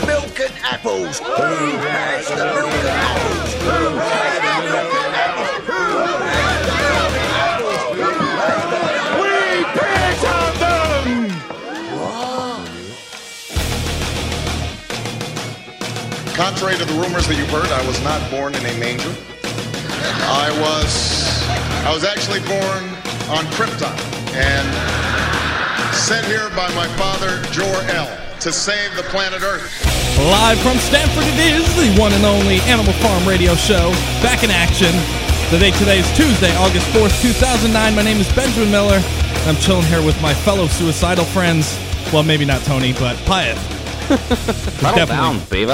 the milk and apples? Who has the milk and apples? Who has the milk and apples? Who has the milk and apples? Who has the milk? We picked on them! What? Contrary to the rumors that you've heard, I was not born in a manger. I was actually born on Krypton and sent here by my father, Jor-El, to save the planet Earth. Live from Stanford, it is the one and only Animal Farm Radio Show, back in action. The date today is Tuesday, August 4th, 2009. My name is Benjamin Miller, and I'm chilling here with my fellow suicidal friends. Well, maybe not Tony, but Pyatt. Settle down, baby.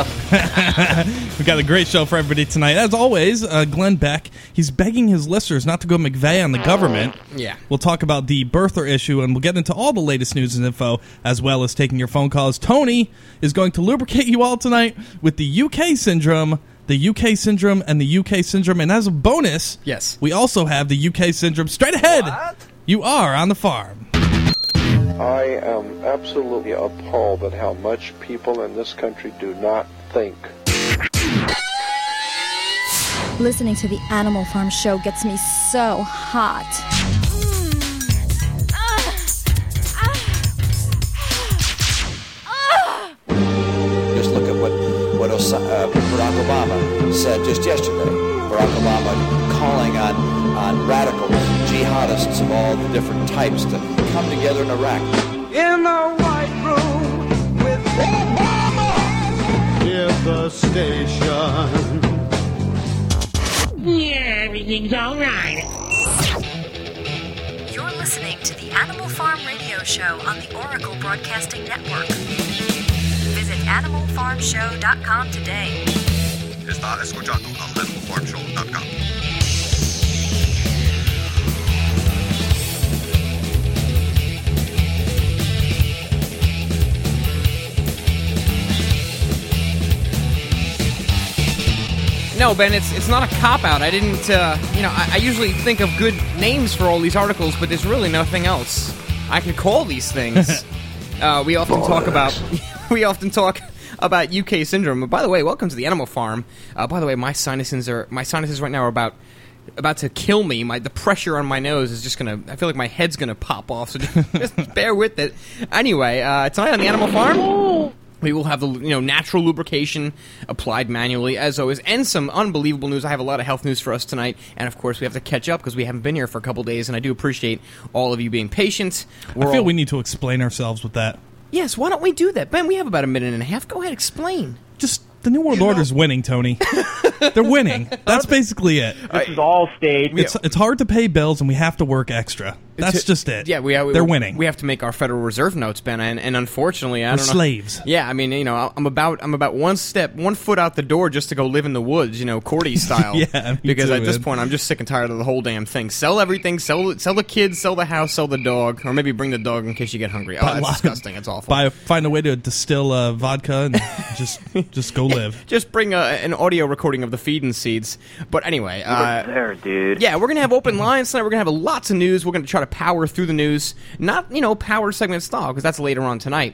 We've got a great show for everybody tonight. As always, Glenn Beck, he's begging his listeners not to go McVeigh on the government. Yeah. We'll talk about the birther issue, and we'll get into all the latest news and info, as well as taking your phone calls. Tony is going to lubricate you all tonight with the UK Syndrome, the UK Syndrome, and the UK Syndrome. And as a bonus, yes, we also have the UK Syndrome straight ahead. What? You are on the farm. I am absolutely appalled at how much people in this country do not think. Listening to the Animal Farm Show gets me so hot. Just look at what Barack Obama said just yesterday. Barack Obama calling on radical jihadists of all the different types to come together in Iraq. In the White Room with Obama. Hear the station. Yeah, everything's all right. You're listening to the Animal Farm Radio Show on the Oracle Broadcasting Network. Visit AnimalFarmShow.com today. Está escuchando AnimalFarmShow.com. No, Ben, it's not a cop-out. I didn't, I usually think of good names for all these articles, but there's really nothing else I could call these things. We often talk about UK Syndrome. But by the way, welcome to the Animal Farm. By the way, my sinuses right now are about to kill me. The pressure on my nose is just going to, I feel like my head's going to pop off, so just bear with it. Anyway, tonight on the Animal Farm, we will have the natural lubrication applied manually, as always, and some unbelievable news. I have a lot of health news for us tonight, and of course we have to catch up because we haven't been here for a couple days, and I do appreciate all of you being patient. We need to explain ourselves with that. Yes, why don't we do that? Ben, we have about a minute and a half. Go ahead, explain. Just the New World Order's winning, Tony. They're winning. That's basically it. This is all staged. It's hard to pay bills, and we have to work extra. That's just it. Yeah, they're winning. We have to make our Federal Reserve notes, Ben, and unfortunately, I don't know. We're slaves. Yeah, I mean, I'm about one foot out the door just to go live in the woods, Cordy style. Yeah, because at this point, I'm just sick and tired of the whole damn thing. Sell everything. Sell the kids. Sell the house. Sell the dog, or maybe bring the dog in case you get hungry. Oh, that's disgusting. It's awful. Find a way to distill vodka and just go live. Just bring an audio recording of the feed and seeds. But anyway, there, dude. Yeah, we're gonna have open lines tonight. We're gonna have lots of news. We're gonna try to power through the news, not power segment style, because that's later on tonight.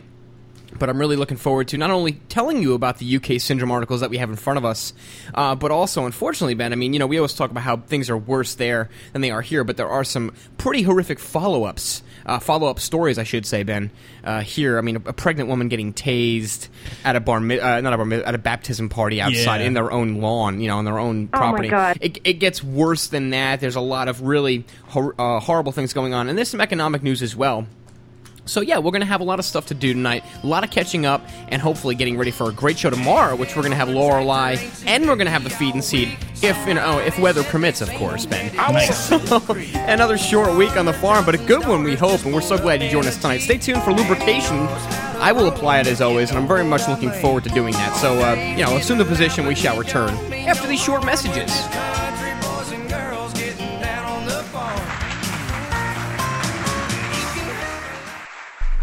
But I'm really looking forward to not only telling you about the UK Syndrome articles that we have in front of us, but also, unfortunately, Ben, I mean, we always talk about how things are worse there than they are here, but there are some pretty horrific follow-up stories, I should say, Ben, here. I mean, a pregnant woman getting tased at a baptism party outside in their own lawn, on their own property. Oh, my God. It gets worse than that. There's a lot of really horrible things going on, and there's some economic news as well. So, yeah, we're going to have a lot of stuff to do tonight, a lot of catching up, and hopefully getting ready for a great show tomorrow, which we're going to have Lorelei, and we're going to have the feed and seed, if weather permits, of course, Ben. Nice. Another short week on the farm, but a good one, we hope, and we're so glad you joined us tonight. Stay tuned for lubrication. I will apply it, as always, and I'm very much looking forward to doing that. So, assume the position, we shall return after these short messages.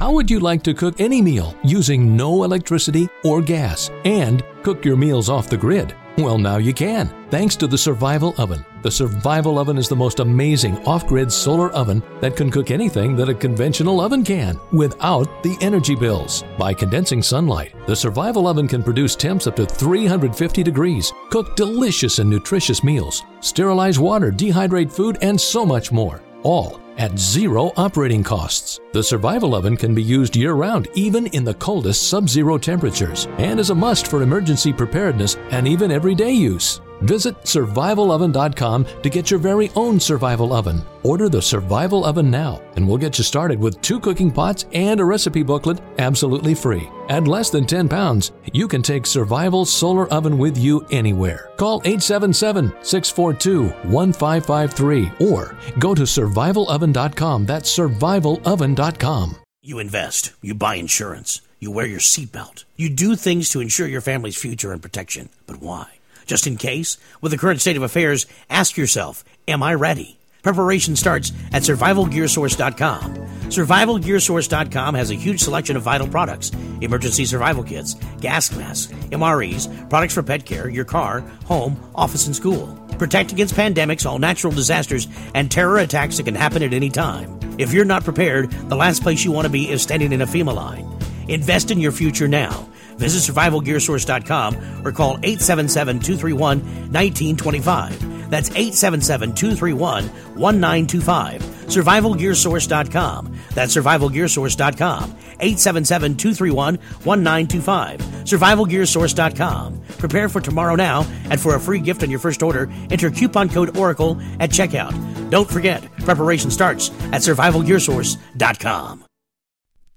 How would you like to cook any meal using no electricity or gas and cook your meals off the grid? Well, now you can, thanks to the Survival Oven. The Survival Oven is the most amazing off-grid solar oven that can cook anything that a conventional oven can without the energy bills. By condensing sunlight, the Survival Oven can produce temps up to 350 degrees, cook delicious and nutritious meals, sterilize water, dehydrate food, and so much more, all at zero operating costs. The Survival Oven can be used year-round, even in the coldest sub-zero temperatures, and is a must for emergency preparedness and even everyday use. Visit SurvivalOven.com to get your very own Survival Oven. Order the Survival Oven now, and we'll get you started with 2 cooking pots and a recipe booklet absolutely free. At less than 10 pounds, you can take Survival Solar Oven with you anywhere. Call 877-642-1553 or go to SurvivalOven.com. That's SurvivalOven.com. You invest. You buy insurance. You wear your seatbelt. You do things to ensure your family's future and protection. But why? Just in case, with the current state of affairs, ask yourself, am I ready? Preparation starts at SurvivalGearSource.com. SurvivalGearSource.com has a huge selection of vital products, emergency survival kits, gas masks, MREs, products for pet care, your car, home, office, and school. Protect against pandemics, all natural disasters, and terror attacks that can happen at any time. If you're not prepared, the last place you want to be is standing in a FEMA line. Invest in your future now. Visit SurvivalGearSource.com or call 877-231-1925. That's 877-231-1925. SurvivalGearSource.com. That's SurvivalGearSource.com. 877-231-1925. SurvivalGearSource.com. Prepare for tomorrow now, and for a free gift on your first order, enter coupon code ORACLE at checkout. Don't forget, preparation starts at SurvivalGearSource.com.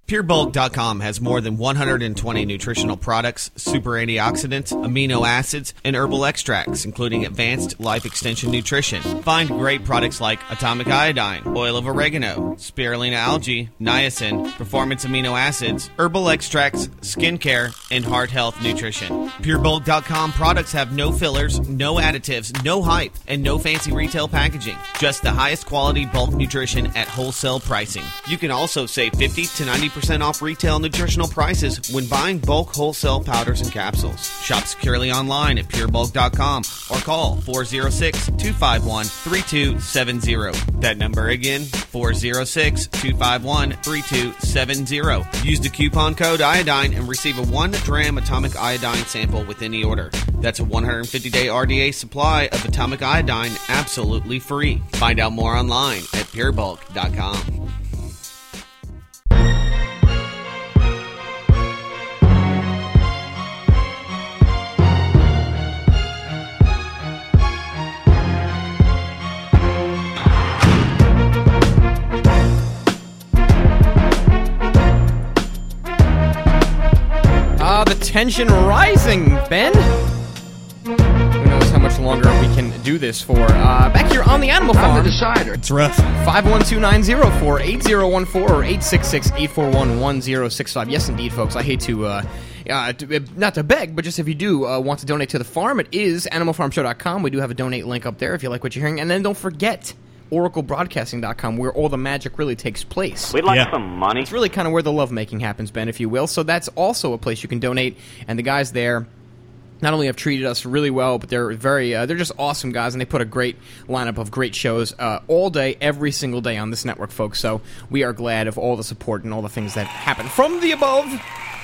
PureBulk.com has more than 120 nutritional products, super antioxidants, amino acids, and herbal extracts, including advanced life extension nutrition. Find great products like atomic iodine, oil of oregano, spirulina algae, niacin, performance amino acids, herbal extracts, skincare, and heart health nutrition. PureBulk.com products have no fillers, no additives, no hype, and no fancy retail packaging. Just the highest quality bulk nutrition at wholesale pricing. You can also save 50 to 90% off retail nutritional prices when buying bulk wholesale powders and capsules. Shop securely online at purebulk.com or call 406-251-3270. That number again, 406-251-3270. Use the coupon code iodine and receive a 1 gram atomic iodine sample with any order. That's a 150-day RDA supply of atomic iodine absolutely free. Find out more online at purebulk.com. Tension rising, Ben. Who knows how much longer we can do this for? Back here on the Animal Farm. I'm the decider. It's rough. 512-904-8014 or 866-841-1065. Yes, indeed, folks. I hate to... not to beg, but just if you do want to donate to the farm, it is AnimalFarmShow.com. We do have a donate link up there if you like what you're hearing. And then don't forget... oraclebroadcasting.com, where all the magic really takes place. We'd like some money. It's really kind of where the lovemaking happens, Ben, if you will. So that's also a place you can donate, and the guys there not only have treated us really well, but they're very they're just awesome guys, and they put a great lineup of great shows all day, every single day on this network, folks. So we are glad of all the support and all the things that happen from the above.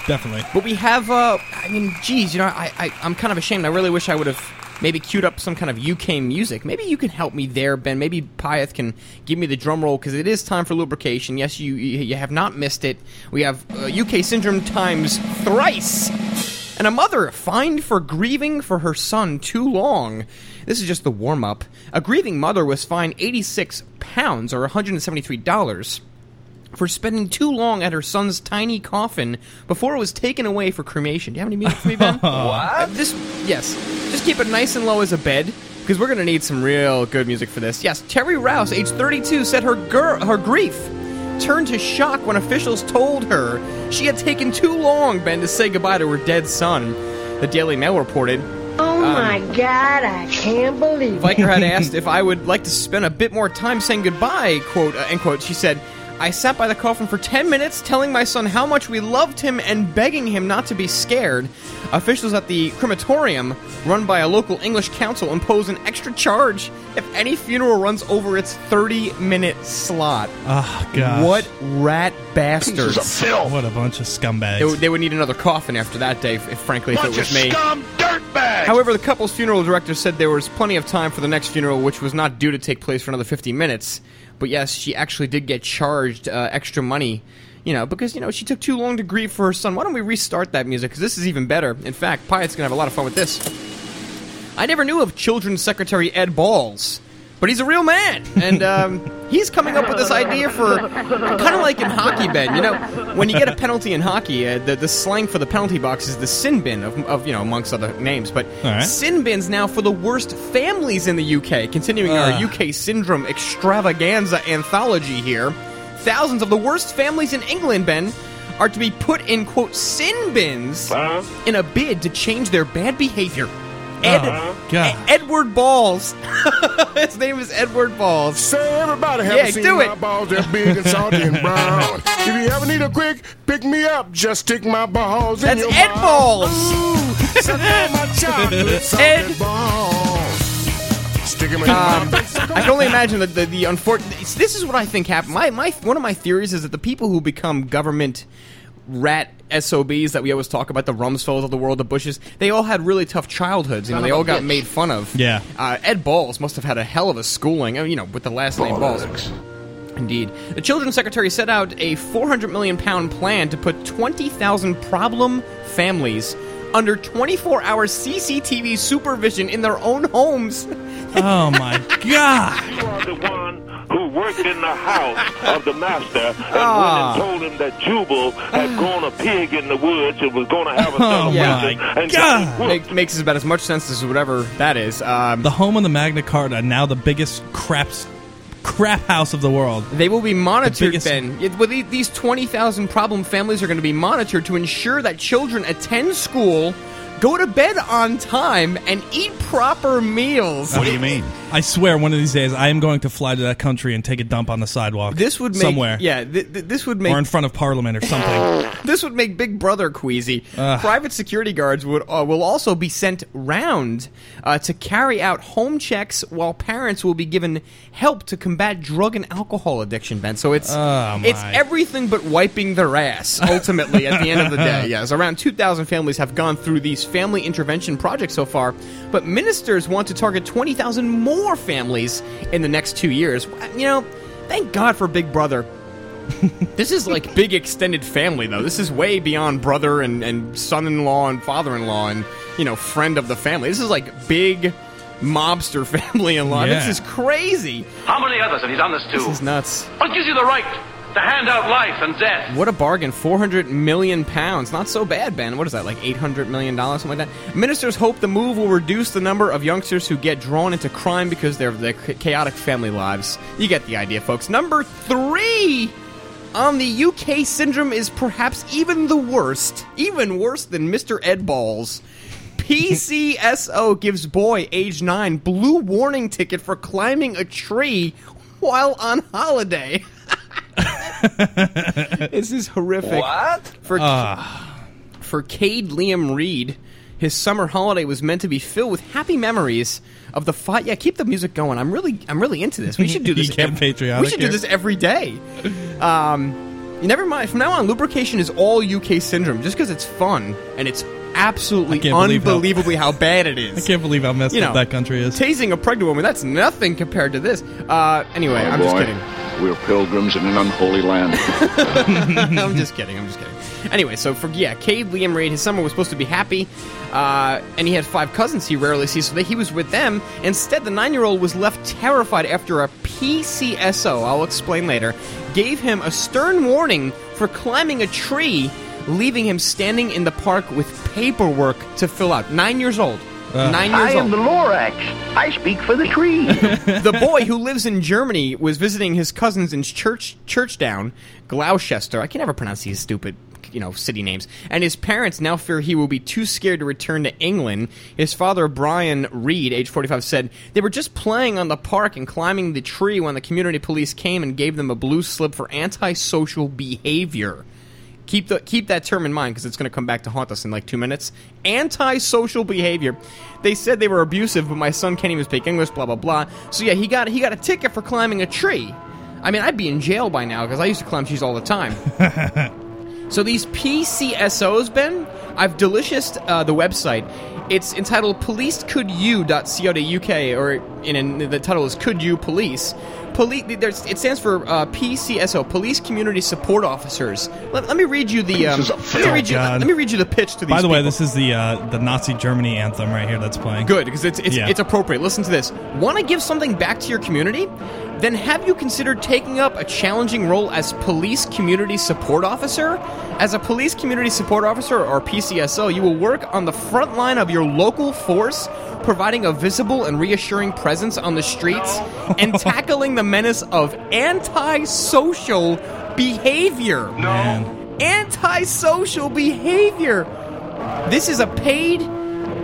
Definitely. But we have, I mean, geez, you know, I'm kind of ashamed. I really wish I would have maybe queued up some kind of UK music. Maybe you can help me there, Ben. Maybe Pyeth can give me the drum roll, because it is time for lubrication. Yes, you have not missed it. We have UK Syndrome times thrice. And a mother fined for grieving for her son too long. This is just the warm-up. A grieving mother was fined £86, or $173, for spending too long at her son's tiny coffin before it was taken away for cremation. Do you have any music for me, Ben? What? Just keep it nice and low as a bed, because we're going to need some real good music for this. Yes, Terry Rouse, age 32, said her grief turned to shock when officials told her she had taken too long, Ben, to say goodbye to her dead son. The Daily Mail reported... Oh my God, I can't believe it. Viker had asked if I would like to spend a bit more time saying goodbye, quote, end quote. She said... I sat by the coffin for 10 minutes telling my son how much we loved him and begging him not to be scared. Officials at the crematorium, run by a local English council, impose an extra charge if any funeral runs over its 30-minute slot. Oh, gosh. What rat bastards. Pieces of filth. What a bunch of scumbags. They would need another coffin after that day, if it was me. Scum dirtbags. However, the couple's funeral director said there was plenty of time for the next funeral, which was not due to take place for another 50 minutes. But yes, she actually did get charged extra money, because, she took too long to grieve for her son. Why don't we restart that music? Because this is even better. In fact, Piatt's going to have a lot of fun with this. I never knew of Children's Secretary Ed Balls, but he's a real man. And he's coming up with this idea for kind of like in hockey, Ben. When you get a penalty in hockey, the slang for the penalty box is the sin bin, of amongst other names. But sin bins now for the worst families in the UK, continuing our UK Syndrome extravaganza anthology here. Thousands of the worst families in England, Ben, are to be put in, quote, sin bins in a bid to change their bad behavior. Edward Balls. His name is Edward Balls. Say, everybody, have you seen my balls that big and salty and brown? If you ever need a quick pick me up, just stick my balls in your mouth. That's Ed Balls. Ooh, suck on my chocolate, Ed Balls. Stick him in my I can only imagine that the unfortunate. This is what I think happened. One of my theories is that the people who become government rat SOBs that we always talk about, the Rumsfelds of the world, the Bushes, they all had really tough childhoods. They all got made fun of. Yeah. Ed Balls must have had a hell of a schooling, with the last name Balls. Indeed. The Children's Secretary set out a £400 million plan to put 20,000 problem families under 24-hour CCTV supervision in their own homes. Oh, my God. You are the one who worked in the house of the master and went and told him that Jubal had grown a pig in the woods and was going to have a celebration. Oh, my God. Makes about as much sense as whatever that is. The home of the Magna Carta, now the biggest crap house of the world. They will be monitored, Ben. These 20,000 problem families are going to be monitored to ensure that children attend school, go to bed on time, and eat proper meals. What do you mean? I swear one of these days I am going to fly to that country and take a dump on the sidewalk. This would make, somewhere. Yeah, this would make... Or in front of Parliament or something. This would make Big Brother queasy. Private security guards will also be sent round to carry out home checks, while parents will be given help to combat drug and alcohol addiction, Ben. So it's everything but wiping their ass, ultimately, at the end of the day. Yes, around 2,000 families have gone through these family intervention projects so far, but ministers want to target 20,000 more families in the next 2 years. Thank God for Big Brother. This is like big extended family, though. This is way beyond brother and son-in-law and father-in-law and, friend of the family. This is like big mobster family-in-law. Yeah. This is crazy. How many others have you done this to? This is nuts. What gives you the right to hand out life and death? What a bargain. £400 million. Not so bad, Ben. What is that, like $800 million, something like that? Ministers hope the move will reduce the number of youngsters who get drawn into crime because of their chaotic family lives. You get the idea, folks. Number 3 on the UK Syndrome is perhaps even worse than Mr. Ed Balls. PCSO gives boy age 9 blue warning ticket for climbing a tree while on holiday. This is horrific. What? For Cade Liam Reed, his summer holiday was meant to be filled with happy memories of the fight. Yeah, keep the music going. I'm really into this. We should do this. We should do this every day. Never mind. From now on, lubrication is all UK Syndrome, just because it's fun and it's absolutely unbelievably how bad it is. I can't believe how messed up that country is. Tasing a pregnant woman, that's nothing compared to this. Anyway, I'm just kidding. We're pilgrims in an unholy land. I'm just kidding. Anyway, so Cade Liam Reed, his summer was supposed to be happy, and he had 5 cousins he rarely sees, so that he was with them. Instead, the 9-year-old was left terrified after a PCSO, I'll explain later, gave him a stern warning for climbing a tree, leaving him standing in the park with paperwork to fill out. 9 years old. I am the Lorax. I speak for the tree. The boy, who lives in Germany, was visiting his cousins in Churchdown, Gloucester. I can never pronounce these stupid city names. And his parents now fear he will be too scared to return to England. His father, Brian Reed, age 45, said they were just playing on the park and climbing the tree when the community police came and gave them a blue slip for antisocial behavior. Keep that term in mind, because it's going to come back to haunt us in like 2 minutes. Antisocial behavior. They said they were abusive, but my son can't even speak English, blah, blah, blah. So, yeah, he got a ticket for climbing a tree. I mean, I'd be in jail by now, because I used to climb trees all the time. So these PCSOs, Ben, I've delicious the website. It's entitled policecouldyou.co.uk, or in the title is Could You Police. It stands for PCSO, Police Community Support Officers. Let me read you the let me read you the pitch to these. By the way, this is the Nazi Germany anthem right here that's playing. Good, because it's appropriate. Listen to this. Want to give something back to your community? Then have you considered taking up a challenging role as Police Community Support Officer? As a Police Community Support Officer, or PCSO, you will work on the front line of your local force, providing a visible and reassuring presence on the streets and tackling the menace of antisocial behavior. No. Man. Antisocial behavior. This is a paid,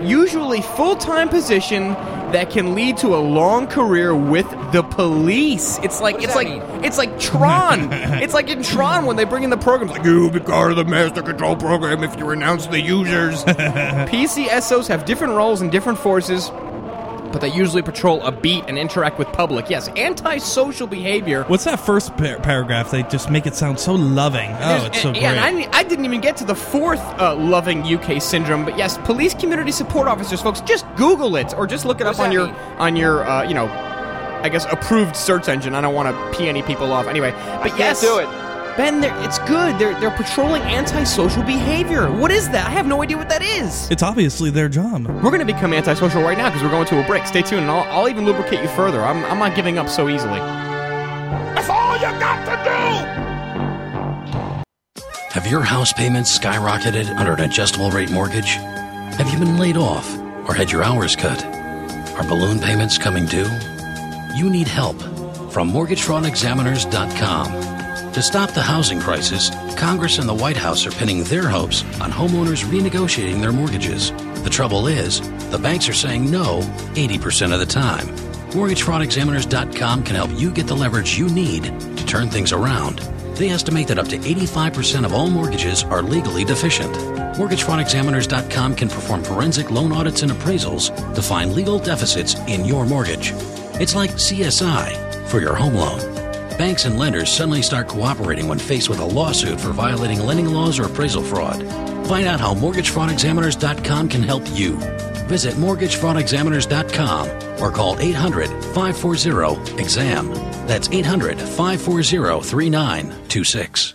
usually full-time position that can lead to a long career with the police. It's like Tron. It's like in Tron when they bring in the programs, like you'll be part of the master control program if you renounce the users. PCSOs have different roles in different forces, but they usually patrol a beat and interact with public. Yes, antisocial behavior. What's that first paragraph? They just make it sound so loving. Oh, it's so great. Yeah, and I didn't even get to the fourth loving UK syndrome. But yes, police community support officers, folks. Just Google it, or just look it up on your I guess approved search engine. I don't want to pee any people off anyway. But yes, do it, Ben. It's good. They're patrolling antisocial behavior. What is that? I have no idea what that is. It's obviously their job. We're going to become antisocial right now because we're going to a break. Stay tuned, and I'll even lubricate you further. I'm not giving up so easily. That's all you got to do. Have your house payments skyrocketed under an adjustable rate mortgage? Have you been laid off or had your hours cut? Are balloon payments coming due? You need help from MortgageFraudExaminers.com. To stop the housing crisis, Congress and the White House are pinning their hopes on homeowners renegotiating their mortgages. The trouble is, the banks are saying no 80% of the time. MortgageFraudExaminers.com can help you get the leverage you need to turn things around. They estimate that up to 85% of all mortgages are legally deficient. MortgageFraudExaminers.com can perform forensic loan audits and appraisals to find legal deficits in your mortgage. It's like CSI for your home loan. Banks and lenders suddenly start cooperating when faced with a lawsuit for violating lending laws or appraisal fraud. Find out how MortgageFraudExaminers.com can help you. Visit MortgageFraudExaminers.com or call 800-540-EXAM. That's 800-540-3926.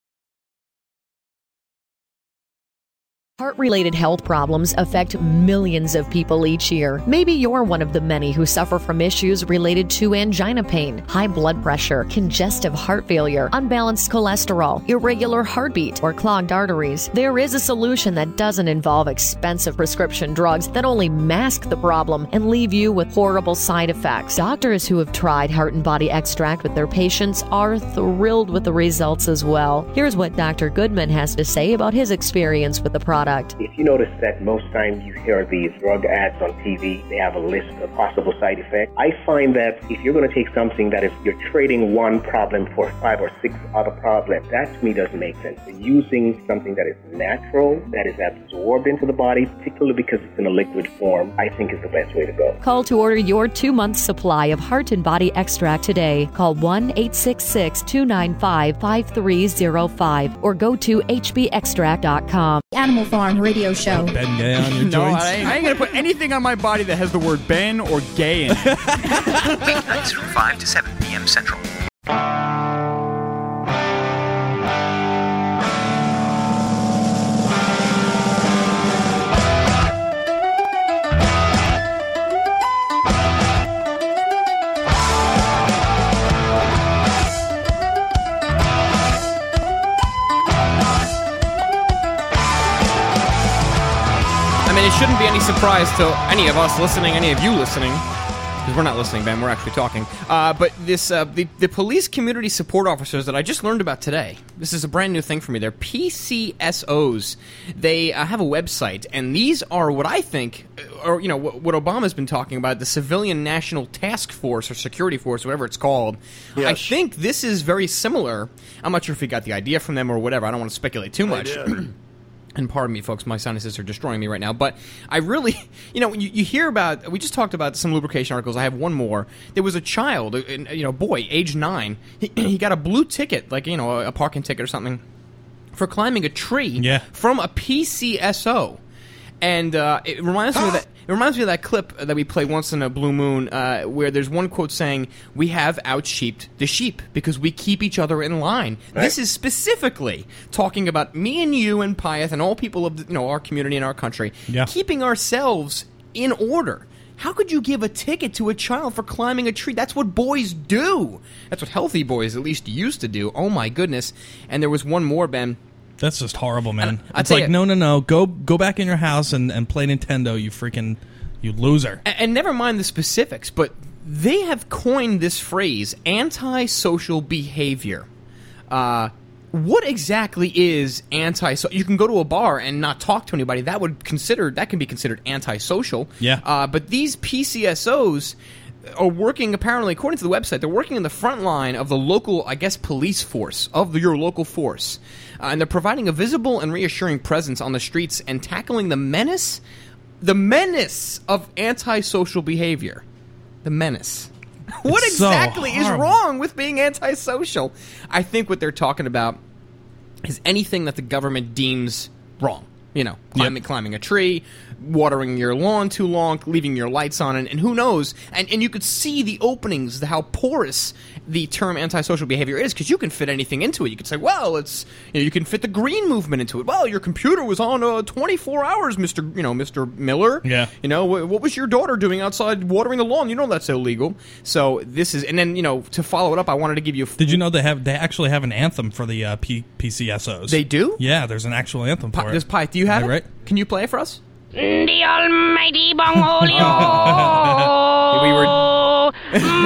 Heart-related health problems affect millions of people each year. Maybe you're one of the many who suffer from issues related to angina pain, high blood pressure, congestive heart failure, unbalanced cholesterol, irregular heartbeat, or clogged arteries. There is a solution that doesn't involve expensive prescription drugs that only mask the problem and leave you with horrible side effects. Doctors who have tried Heart and Body Extract with their patients are thrilled with the results as well. Here's what Dr. Goodman has to say about his experience with the product. product. If you notice that most times you hear these drug ads on TV, they have a list of possible side effects. I find that if you're going to take something that if you're trading one problem for 5 or 6 other problems, that to me doesn't make sense. Using something that is natural, that is absorbed into the body, particularly because it's in a liquid form, I think is the best way to go. Call to order your 2-month supply of heart and body extract today. Call 1-866-295-5305 or go to HBExtract.com. Animal Farm Radio Show. Ben Gay on your joints? No, I ain't going to put anything on my body that has the word Ben or gay in it. Weeknights from 5 to 7 p.m. Central. It shouldn't be any surprise to any of us listening, any of you listening, because we're not listening, Ben. We're actually talking. But this, the police community support officers that I just learned about today, this is a brand new thing for me. They're PCSOs. They have a website, and these are what I think, or you know, what Obama's been talking about, the Civilian National Task Force or Security Force, whatever it's called. Yes. I think this is very similar. I'm not sure if he got the idea from them or whatever. I don't want to speculate too much. And pardon me, folks, my sinuses are destroying me right now. But I really, you know, when you hear about, we just talked about some lubrication articles. I have one more. There was a child, you know, boy, age 9. He got a blue ticket, like, you know, a parking ticket or something, for climbing a tree from a PCSO. And it reminds me of that. It reminds me of that clip that we play once in a blue moon where there's one quote saying, "We have out-sheeped the sheep because we keep each other in line." Right. This is specifically talking about me and you and Pyeth and all people of our community and our country keeping ourselves in order. How could you give a ticket to a child for climbing a tree? That's what boys do. That's what healthy boys at least used to do. Oh, my goodness. And there was one more, Ben. That's just horrible, man. It's like, no. Go back in your house and play Nintendo, you loser. And never mind the specifics, but they have coined this phrase, antisocial behavior. What exactly is antisocial? You can go to a bar and not talk to anybody. That can be considered antisocial. Yeah. But these PCSOs are working, apparently, according to the website, they're working in the front line of the local, I guess, police force, of your local force. And they're providing a visible and reassuring presence on the streets and tackling the menace of antisocial behavior. The menace. What exactly is wrong with being antisocial? I think what they're talking about is anything that the government deems wrong. You know, climbing a tree, watering your lawn too long, leaving your lights on, and who knows? And you could see the openings, how porous the term antisocial behavior is, because you can fit anything into it. You could say, well, it's you can fit the green movement into it. Well, your computer was on 24 hours, Mr. Miller. Yeah. You know, what was your daughter doing outside watering the lawn? You know that's illegal. So this is, and then to follow it up, I wanted to give you. Did you know they actually have an anthem for the PCSOs? They do. Yeah, there's an actual anthem for it. There's Python. You have it? Right? Can you play it for us? The almighty Bongolio. We were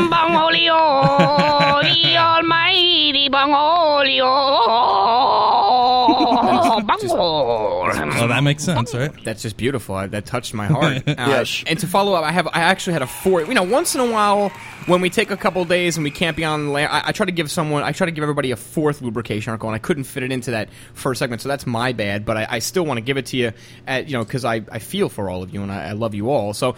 Bongolio. The almighty Bongolio. Bongol. Well, that makes sense, right? That's just beautiful. That touched my heart. Yes. And to follow up, I actually had a four. Once in a while, when we take a couple of days and we can't be on the layer, I try to give everybody a 4th lubrication article, and I couldn't fit it into that first segment, so that's my bad. But I still want to give it to you, because I feel for all of you, and I love you all. So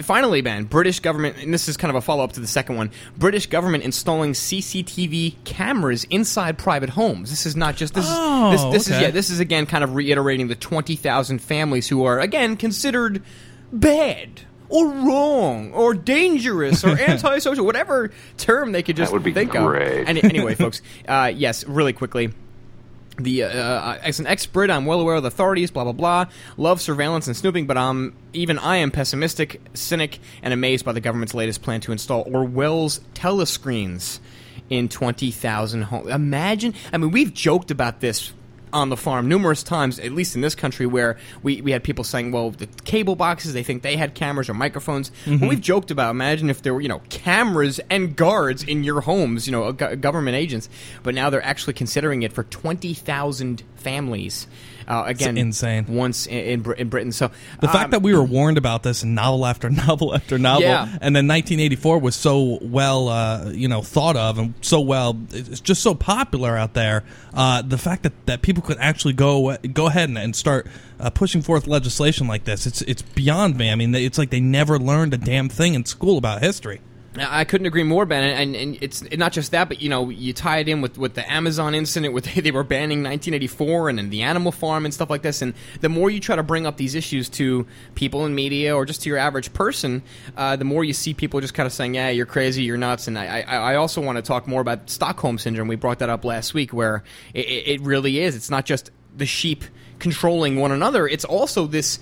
finally, Ben, British government, and this is kind of a follow up to the second one. British government installing CCTV cameras inside private homes. This is not just this. This is again kind of reiterating the 20,000 families who are again considered bad. Or wrong, or dangerous, or antisocial, whatever term they could just think great. Of. Anyway, folks, yes, really quickly. As an ex-Brit, I'm well aware of the authorities, blah, blah, blah. Love surveillance and snooping, but I am pessimistic, cynic, and amazed by the government's latest plan to install Orwell's telescreens in 20,000 homes. Imagine, we've joked about this on the farm numerous times, at least in this country, where we had people saying, well, the cable boxes, they think they had cameras or microphones. Mm-hmm. Well, we've joked about, imagine if there were, cameras and guards in your homes, government agents. But now they're actually considering it for 20,000 families. Again, it's insane. Once in Britain. So the fact that we were warned about this in novel after novel after novel, and then 1984 was so well, thought of and so well, it's just so popular out there. The fact that people could actually go ahead and start pushing forth legislation like this, it's beyond me. I mean, it's like they never learned a damn thing in school about history. I couldn't agree more, Ben, and it's not just that, but, you tie it in with the Amazon incident, with they were banning 1984 and the Animal Farm and stuff like this, and the more you try to bring up these issues to people in media or just to your average person, the more you see people just kind of saying, yeah, you're crazy, you're nuts, and I also want to talk more about Stockholm Syndrome. We brought that up last week, where it really is. It's not just the sheep controlling one another, it's also this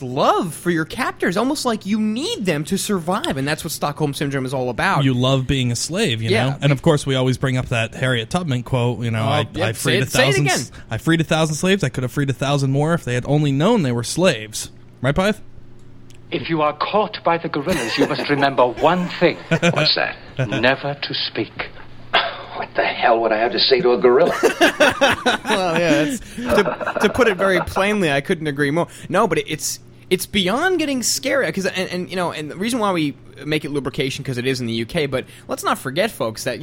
love for your captors, almost like you need them to survive, and that's what Stockholm Syndrome is all about. You love being a slave, know. And of course, we always bring up that Harriet Tubman quote. I freed 1,000. I freed 1,000 slaves. I could have freed 1,000 more if they had only known they were slaves. Right, Pyth? If you are caught by the gorillas, you must remember one thing. What's that? Never to speak. What the hell would I have to say to a gorilla? Well, yeah, to put it very plainly, I couldn't agree more. No, but it's beyond getting scary, because and the reason why we make it lubrication, because it is in the UK, but let's not forget, folks, that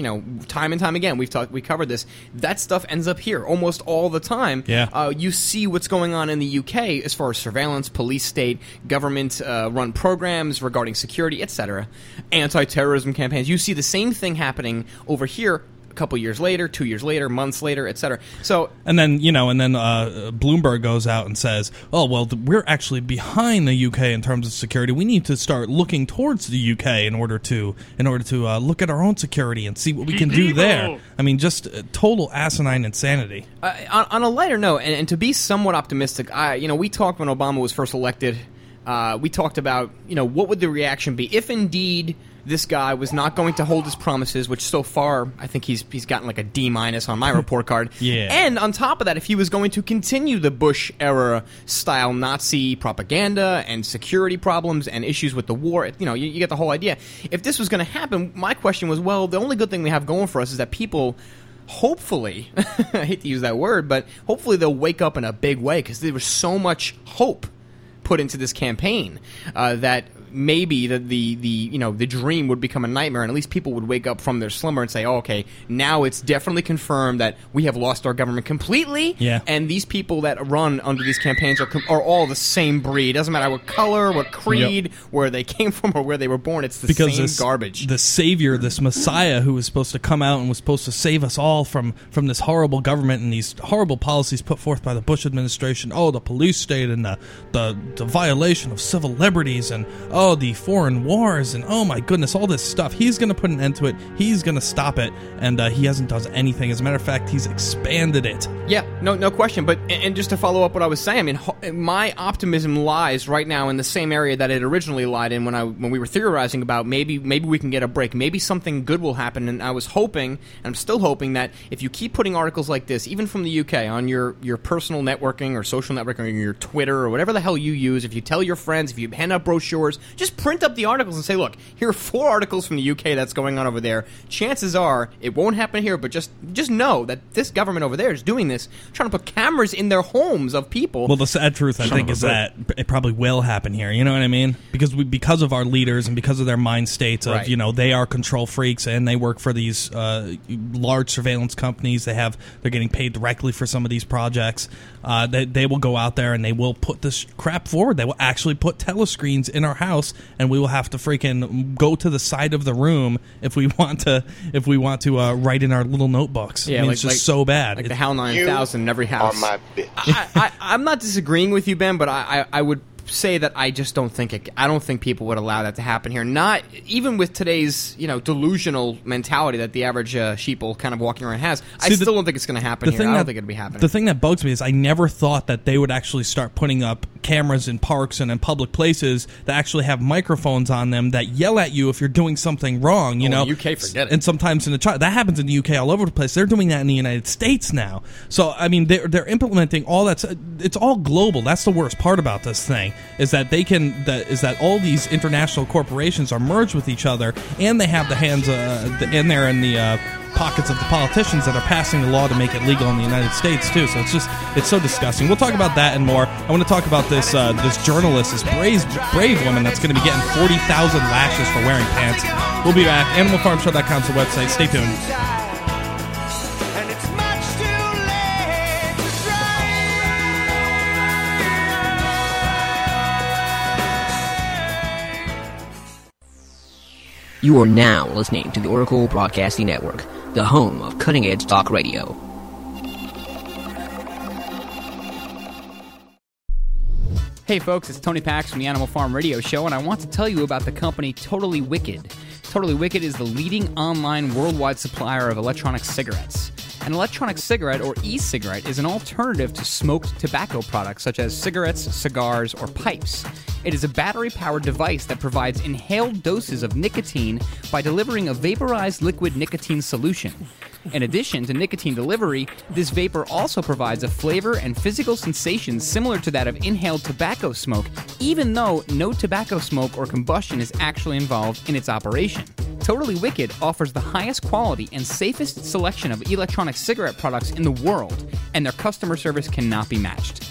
time and time again we covered this. That stuff ends up here almost all the time. Yeah. You see what's going on in the UK as far as surveillance, police state, government run programs regarding security, etc., anti-terrorism campaigns. You see the same thing happening over here. A couple years later, 2 years later, months later, etc. So, and then Bloomberg goes out and says, "Oh well, we're actually behind the UK in terms of security. We need to start looking towards the UK in order to look at our own security and see what we can do there." I mean, just total asinine insanity. On a lighter note, and to be somewhat optimistic, we talked when Obama was first elected. We talked about what would the reaction be if indeed this guy was not going to hold his promises, which so far I think he's gotten like a D- on my report card. Yeah. And on top of that, if he was going to continue the Bush-era style Nazi propaganda and security problems and issues with the war, you get the whole idea. If this was going to happen, my question was, well, the only good thing we have going for us is that people hopefully, I hate to use that word, but hopefully they'll wake up in a big way, because there was so much hope put into this campaign that maybe the dream would become a nightmare, and at least people would wake up from their slumber and say, oh, okay, now it's definitely confirmed that we have lost our government completely, and these people that run under these campaigns are all the same breed. Doesn't matter what color, what creed, where they came from or where they were born, it's the same garbage. The savior, this messiah who was supposed to come out and was supposed to save us all from this horrible government and these horrible policies put forth by the Bush administration, the police state and the violation of civil liberties and the foreign wars, and oh my goodness, all this stuff. He's going to put an end to it. He's going to stop it, and he hasn't done anything. As a matter of fact, he's expanded it. Yeah, no question. But and just to follow up what I was saying, I mean, my optimism lies right now in the same area that it originally lied in when we were theorizing about maybe we can get a break, maybe something good will happen. And I was hoping, and I'm still hoping, that if you keep putting articles like this, even from the UK, on your personal networking or social networking or your Twitter or whatever the hell you use, if you tell your friends, if you hand out brochures, just print up the articles and say, look, here are 4 articles from the UK that's going on over there. Chances are it won't happen here, but just know that this government over there is doing this, trying to put cameras in their homes of people. Well, the sad truth, I think, is that it probably will happen here. You know what I mean? Because of our leaders and because of their mind states of, they are control freaks and they work for these large surveillance companies. They're getting paid directly for some of these projects. They will go out there and they will put this crap forward. They will actually put telescreens in our house, and we will have to freaking go to the side of the room if we want to write in our little notebooks. Yeah, I mean, it's just so bad. Like the HAL 9000 in every house. You are my bitch. I'm not disagreeing with you, Ben, but I would say that I just don't think people would allow that to happen here. Not even with today's delusional mentality that the average sheeple kind of walking around has. I still don't think it's going to happen here. I don't think it'd be happening. The thing that bugs me is I never thought that they would actually start putting up cameras in parks and in public places that actually have microphones on them that yell at you if you're doing something wrong. In the UK, forget it. And sometimes that happens in the UK all over the place. They're doing that in the United States now. So I mean, they're implementing all that. It's all global. That's the worst part about this thing. is that they can all these international corporations are merged with each other, and they have the hands in the pockets of the politicians that are passing the law to make it legal in the United States too. So it's so disgusting. We'll talk about that and more. I want to talk about this this brave woman that's going to be getting 40,000 lashes for wearing pants. We'll be back. AnimalFarmShow.com's the website. Stay tuned. You are now listening to the Oracle Broadcasting Network, the home of cutting-edge talk radio. Hey folks, it's Tony Pax from the Animal Farm Radio Show, and I want to tell you about the company Totally Wicked. Totally Wicked is the leading online worldwide supplier of electronic cigarettes. An electronic cigarette, or e-cigarette, is an alternative to smoked tobacco products such as cigarettes, cigars, or pipes. It is a battery-powered device that provides inhaled doses of nicotine by delivering a vaporized liquid nicotine solution. In addition to nicotine delivery, this vapor also provides a flavor and physical sensation similar to that of inhaled tobacco smoke, even though no tobacco smoke or combustion is actually involved in its operation. Totally Wicked offers the highest quality and safest selection of electronic cigarette products in the world, and their customer service cannot be matched.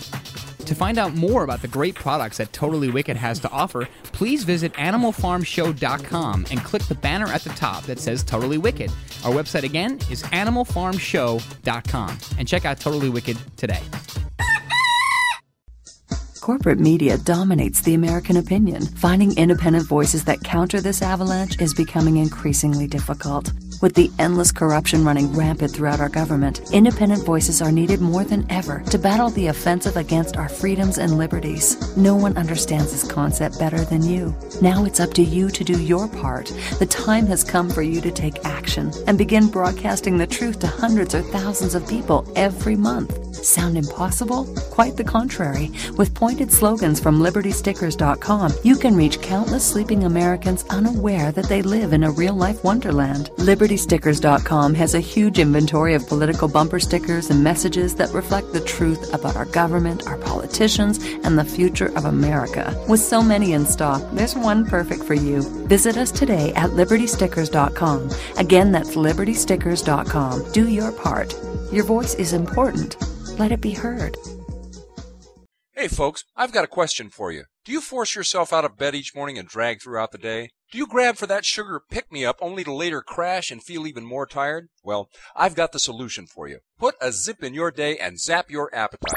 To find out more about the great products that Totally Wicked has to offer, please visit AnimalFarmShow.com and click the banner at the top that says Totally Wicked. Our website again is AnimalFarmShow.com, and check out Totally Wicked today. Corporate media dominates the American opinion. Finding independent voices that counter this avalanche is becoming increasingly difficult. With the endless corruption running rampant throughout our government, independent voices are needed more than ever to battle the offensive against our freedoms and liberties. No one understands this concept better than you. Now it's up to you to do your part. The time has come for you to take action and begin broadcasting the truth to hundreds or thousands of people every month. Sound impossible? Quite the contrary. With pointed slogans from LibertyStickers.com, you can reach countless sleeping Americans unaware that they live in a real-life wonderland. LibertyStickers.com has a huge inventory of political bumper stickers and messages that reflect the truth about our government, our politicians, and the future of America. With so many in stock, there's one perfect for you. Visit us today at LibertyStickers.com. Again, that's LibertyStickers.com. Do your part. Your voice is important. Let it be heard. Hey folks, I've got a question for you. Do you force yourself out of bed each morning and drag throughout the day? Do you grab for that sugar pick-me-up only to later crash and feel even more tired? Well, I've got the solution for you. Put a zip in your day and zap your appetite.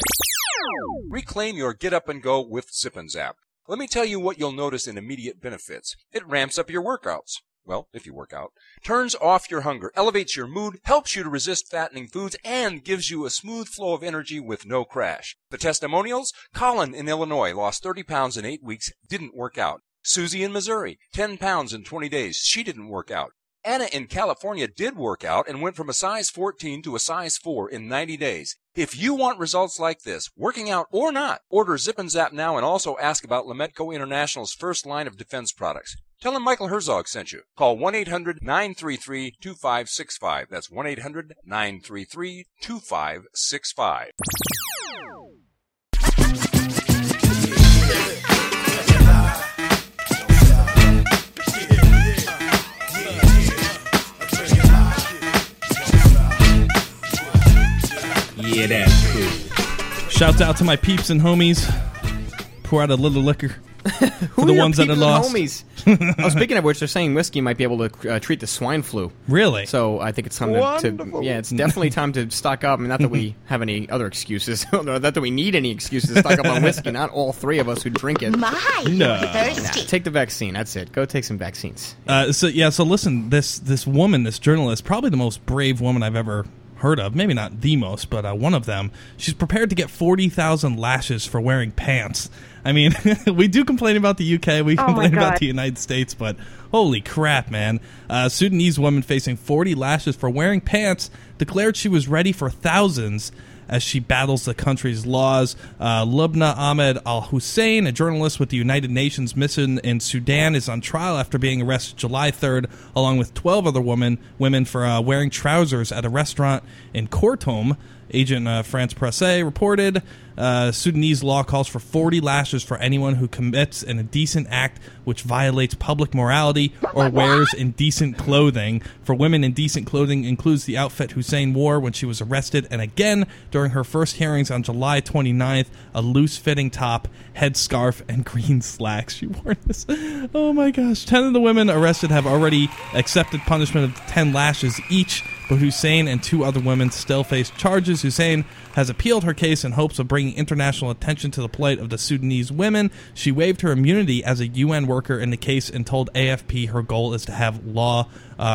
Reclaim your get-up-and-go with Zip and Zap. Let me tell you what you'll notice in immediate benefits. It ramps up your workouts. Well, if you work out, turns off your hunger, elevates your mood, helps you to resist fattening foods, and gives you a smooth flow of energy with no crash. The testimonials? Colin in Illinois lost 30 pounds in 8 weeks, didn't work out. Susie in Missouri, 10 pounds in 20 days, she didn't work out. Anna in California did work out and went from a size 14 to a size 4 in 90 days. If you want results like this, working out or not, order Zip and Zap now and also ask about Lamedco International's first line of defense products. Tell him Michael Herzog sent you. Call 1-800-933-2565. That's 1-800-933-2565. Yeah, that's cool. Shouts out to my peeps and homies. Pour out a little liquor. Who are the ones that are lost? Oh, speaking of which, they're saying whiskey might be able to treat the swine flu. Really? So I think it's time to yeah, it's definitely time to stock up. I mean, not that we have any other excuses. Not that we need any excuses to stock up on whiskey. Not all three of us who drink it. Thirsty. Nah, take the vaccine. That's it. Go take some vaccines. So listen, this woman, this journalist, probably the most brave woman I've ever heard of. Maybe not the most, but one of them. She's prepared to get 40,000 lashes for wearing pants. I mean, we do complain about the UK, we complain about the United States, but holy crap, man. Sudanese woman facing 40 lashes for wearing pants declared she was ready for thousands as she battles the country's laws. Lubna Ahmed al-Hussein, a journalist with the United Nations mission in Sudan, is on trial after being arrested July 3rd, along with 12 other women for wearing trousers at a restaurant in Khartoum Agent France Presse reported, Sudanese law calls for 40 lashes for anyone who commits an indecent act which violates public morality or wears indecent clothing. For women, indecent clothing includes the outfit Hussein wore when she was arrested, and again during her first hearings on July 29th, a loose-fitting top, headscarf, and green slacks. She wore this. Oh my gosh. 10 of the women arrested have already accepted punishment of 10 lashes each, but Hussein and 2 other women still face charges. Hussein has appealed her case in hopes of bringing international attention to the plight of the Sudanese women. She waived her immunity as a UN worker in the case and told AFP her goal is to have law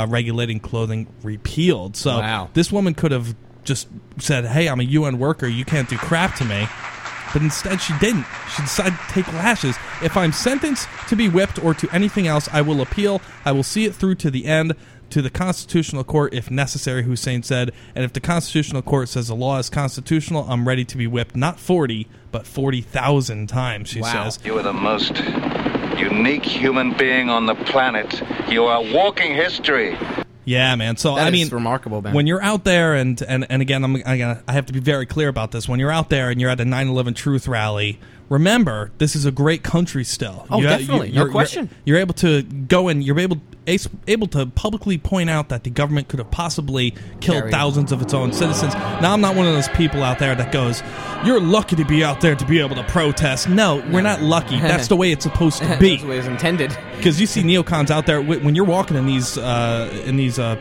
regulating clothing repealed. So this woman could have just said, hey, I'm a UN worker, you can't do crap to me. But instead she didn't. She decided to take lashes. If I'm sentenced to be whipped or to anything else, I will appeal. I will see it through to the end, to the Constitutional Court if necessary, Hussein said. And if the Constitutional Court says the law is constitutional, I'm ready to be whipped, not 40, but 40,000 times, she says. You are the most unique human being on the planet. You are walking history. Yeah, man. So that is remarkable, man. When you're out there, and again, I have to be very clear about this. When you're out there and you're at a 9/11 Truth rally, remember this is a great country still. Oh, definitely, no question. You're able to go and you're able to publicly point out that the government could have possibly killed thousands of its own citizens. Now, I'm not one of those people out there that goes, "You're lucky to be out there to be able to protest." No, we're not lucky. That's the way it's supposed to be. That's the way it's intended. Because you see neocons out there when you're walking in these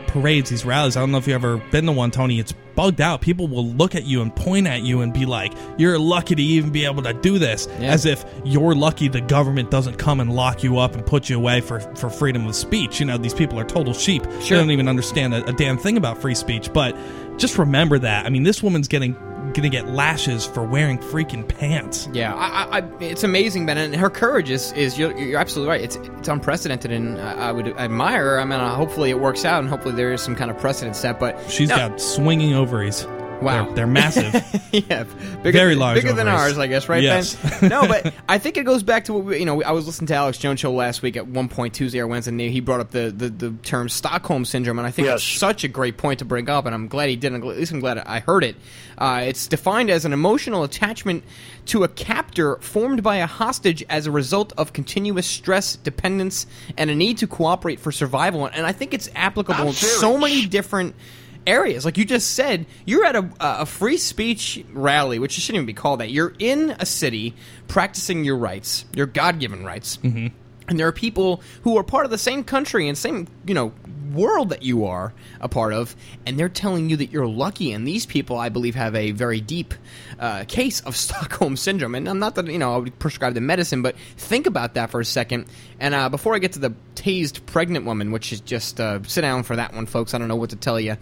parades, these rallies. I don't know if you've ever been to one, Tony. It's bugged out. People will look at you and point at you and be like, "You're lucky to even be able to do this," as if you're lucky the government doesn't come and lock you up and put you away for freedom of speech. You know, these people are total sheep. Sure. They don't even understand a damn thing about free speech. But just remember that. I mean, this woman's gonna get lashes for wearing freaking pants. Yeah, it's amazing, Ben, and her courage is you're absolutely right. It's unprecedented, and I would admire her. I mean, hopefully it works out, and hopefully there is some kind of precedent set. But she's got swinging ovaries. Wow, they're massive. Yeah, bigger than ours, I guess, right, yes. Ben? No, but I think it goes back to what I was listening to Alex Jones' show last week at one point, Tuesday or Wednesday, and he brought up the term Stockholm Syndrome, and I think it's such a great point to bring up, and I'm glad he did. At least I'm glad I heard it. It's defined as an emotional attachment to a captor formed by a hostage as a result of continuous stress, dependence, and a need to cooperate for survival. And I think it's applicable in so many different areas. Like you just said, you're at a free speech rally, which you shouldn't even be called that. You're in a city practicing your rights, your God-given rights. Mm-hmm. And there are people who are part of the same country and same, world that you are a part of, and they're telling you that you're lucky. And these people, I believe, have a very deep case of Stockholm Syndrome. And I'm not that I would prescribe the medicine, but think about that for a second. And before I get to the tased pregnant woman, which is just sit down for that one, folks. I don't know what to tell you.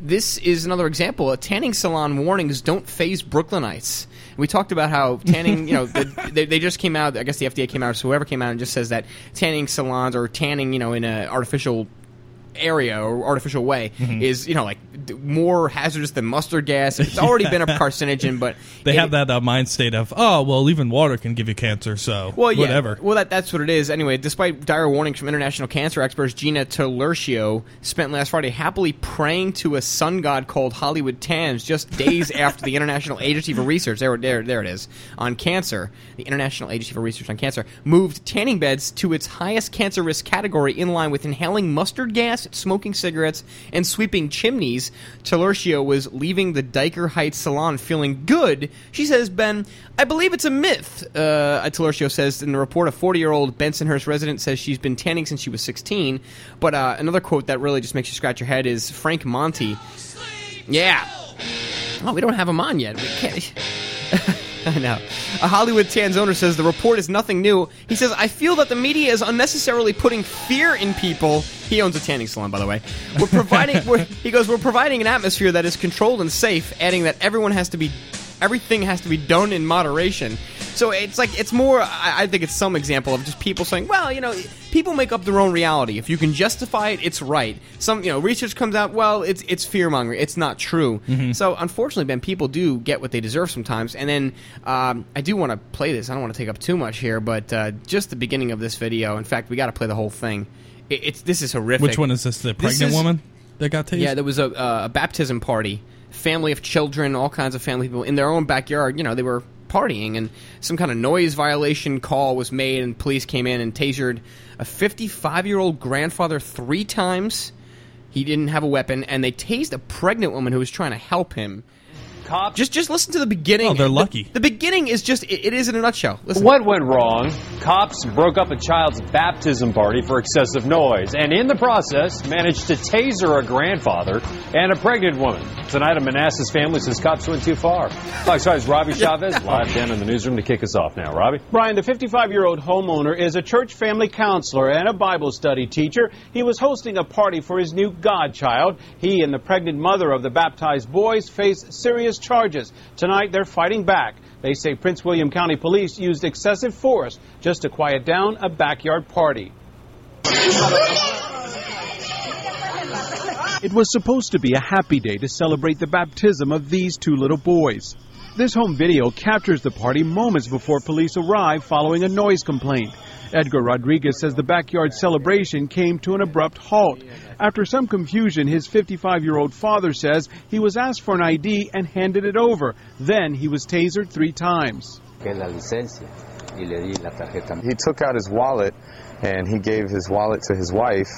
This is another example. Tanning salon warnings don't faze Brooklynites. We talked about how tanning, they just came out. I guess the FDA came out, or whoever came out, and just says that tanning salons or tanning, in an artificial area or artificial way is, more hazardous than mustard gas. It's already been a carcinogen, but they have that mind state of, oh, well, even water can give you cancer, so whatever. Yeah. Well, that's what it is. Anyway, despite dire warnings from international cancer experts, Gina Tolercio spent last Friday happily praying to a sun god called Hollywood Tans just days after the International Agency for Research, there it is, on cancer, the International Agency for Research on Cancer, moved tanning beds to its highest cancer risk category in line with inhaling mustard gas, smoking cigarettes, and sweeping chimneys. Tolercio was leaving the Diker Heights salon feeling good. She says, Ben, I believe it's a myth. Tolercio says in the report, a 40-year-old Bensonhurst resident says she's been tanning since she was 16. But another quote that really just makes you scratch your head is Frank Monti. Yeah. Oh, we don't have him on yet. We can't. I know. A Hollywood Tans owner says the report is nothing new. He says, I feel that the media is unnecessarily putting fear in people. He owns a tanning salon, by the way. We're providing an atmosphere that is controlled and safe, adding that everything has to be done in moderation. So it's like, it's more, I think it's some example of just people saying, well, people make up their own reality. If you can justify it, it's right. Some, research comes out, well, it's fear-mongering. It's not true. Mm-hmm. So unfortunately, Ben, people do get what they deserve sometimes. And then I do want to play this. I don't want to take up too much here, but just the beginning of this video. In fact, we got to play the whole thing. This is horrific. Which one is this? The pregnant woman that got tased? Yeah, there was a baptism party family of children, all kinds of family people in their own backyard. You know, they were partying, and some kind of noise violation call was made, and police came in and tasered a 55-year-old grandfather 3 times. He didn't have a weapon, and they tased a pregnant woman who was trying to help him. Cop. Just listen to the beginning. Oh, they're lucky. The beginning is just, it is in a nutshell. Listen. What went wrong? Cops broke up a child's baptism party for excessive noise, and in the process managed to taser a grandfather and a pregnant woman. Tonight, a Manassas family says cops went too far. Fox 5's Robbie Chavez live down in the newsroom to kick us off now. Robbie? Brian, the 55-year-old homeowner is a church family counselor and a Bible study teacher. He was hosting a party for his new godchild. He and the pregnant mother of the baptized boys face serious charges. Tonight, they're fighting back. They say Prince William County Police used excessive force just to quiet down a backyard party. It was supposed to be a happy day to celebrate the baptism of these 2 little boys. This home video captures the party moments before police arrive following a noise complaint. Edgar Rodriguez says the backyard celebration came to an abrupt halt. After some confusion, his 55-year-old father says he was asked for an ID and handed it over. Then he was tasered 3 times. He took out his wallet and he gave his wallet to his wife.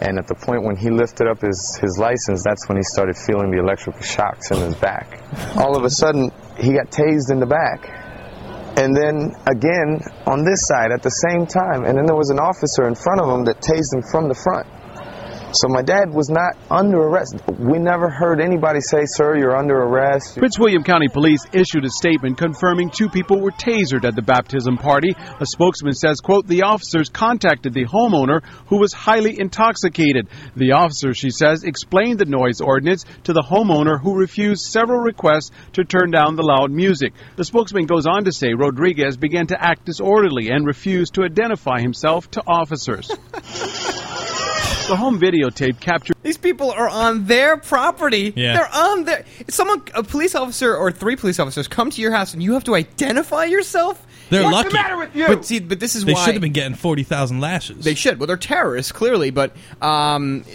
And at the point when he lifted up his license, that's when he started feeling the electrical shocks in his back. All of a sudden, he got tased in the back. And then again on this side at the same time. And then there was an officer in front of him that tased him from the front. So my dad was not under arrest. We never heard anybody say, sir, you're under arrest. Prince William County Police issued a statement confirming 2 people were tasered at the baptism party. A spokesman says, quote, the officers contacted the homeowner who was highly intoxicated. The officer, she says, explained the noise ordinance to the homeowner who refused several requests to turn down the loud music. The spokesman goes on to say Rodriguez began to act disorderly and refused to identify himself to officers. The home videotape captured. These people are on their property. Yeah. They're on their. Someone, a police officer or 3 police officers, come to your house and you have to identify yourself. They're lucky. What's the matter with you? But see, but this is why they should have been getting 40,000 lashes. They should. Well, they're terrorists clearly, but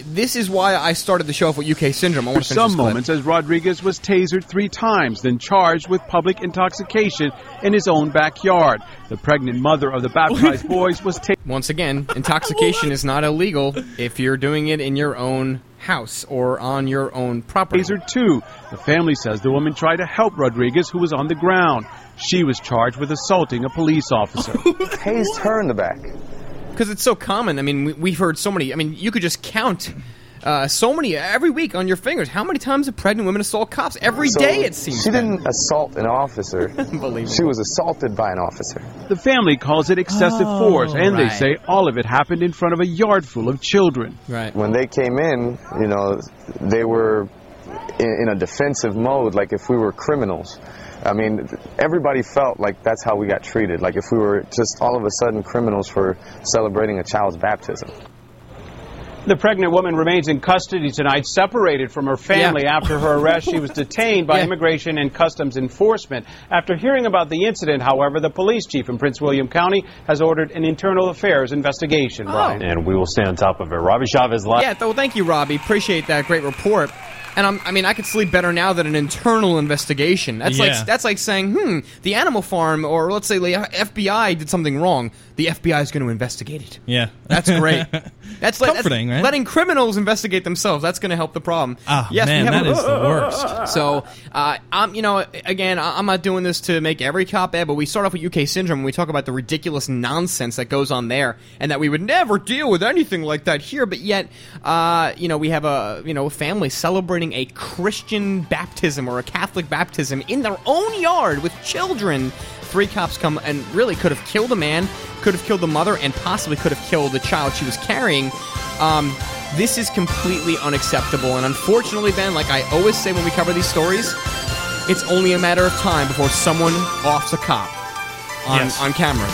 this is why I started the show off with UK Syndrome. I want to finish this clip. Moments, as Rodriguez was tasered 3 times, then charged with public intoxication in his own backyard. The pregnant mother of the baptized boys was tasered. Once again, intoxication is not illegal if you're doing it in your own house or on your own property. Tasered 2. The family says the woman tried to help Rodriguez, who was on the ground. She was charged with assaulting a police officer. Tased her in the back. Because it's so common. I mean, we've heard so many. I mean, you could just count so many every week on your fingers. How many times do pregnant women assault cops? Every day, it seems. She didn't assault an officer. Unbelievable. She was assaulted by an officer. The family calls it excessive force, and right. They say all of it happened in front of a yard full of children. Right. When they came in, you know, they were in a defensive mode, like if we were criminals. I mean, everybody felt like that's how we got treated, like if we were just all of a sudden criminals for celebrating a child's baptism. The pregnant woman remains in custody tonight, separated from her family. Yeah. After her arrest, she was detained by Immigration and Customs Enforcement. After hearing about the incident, however, the police chief in Prince William County has ordered an internal affairs investigation. Brian. And we will stay on top of it. Robbie Chavez live. Yeah, well, thank you, Robbie. Appreciate that great report. And I mean, I could sleep better now than an internal investigation. That's like saying, the Animal Farm, or let's say the FBI did something wrong. The FBI is going to investigate it. Yeah, that's great. That's comforting, right? Letting criminals investigate themms. That's going to help the problem. Oh, yes, man, that is the worst. So, I'm not doing this to make every cop ad, but we start off with UK Syndrome and we talk about the ridiculous nonsense that goes on there, and that we would never deal with anything like that here. But yet, we have a family celebrating a Christian baptism or a Catholic baptism in their own yard with children. 3 cops come and really could have killed a man, could have killed the mother, and possibly could have killed the child she was carrying. This is completely unacceptable. And unfortunately, Ben, like I always say when we cover these stories, it's only a matter of time before someone offs a cop on camera.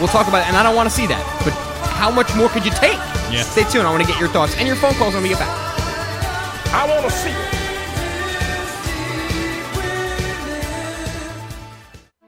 We'll talk about it, and I don't want to see that. But how much more could you take? Yeah. Stay tuned. I want to get your thoughts and your phone calls when we get back. I want to see it.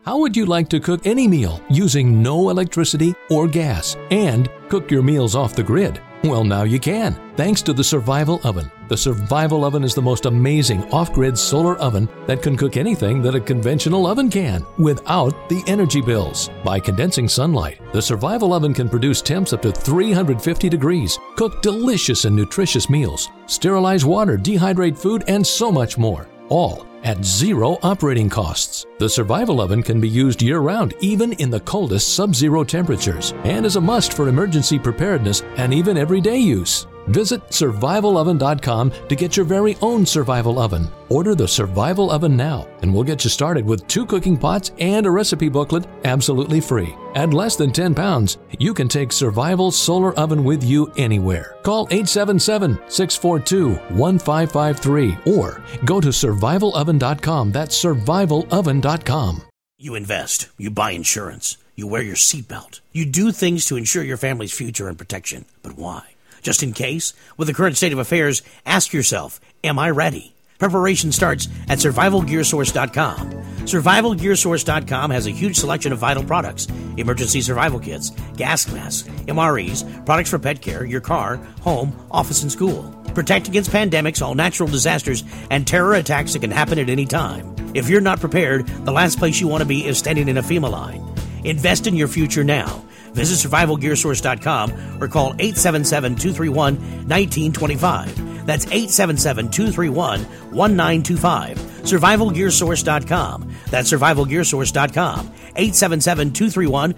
How would you like to cook any meal using no electricity or gas and cook your meals off the grid? Well, now you can, thanks to the Survival Oven. The Survival Oven is the most amazing off-grid solar oven that can cook anything that a conventional oven can without the energy bills. By condensing sunlight, the Survival Oven can produce temps up to 350 degrees, cook delicious and nutritious meals, sterilize water, dehydrate food, and so much more, all at zero operating costs. The Survival Oven can be used year-round, even in the coldest sub-zero temperatures, and is a must for emergency preparedness and even everyday use. Visit SurvivalOven.com to get your very own Survival Oven. Order the Survival Oven now, and we'll get you started with 2 cooking pots and a recipe booklet absolutely free. At less than 10 pounds, you can take Survival Solar Oven with you anywhere. Call 877-642-1553 or go to SurvivalOven.com. That's SurvivalOven.com. You invest. You buy insurance. You wear your seatbelt. You do things to ensure your family's future and protection. But why? Just in case, with the current state of affairs, ask yourself, am I ready? Preparation starts at SurvivalGearSource.com. SurvivalGearSource.com has a huge selection of vital products, emergency survival kits, gas masks, MREs, products for pet care, your car, home, office, and school. Protect against pandemics, all natural disasters, and terror attacks that can happen at any time. If you're not prepared, the last place you want to be is standing in a FEMA line. Invest in your future now. Visit SurvivalGearSource.com or call 877-231-1925. That's 877-231-1925. SurvivalGearSource.com. That's SurvivalGearSource.com. 877-231-1925.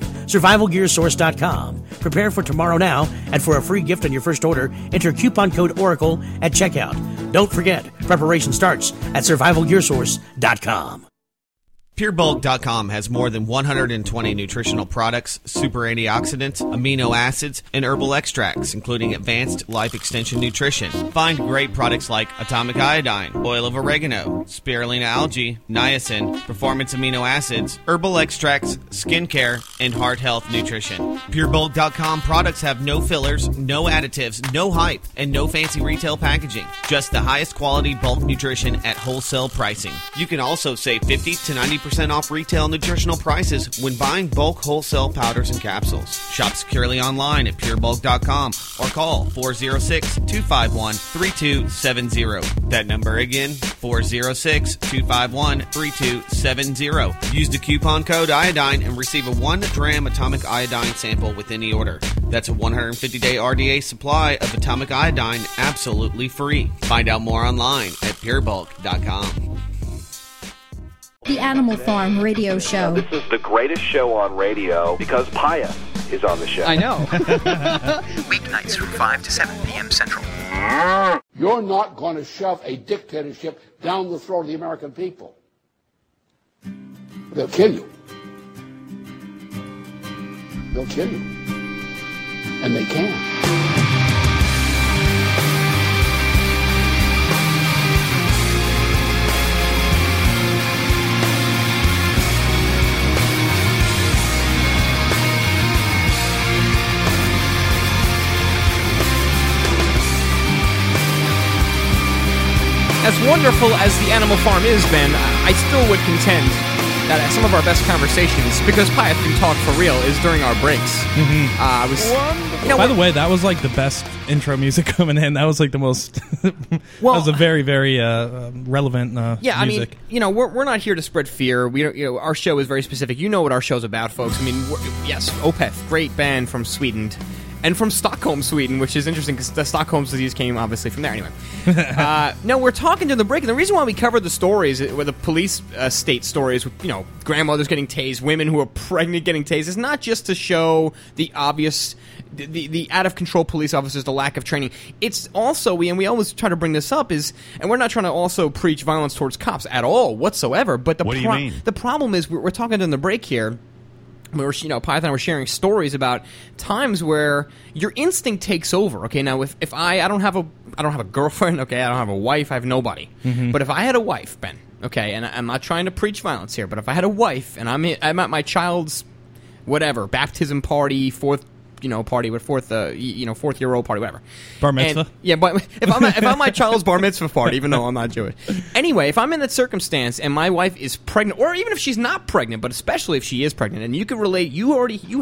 SurvivalGearSource.com. Prepare for tomorrow now, and for a free gift on your first order, enter coupon code ORACLE at checkout. Don't forget, preparation starts at SurvivalGearSource.com. PureBulk.com has more than 120 nutritional products, super antioxidants, amino acids, and herbal extracts, including advanced life extension nutrition. Find great products like atomic iodine, oil of oregano, spirulina algae, niacin, performance amino acids, herbal extracts, skincare, and heart health nutrition. PureBulk.com products have no fillers, no additives, no hype, and no fancy retail packaging. Just the highest quality bulk nutrition at wholesale pricing. You can also save 50 to 90% off retail nutritional prices when buying bulk wholesale powders and capsules. Shop securely online at purebulk.com or call 406-251-3270. That number again, 406-251-3270. Use the coupon code iodine and receive a 1 gram atomic iodine sample with any order. That's a 150-day RDA supply of atomic iodine absolutely free. Find out more online at purebulk.com. The Animal Farm Radio Show. This is the greatest show on radio because Paya is on the show. I know. Weeknights from 5 to 7 p.m. Central. You're not going to shove a dictatorship down the throat of the American people. They'll kill you. They'll kill you. And they can. As wonderful as the Animal Farm is, Ben, I still would contend that some of our best conversations, because Pius can talk for real, is during our breaks. Mm-hmm. By the way, that was like the best intro music coming in. That was like the most. That was a very, very relevant. Music. I mean, we're not here to spread fear. We don't. Our show is very specific. You know what our show's about, folks. I mean, yes, Opeth, great band from Sweden. And from Stockholm, Sweden, which is interesting because the Stockholm disease came obviously from there. Anyway, no, we're talking during the break, and the reason why we covered the stories, where the police state stories, with grandmothers getting tased, women who are pregnant getting tased, is not just to show the obvious, the out of control police officers, the lack of training. It's also we always try to bring this up is, and we're not trying to also preach violence towards cops at all whatsoever. But the problem is we're talking during the break here. We were, Python were sharing stories about times where your instinct takes over. Okay, now if I don't have a girlfriend. Okay, I don't have a wife. I have nobody. Mm-hmm. But if I had a wife, Ben. Okay, and I'm not trying to preach violence here. But if I had a wife and I'm at my child's baptism party, fourth party with fourth-year-old party, whatever. Bar mitzvah? And, yeah, but if I'm my child's bar mitzvah party, even though I'm not Jewish. Anyway, if I'm in that circumstance and my wife is pregnant, or even if she's not pregnant, but especially if she is pregnant, and you can relate, you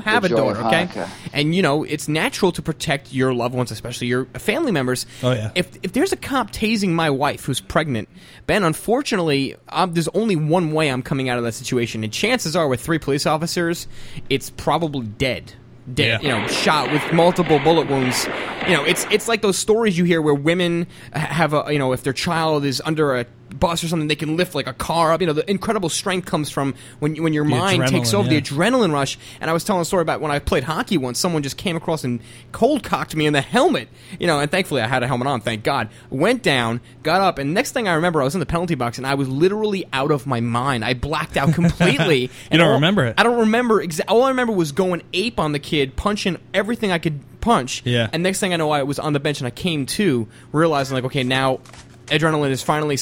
have a daughter, okay? And, it's natural to protect your loved ones, especially your family members. Oh, yeah. If there's a cop tasing my wife who's pregnant, Ben, unfortunately, there's only one way I'm coming out of that situation, and chances are with 3 police officers, it's probably dead, yeah. Shot with multiple bullet wounds. It's like those stories you hear where women have a, if their child is under a bus or something, they can lift like a car up. The incredible strength comes from when your mind takes over, the adrenaline rush. And I was telling a story about when I played hockey once, someone just came across and cold-cocked me in the helmet, and thankfully I had a helmet on, thank God. Went down, got up, and next thing I remember, I was in the penalty box, and I was literally out of my mind. I blacked out completely. Remember it. I don't remember. All I remember was going ape on the kid, punching everything I could punch. Yeah. And next thing I know, I was on the bench, and I came to, realizing, okay, now adrenaline is finally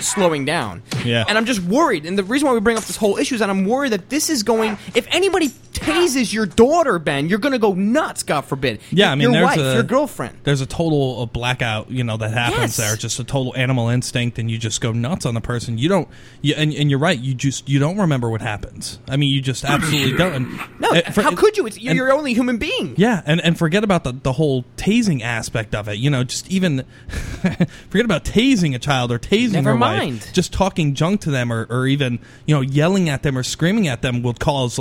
slowing down. Yeah. And I'm just worried. And the reason why we bring up this whole issue is that I'm worried that this is going... If anybody tases your daughter, Ben, you're going to go nuts, God forbid. Yeah, your wife, your girlfriend. There's a total blackout, that happens there. Just a total animal instinct, and you just go nuts on the person. You don't... And you're right. You don't remember what happens. I mean, you just absolutely don't. And, how could you? You're only human being. Yeah, and forget about the whole tasing aspect of it. Just even... forget about tasing a child or tasing... Never mind. Just talking junk to them or even, yelling at them or screaming at them will cause,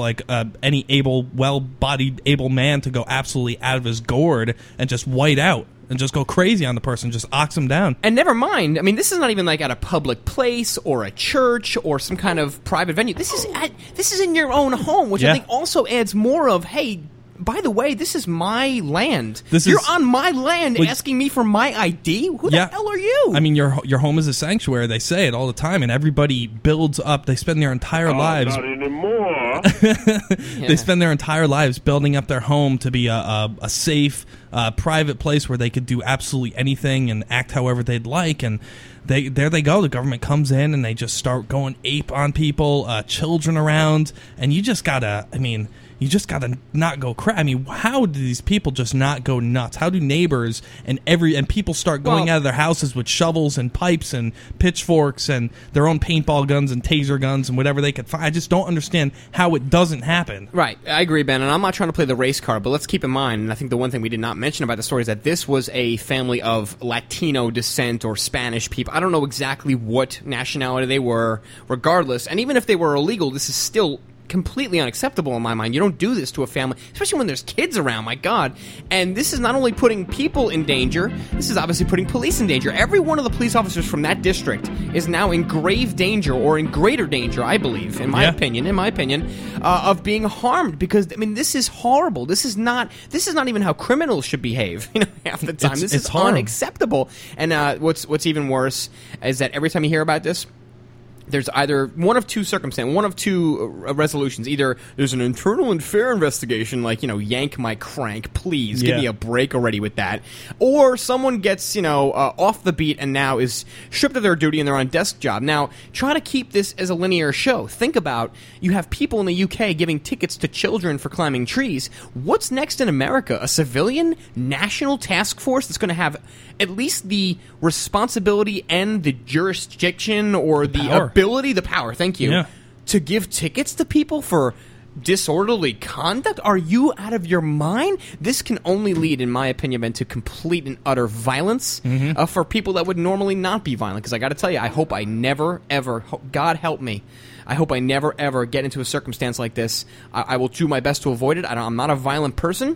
any well-bodied, able man to go absolutely out of his gourd and just white out and just go crazy on the person, just ox them down. And never mind, this is not even, at a public place or a church or some kind of private venue. This is in your own home, which I think also adds more of, hey... By the way, this is my land. You're on my land asking me for my ID? Who the hell are you? Your home is a sanctuary. They say it all the time, and everybody builds up. They spend their entire lives... Not anymore. They spend their entire lives building up their home to be a safe, private place where they could do absolutely anything and act however they'd like, and... There they go. The government comes in and they just start going ape on people, children around, and you just gotta. You just gotta not go crazy. How do these people just not go nuts? How do neighbors and people start going out of their houses with shovels and pipes and pitchforks and their own paintball guns and taser guns and whatever they could find? I just don't understand how it doesn't happen. Right, I agree, Ben, and I'm not trying to play the race card, but let's keep in mind. And I think the one thing we did not mention about the story is that this was a family of Latino descent or Spanish people. I don't know exactly what nationality they were, regardless. And even if they were illegal, this is still completely unacceptable in my mind. You don't do this to a family, especially when there's kids around, my God. And this is not only putting people in danger, this is obviously putting police in danger. Every one of the police officers from that district is now in grave danger, or in greater danger, I believe, in my opinion, of being harmed, because, this is horrible. This is not even how criminals should behave, half the time. This is unacceptable. And what's even worse is that every time you hear about this, there's either one of two circumstances, one of two resolutions. Either there's an internal and fair investigation, yank my crank, please, give me a break already with that. Or someone gets, off the beat and now is stripped of their duty and they're on desk job. Now, try to keep this as a linear show. Think about, you have people in the UK giving tickets to children for climbing trees. What's next in America? A civilian national task force that's going to have at least the responsibility and the jurisdiction or the power. The power, thank you, to give tickets to people for disorderly conduct? Are you out of your mind? This can only lead, in my opinion, Ben, to complete and utter violence for people that would normally not be violent. Because I got to tell you, I hope I never, ever, God help me, I hope I never, ever get into a circumstance like this. I will do my best to avoid it. I'm not a violent person,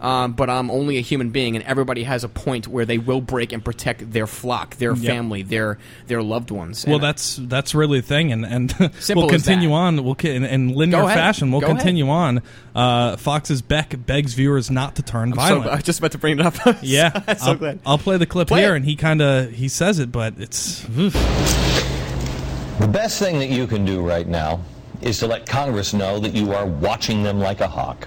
but I'm only a human being, and everybody has a point where they will break and protect their flock, their family, their loved ones. Well, and that's really the thing, and we'll continue on. We'll in linear fashion. We'll continue on. Fox's Beck begs viewers not to turn violent. I was just about to bring it up. Yeah, I'm so glad. I'll play the clip here, and he says it, but it's. The best thing that you can do right now is to let Congress know that you are watching them like a hawk.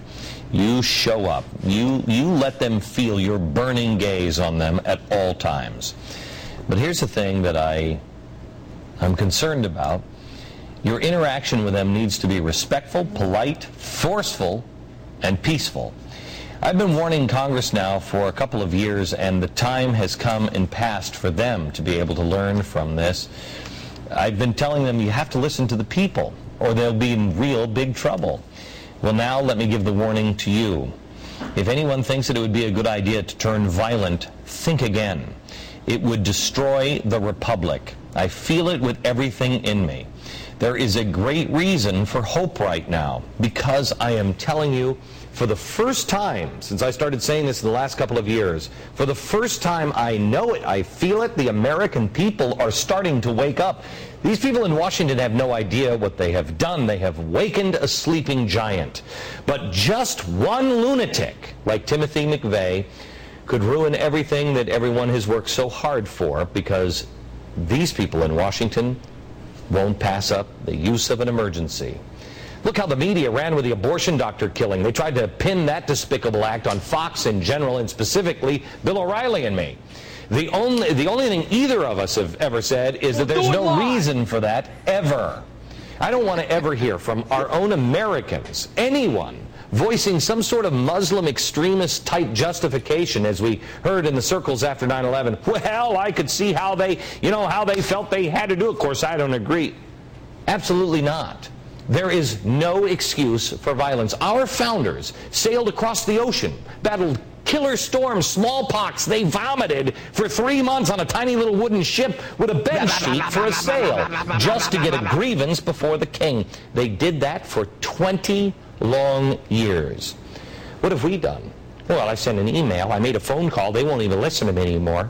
You show up. You let them feel your burning gaze on them at all times. But here's the thing that I'm concerned about. Your interaction with them needs to be respectful, polite, forceful, and peaceful. I've been warning Congress now for a couple of years, and the time has come and passed for them to be able to learn from this. I've been telling them you have to listen to the people, or they'll be in real big trouble. Well, now let me give the warning to you. If anyone thinks that it would be a good idea to turn violent, think again. It would destroy the republic. I feel it with everything in me. There is a great reason for hope right now, because I am telling you, for the first time since I started saying this in the last couple of years, for the first time I know it, I feel it, the American people are starting to wake up. These people in Washington have no idea what they have done. They have wakened a sleeping giant. But just one lunatic like Timothy McVeigh could ruin everything that everyone has worked so hard for, because these people in Washington won't pass up the use of an emergency. Look how the media ran with the abortion doctor killing. They tried to pin that despicable act on Fox in general, and specifically Bill O'Reilly and me. The only thing either of us have ever said is that there's no reason for that ever. I don't want to ever hear from our own Americans, anyone, voicing some sort of Muslim extremist type justification, as we heard in the circles after 9/11. Well, I could see how they, how they felt they had to do it. Of course, I don't agree. Absolutely not. There is no excuse for violence. Our founders sailed across the ocean, battled killer storms, smallpox. They vomited for 3 months on a tiny little wooden ship with a bed sheet for a sail, just to get a grievance before the king. They did that for 20 long years. What have we done? Well, I sent an email, I made a phone call, they won't even listen to me anymore.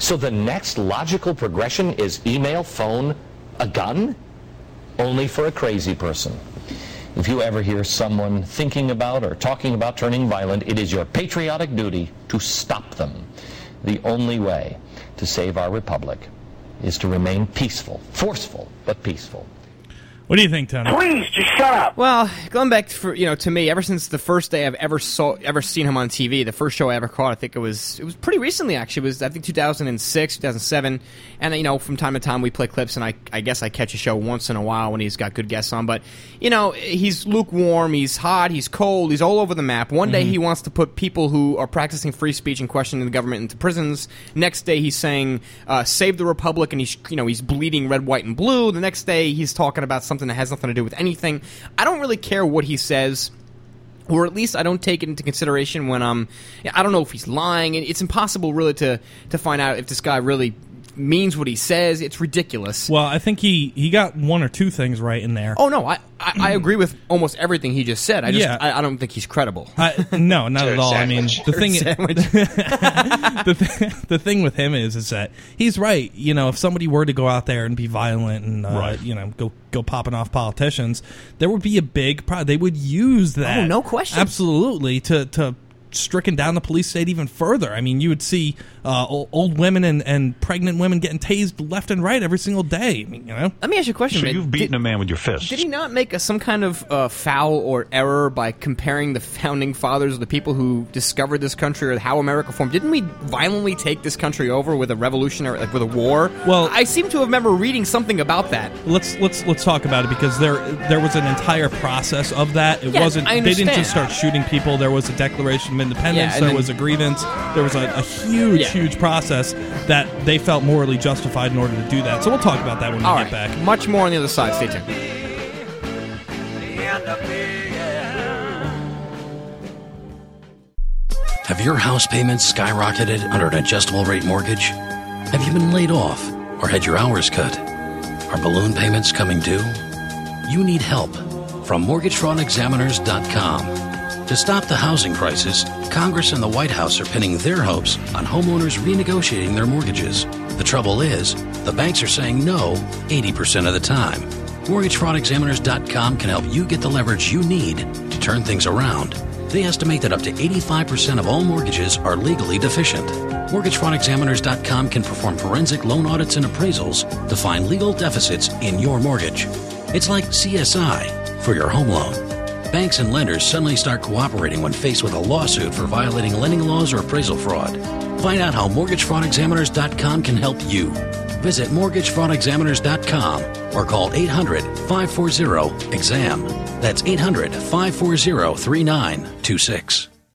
So the next logical progression is email, phone, a gun? Only for a crazy person. If you ever hear someone thinking about or talking about turning violent, it is your patriotic duty to stop them. The only way to save our republic is to remain peaceful, forceful, but peaceful. What do you think, Tony? Please, just shut up. Well, Glenn Beck, to me, ever since the first day I've ever seen him on TV, the first show I ever caught, I think it was pretty recently, actually. It was, I think, 2006, 2007. And, from time to time we play clips, and I guess I catch a show once in a while when he's got good guests on. But, he's lukewarm, he's hot, he's cold, he's all over the map. One day he wants to put people who are practicing free speech and questioning the government into prisons. Next day he's saying, save the republic, and he's bleeding red, white, and blue. The next day he's talking about something that has nothing to do with anything. I don't really care what he says, or at least I don't take it into consideration when I don't know if he's lying. It's impossible really to find out if this guy really means what he says. It's ridiculous. Well, I think he got one or two things right in there. Oh, no, I agree with almost everything he just said. I don't think he's credible. No, not at all. Sandwich. I mean, the thing with him is that he's right. If somebody were to go out there and be violent and right. Go popping off politicians, there would be a big problem. They would use that. Oh, no question. Absolutely, to stricken down the police state even further. I mean, you would see old women and pregnant women getting tased left and right every single day. Let me ask you a question. So you've beaten a man with your fists. Did he not make some kind of foul or error by comparing the founding fathers, the people who discovered this country, or how America formed? Didn't we violently take this country over with a revolutionary, with a war? Well, I seem to remember reading something about that. Let's talk about it, because there was an entire process of that. It wasn't. I understand. They didn't just start shooting people. There was a declaration independence, there was a grievance, there was a huge process that they felt morally justified in order to do that. So we'll talk about that when we get back. Much more on the other side. Stay tuned. Have your house payments skyrocketed under an adjustable rate mortgage? Have you been laid off or had your hours cut? Are balloon payments coming due? You need help from MortgageFraudExaminers.com. To stop the housing crisis, Congress and the White House are pinning their hopes on homeowners renegotiating their mortgages. The trouble is, the banks are saying no 80% of the time. MortgageFraudExaminers.com can help you get the leverage you need to turn things around. They estimate that up to 85% of all mortgages are legally deficient. MortgageFraudExaminers.com can perform forensic loan audits and appraisals to find legal deficits in your mortgage. It's like CSI for your home loan. Banks and lenders suddenly start cooperating when faced with a lawsuit for violating lending laws or appraisal fraud. Find out how MortgageFraudExaminers.com can help you. Visit MortgageFraudExaminers.com or call 800-540-EXAM. That's 800-540-3926.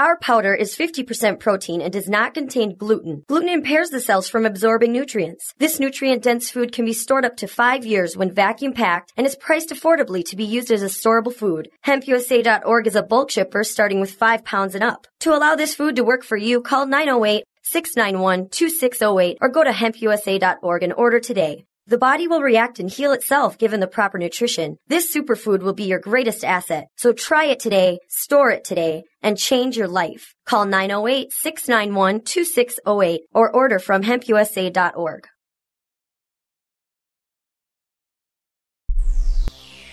Our powder is 50% protein and does not contain gluten. Gluten impairs the cells from absorbing nutrients. This nutrient-dense food can be stored up to 5 years when vacuum-packed and is priced affordably to be used as a storable food. HempUSA.org is a bulk shipper starting with 5 pounds and up. To allow this food to work for you, call 908-691-2608 or go to HempUSA.org and order today. The body will react and heal itself given the proper nutrition. This superfood will be your greatest asset. So try it today, store it today, and change your life. Call 908-691-2608 or order from hempusa.org.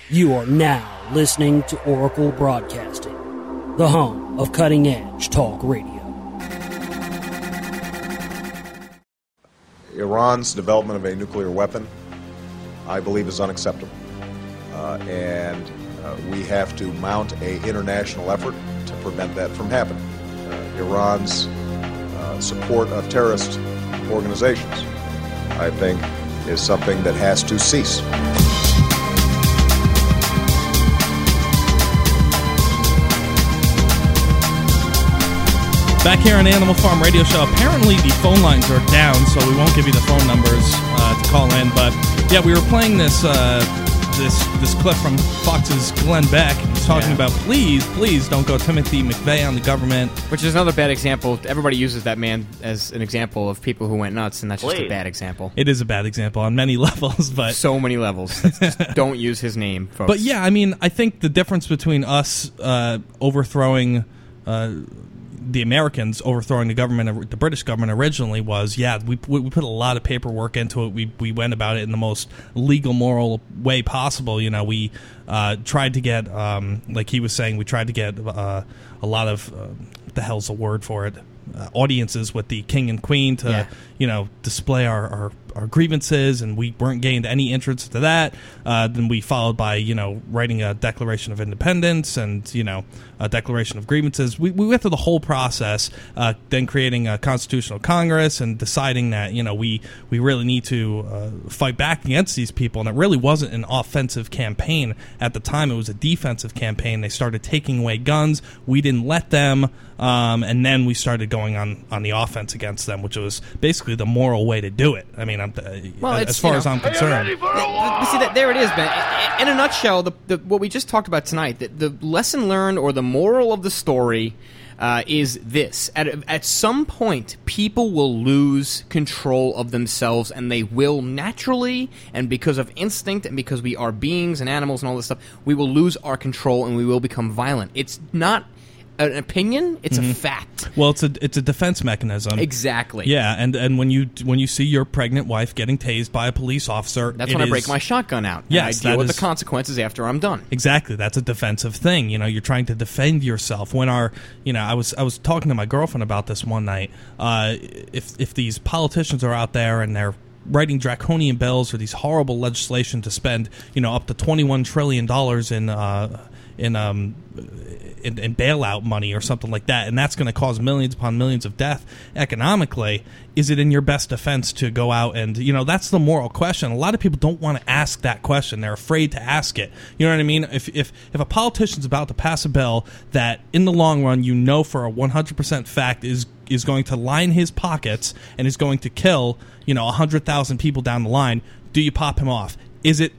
You are now listening to Oracle Broadcasting, the home of cutting-edge talk radio. Iran's development of a nuclear weapon, I believe, is unacceptable. And we have to mount an international effort to prevent that from happening. Iran's support of terrorist organizations, I think, is something that has to cease. Back here on Animal Farm Radio Show, apparently the phone lines are down, so we won't give you the phone numbers to call in. But yeah, we were playing this clip from Fox's Glenn Beck. He's talking about please don't go Timothy McVeigh on the government, which is another bad example. Everybody uses that man as an example of people who went nuts, and that's just a bad example. It is a bad example on many levels, but so many levels. Just don't use his name, folks. But yeah, I mean, I think the difference between us overthrowing. The Americans overthrowing the government, the British government originally was, we put a lot of paperwork into it. We went about it in the most legal, moral way possible. You know, we tried to get, like he was saying, we tried to get a lot of, what the hell's the word for it, audiences with the king and queen to, you know, display our grievances, and we weren't gained any entrance to that. Then we followed by, you know, writing a Declaration of Independence and, you know, a Declaration of Grievances. We went through the whole process, then creating a Constitutional Congress and deciding that, you know, we really need to fight back against these people. And it really wasn't an offensive campaign at the time. It was a defensive campaign. They started taking away guns. We didn't let them. And then we started going on the offense against them, which was basically the moral way to do it. I mean, as far as I'm concerned. See, there it is, Ben. In a nutshell, what we just talked about tonight, the lesson learned or the moral of the story is this. At some point, people will lose control of themselves, and they will naturally, and because of instinct, and because we are beings and animals and all this stuff, we will lose our control and we will become violent. It's not an opinion, it's a fact. Well, it's a defense mechanism. Exactly. Yeah, and when you see your pregnant wife getting tased by a police officer, that's when I break my shotgun out. Yes, and I deal with the consequences after I'm done. Exactly. That's a defensive thing. You know, you're trying to defend yourself. When I was talking to my girlfriend about this one night. If these politicians are out there and they're writing draconian bills or these horrible legislation to spend, you know, up to $21 trillion in bailout money or something like that, and that's going to cause millions upon millions of death economically, is it in your best defense to go out and, you know, that's the moral question. A lot of people don't want to ask that question. They're afraid to ask it. You know what I mean? If a politician's about to pass a bill that in the long run, you know, for a 100% fact is going to line his pockets and is going to kill, you know, 100,000 people down the line, do you pop him off? Is that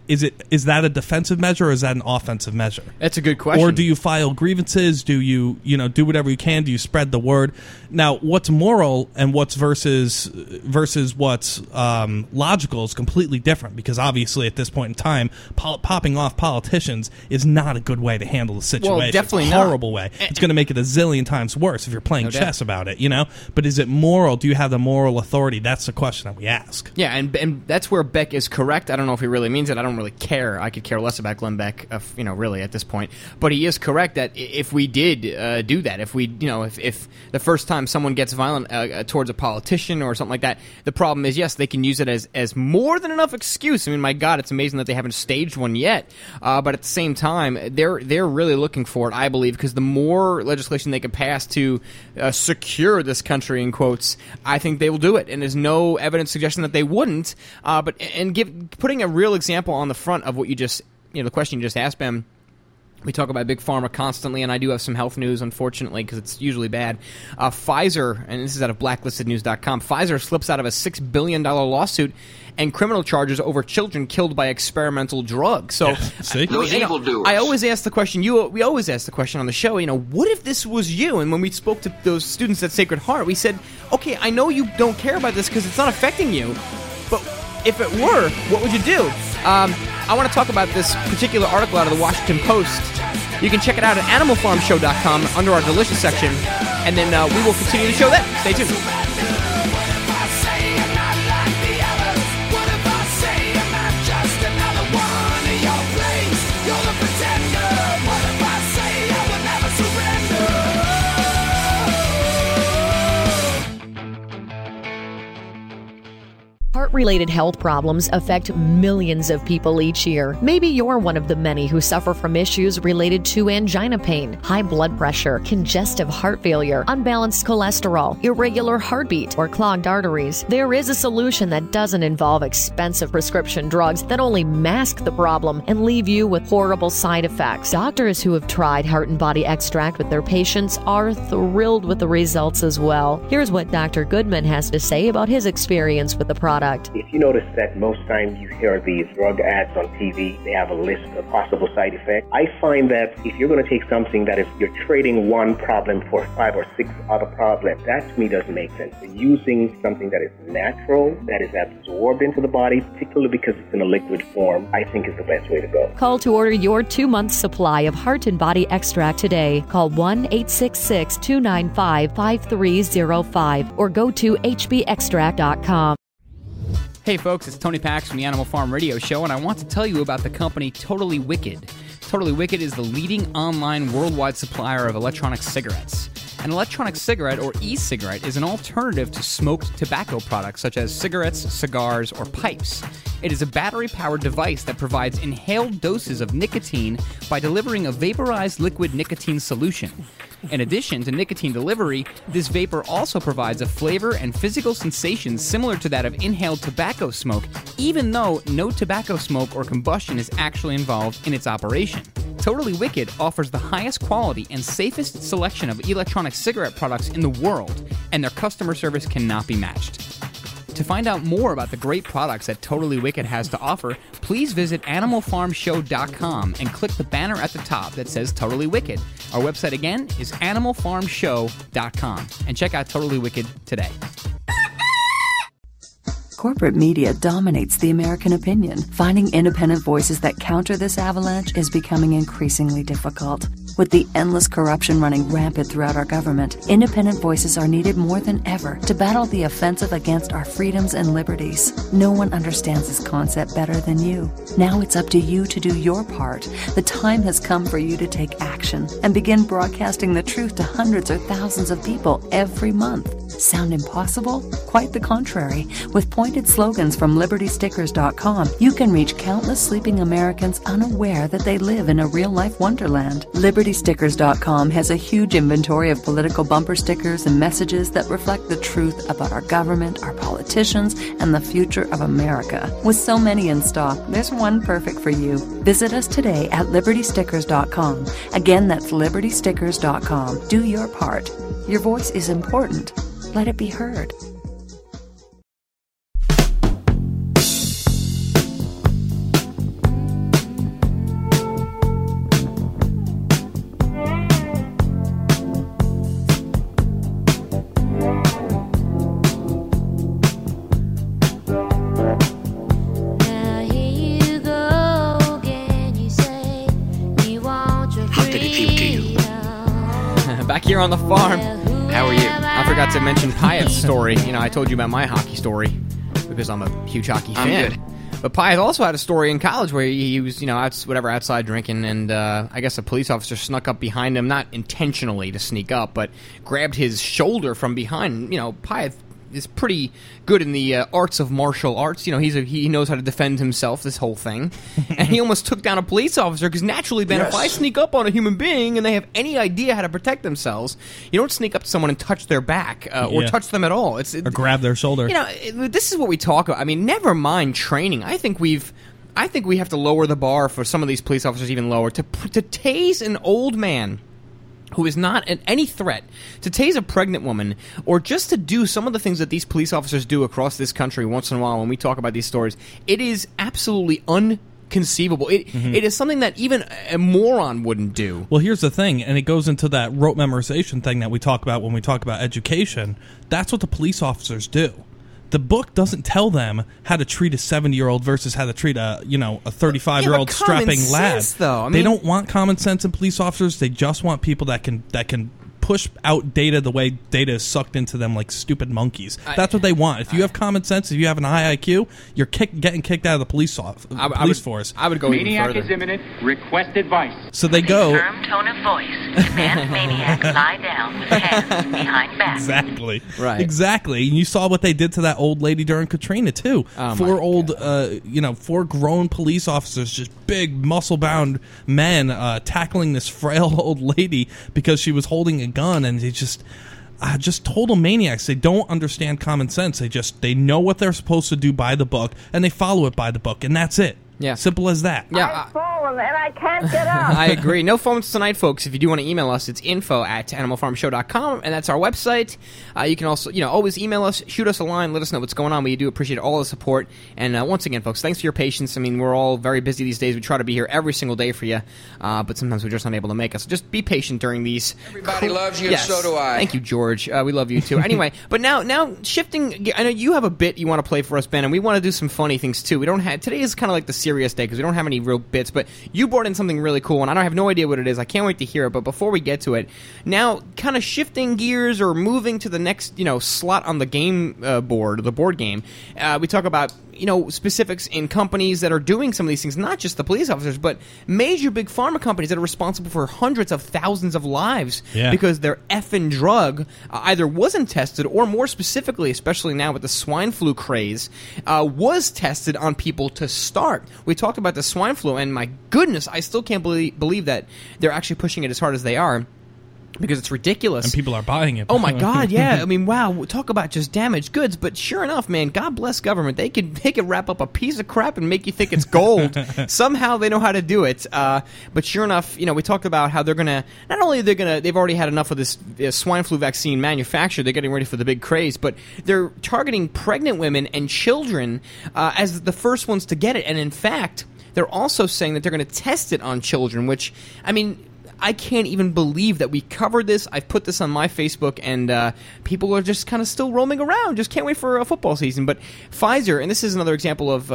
a defensive measure or is that an offensive measure? That's a good question. Or do you file grievances? Do you do whatever you can? Do you spread the word? Now, what's moral and what's versus what's logical is completely different, because obviously at this point in time, popping off politicians is not a good way to handle the situation. Well, definitely not. It's a horrible way. It's going to make it a zillion times worse if you're playing chess about it, you know? But is it moral? Do you have the moral authority? That's the question that we ask. Yeah, and that's where Beck is correct. I don't know if he really means that I don't really care. I could care less about Glenn Beck, you know, really at this point. But he is correct that if we did do that, if we, you know, if the first time someone gets violent towards a politician or something like that, the problem is, yes, they can use it as more than enough excuse. I mean, my God, it's amazing that they haven't staged one yet. But at the same time, they're really looking for it, I believe, because the more legislation they can pass to secure this country, in quotes, I think they will do it. And there's no evidence suggesting that they wouldn't. Putting a real example on the front of what you just, you know, the question you just asked, Ben. We talk about Big Pharma constantly, and I do have some health news, unfortunately, because it's usually bad. Pfizer, and this is out of blacklistednews.com, Pfizer slips out of a $6 billion lawsuit and criminal charges over children killed by experimental drugs. So, yeah, those evildoers. I always ask the question, we always ask the question on the show, you know, what if this was you? And when we spoke to those students at Sacred Heart, we said, okay, I know you don't care about this because it's not affecting you, but if it were, what would you do? I want to talk about this particular article out of the Washington Post. You can check it out at AnimalFarmShow.com under our delicious section, and then we will continue the show then. Stay tuned. Heart-related health problems affect millions of people each year. Maybe you're one of the many who suffer from issues related to angina pain, high blood pressure, congestive heart failure, unbalanced cholesterol, irregular heartbeat, or clogged arteries. There is a solution that doesn't involve expensive prescription drugs that only mask the problem and leave you with horrible side effects. Doctors who have tried Heart and Body Extract with their patients are thrilled with the results as well. Here's what Dr. Goodman has to say about his experience with the product. If you notice that most times you hear these drug ads on TV, they have a list of possible side effects. I find that if you're going to take something that if you're trading one problem for 5 or 6 other problems, that to me doesn't make sense. Using something that is natural, that is absorbed into the body, particularly because it's in a liquid form, I think is the best way to go. Call to order your 2-month supply of Heart and Body Extract today. Call 1-866-295-5305 or go to HBExtract.com. Hey folks, it's Tony Pax from the Animal Farm Radio Show, and I want to tell you about the company Totally Wicked. Totally Wicked is the leading online worldwide supplier of electronic cigarettes. An electronic cigarette, or e-cigarette, is an alternative to smoked tobacco products such as cigarettes, cigars, or pipes. It is a battery-powered device that provides inhaled doses of nicotine by delivering a vaporized liquid nicotine solution. In addition to nicotine delivery, this vapor also provides a flavor and physical sensation similar to that of inhaled tobacco smoke, even though no tobacco smoke or combustion is actually involved in its operation. Totally Wicked offers the highest quality and safest selection of electronic cigarette products in the world, and their customer service cannot be matched. To find out more about the great products that Totally Wicked has to offer, please visit AnimalFarmShow.com and click the banner at the top that says Totally Wicked. Our website again is AnimalFarmShow.com. And check out Totally Wicked today. Corporate media dominates the American opinion. Finding independent voices that counter this avalanche is becoming increasingly difficult. With the endless corruption running rampant throughout our government, independent voices are needed more than ever to battle the offensive against our freedoms and liberties. No one understands this concept better than you. Now it's up to you to do your part. The time has come for you to take action and begin broadcasting the truth to hundreds or thousands of people every month. Sound impossible? Quite the contrary. With pointed slogans from LibertyStickers.com, you can reach countless sleeping Americans unaware that they live in a real-life wonderland. LibertyStickers.com has a huge inventory of political bumper stickers and messages that reflect the truth about our government, our politicians, and the future of America. With so many in stock, there's one perfect for you. Visit us today at LibertyStickers.com. Again, that's LibertyStickers.com. Do your part. Your voice is important. Let it be heard. On the farm. How are you? I forgot to mention Pyatt's story. You know, I told you about my hockey story because I'm a huge hockey fan. I'm good. But Pyatt also had a story in college where he was, outside drinking, and I guess a police officer snuck up behind him, not intentionally to sneak up, but grabbed his shoulder from behind. You know, Pyatt is pretty good in the arts of martial arts. You know, he knows how to defend himself, this whole thing. And he almost took down a police officer because naturally, Ben, yes. If I sneak up on a human being and they have any idea how to protect themselves, you don't sneak up to someone and touch their back or touch them at all. Or grab their shoulder. You know, this is what we talk about. I mean, never mind training. I think we have to lower the bar for some of these police officers even lower. To tase an old man who is not at any threat, to tase a pregnant woman, or just to do some of the things that these police officers do across this country once in a while when we talk about these stories, it is absolutely unconceivable. It is something that even a moron wouldn't do. Well, here's the thing, and it goes into that rote memorization thing that we talk about when we talk about education. That's what the police officers do. The book doesn't tell them how to treat a 70-year-old versus how to treat a 35-year-old strapping lad. They don't want common sense in police officers. They just want people that can push out data the way data is sucked into them like stupid monkeys. That's what they want. If you have common sense, if you have an high IQ, you're getting kicked out of the police force. I would go maniac even further. Maniac is imminent. Request advice. So they go. With a firm tone of voice. Command maniac lie down with hands behind back. Exactly. Right. Exactly. And you saw what they did to that old lady during Katrina too. Oh, four grown police officers, just big muscle bound men tackling this frail old lady because she was holding a gun, and they just total maniacs. They don't understand common sense. They know what they're supposed to do by the book, and they follow it by the book, and that's it. Yeah, simple as that. Yeah, I've fallen and I can't get up. I agree. No phones tonight, folks. If you do want to email us, it's info@animalfarmshow.com, and that's our website. You can also, always email us, shoot us a line, let us know what's going on. We do appreciate all the support. And once again, folks, thanks for your patience. I mean, we're all very busy these days. We try to be here every single day for you, but sometimes we're just not able to make it. So just be patient during these. Everybody loves you, yes. And so do I. Thank you, George. We love you too. Anyway, but now shifting. I know you have a bit you want to play for us, Ben, and we want to do some funny things too. We don't have today is kind of like the serious day because we don't have any real bits, but you brought in something really cool, and I have no idea what it is. I can't wait to hear it, but before we get to it, now kind of shifting gears or moving to the next, slot on the game board, the board game, we talk about, specifics in companies that are doing some of these things, not just the police officers, but major big pharma companies that are responsible for hundreds of thousands of lives because their effing drug either wasn't tested or, more specifically, especially now with the swine flu craze, was tested on people to start. We talked about the swine flu, and my goodness, I still can't believe that they're actually pushing it as hard as they are. Because it's ridiculous. And people are buying it. Oh, my God, yeah. I mean, wow, talk about just damaged goods. But sure enough, man, God bless government. They could wrap up a piece of crap and make you think it's gold. Somehow they know how to do it. But sure enough, we talked about how they're going to – not only they've already had enough of this swine flu vaccine manufactured. They're getting ready for the big craze. But they're targeting pregnant women and children as the first ones to get it. And, in fact, they're also saying that they're going to test it on children, which, I mean – I can't even believe that we covered this. I've put this on my Facebook, and people are just kind of still roaming around. Just can't wait for a football season. But Pfizer, and this is another example of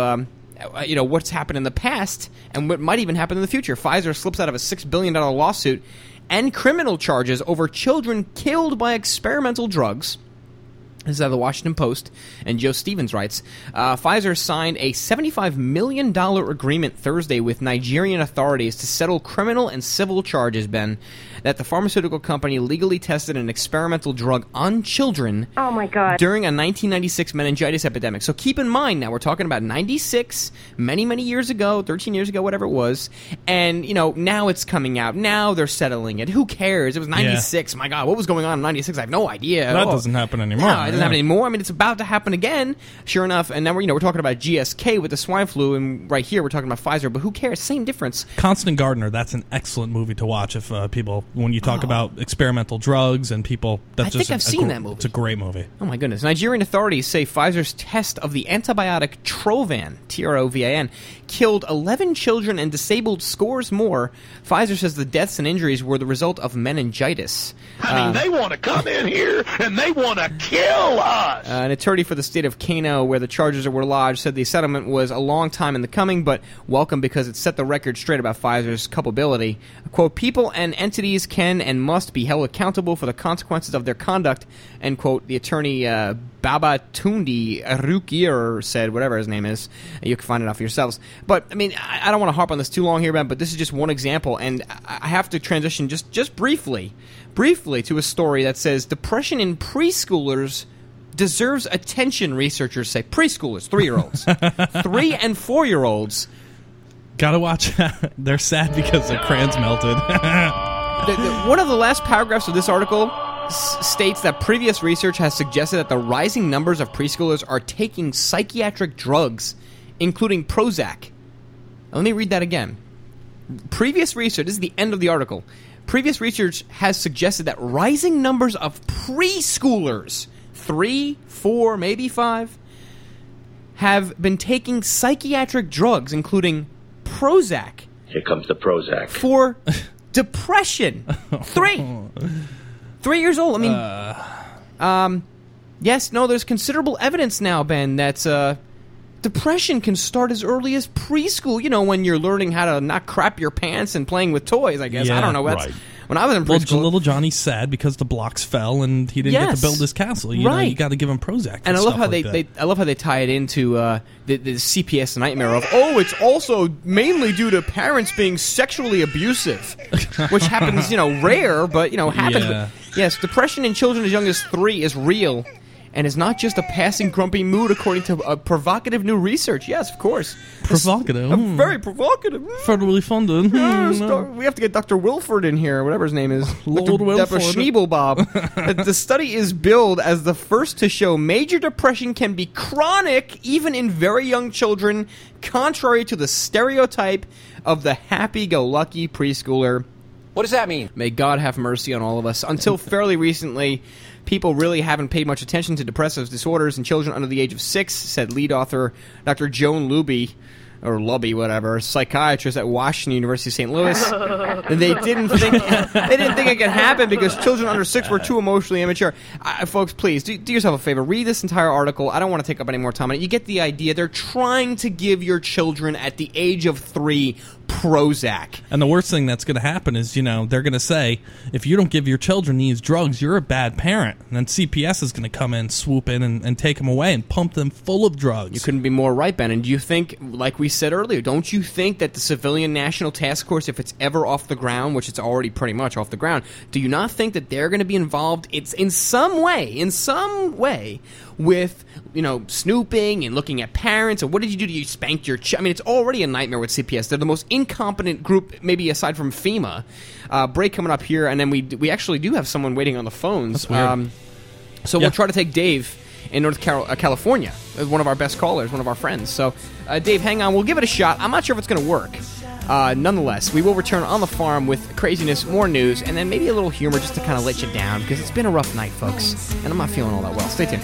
what's happened in the past and what might even happen in the future. Pfizer slips out of a $6 billion lawsuit and criminal charges over children killed by experimental drugs. This is out of the Washington Post, and Joe Stevens writes, Pfizer signed a $75 million agreement Thursday with Nigerian authorities to settle criminal and civil charges, Ben, that the pharmaceutical company legally tested an experimental drug on children during a 1996 meningitis epidemic. So keep in mind now, we're talking about 96, many, many years ago, 13 years ago, whatever it was, and, now it's coming out. Now they're settling it. Who cares? It was 96. Yeah. My God, what was going on in 96? I have no idea. That doesn't happen anymore. No, it doesn't happen anymore. I mean, it's about to happen again, sure enough. And now we're talking about GSK with the swine flu, and right here we're talking about Pfizer. But who cares? Same difference. Constant Gardener. That's an excellent movie to watch if people when you talk about experimental drugs and people. I've seen that movie. It's a great movie. Oh my goodness! Nigerian authorities say Pfizer's test of the antibiotic Trovan (Trovan) killed 11 children and disabled scores more. Pfizer says the deaths and injuries were the result of meningitis. I mean, they want to come in here and they want to kill. An attorney for the state of Kano, where the charges were lodged, said the settlement was a long time in the coming, but welcome because it set the record straight about Pfizer's culpability. Quote, people and entities can and must be held accountable for the consequences of their conduct, end quote. The attorney Babatunde Arukir said, whatever his name is. You can find it out for yourselves. But, I mean, I don't want to harp on this too long here, Ben, but this is just one example, and I have to transition just briefly to a story that says depression in preschoolers deserves attention, researchers say. Preschoolers, 3-year-olds. 3 and 4-year-olds. Gotta watch. They're sad because their crayons melted. One of the last paragraphs of this article states that previous research has suggested that the rising numbers of preschoolers are taking psychiatric drugs, including Prozac. Let me read that again. Previous research, this is the end of the article. Previous research has suggested that rising numbers of preschoolers, 3, 4, maybe 5, have been taking psychiatric drugs, including Prozac. Here comes the Prozac. For depression. 3 years old. I mean, there's considerable evidence now, Ben, that depression can start as early as preschool. You know, when you're learning how to not crap your pants and playing with toys, I guess. Yeah, I don't know. That's right. When I was in preschool. Well, little Johnny's sad because the blocks fell and he didn't get to build his castle. You know, you got to give him Prozac. And I love how they tie it into the CPS nightmare of, it's also mainly due to parents being sexually abusive, which happens, rare, but, happens. Yeah. Yes, depression in children as young as 3 is real and is not just a passing grumpy mood, according to provocative new research. Yes, of course. Provocative? Very provocative. Federally funded. Yes, we have to get Dr. Wilford in here, whatever his name is. Lord Wilford. Dr. Schniebelbob. The study is billed as the first to show major depression can be chronic, even in very young children, contrary to the stereotype of the happy-go-lucky preschooler. What does that mean? May God have mercy on all of us. Until fairly recently, people really haven't paid much attention to depressive disorders in children under the age of 6, said lead author Dr. Joan Luby, or Lubby, whatever, psychiatrist at Washington University of St. Louis. They didn't think it could happen because children under 6 were too emotionally immature. Folks, please, do yourself a favor. Read this entire article. I don't want to take up any more time on it. You get the idea. They're trying to give your children at the age of 3 Prozac. And the worst thing that's going to happen is, they're going to say, if you don't give your children these drugs, you're a bad parent. And then CPS is going to come in, swoop in, and take them away and pump them full of drugs. You couldn't be more right, Ben. And do you think, like we said earlier, don't you think that the Civilian National Task Force, if it's ever off the ground, which it's already pretty much off the ground, do you not think that they're going to be involved in some way with, snooping and looking at parents? Or what did you do? You spanked your child? I mean, it's already a nightmare with CPS. They're the most incompetent group, maybe aside from FEMA. Break coming up here, and then we actually do have someone waiting on the phones. That's weird. We'll try to take Dave in North California, one of our best callers, one of our friends. So, Dave, hang on. We'll give it a shot. I'm not sure if it's going to work. Nonetheless, we will return on the farm with craziness, more news, and then maybe a little humor just to kind of let you down, because it's been a rough night, folks, and I'm not feeling all that well. Stay tuned.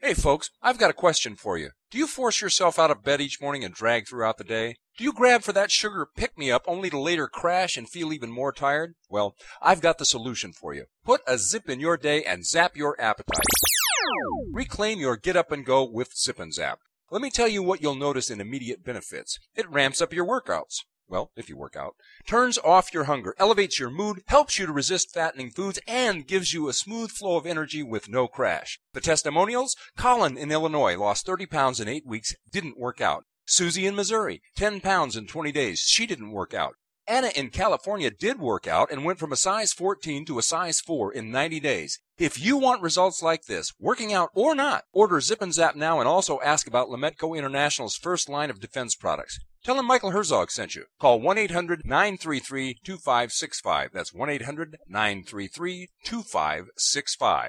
Hey folks, I've got a question for you. Do you force yourself out of bed each morning and drag throughout the day? Do you grab for that sugar pick-me-up only to later crash and feel even more tired? Well, I've got the solution for you. Put a zip in your day and zap your appetite. Reclaim your get-up-and-go with Zip and Zap. Let me tell you what you'll notice in immediate benefits. It ramps up your workouts. Well, if you work out. Turns off your hunger, elevates your mood, helps you to resist fattening foods, and gives you a smooth flow of energy with no crash. The testimonials? Colin in Illinois lost 30 pounds in 8 weeks, didn't work out. Susie in Missouri, 10 pounds in 20 days, she didn't work out. Anna in California did work out and went from a size 14 to a size 4 in 90 days. If you want results like this, working out or not, order Zip and Zap now and also ask about Lametco International's first line of defense products. Tell them Michael Herzog sent you. Call 1-800-933-2565. That's 1-800-933-2565.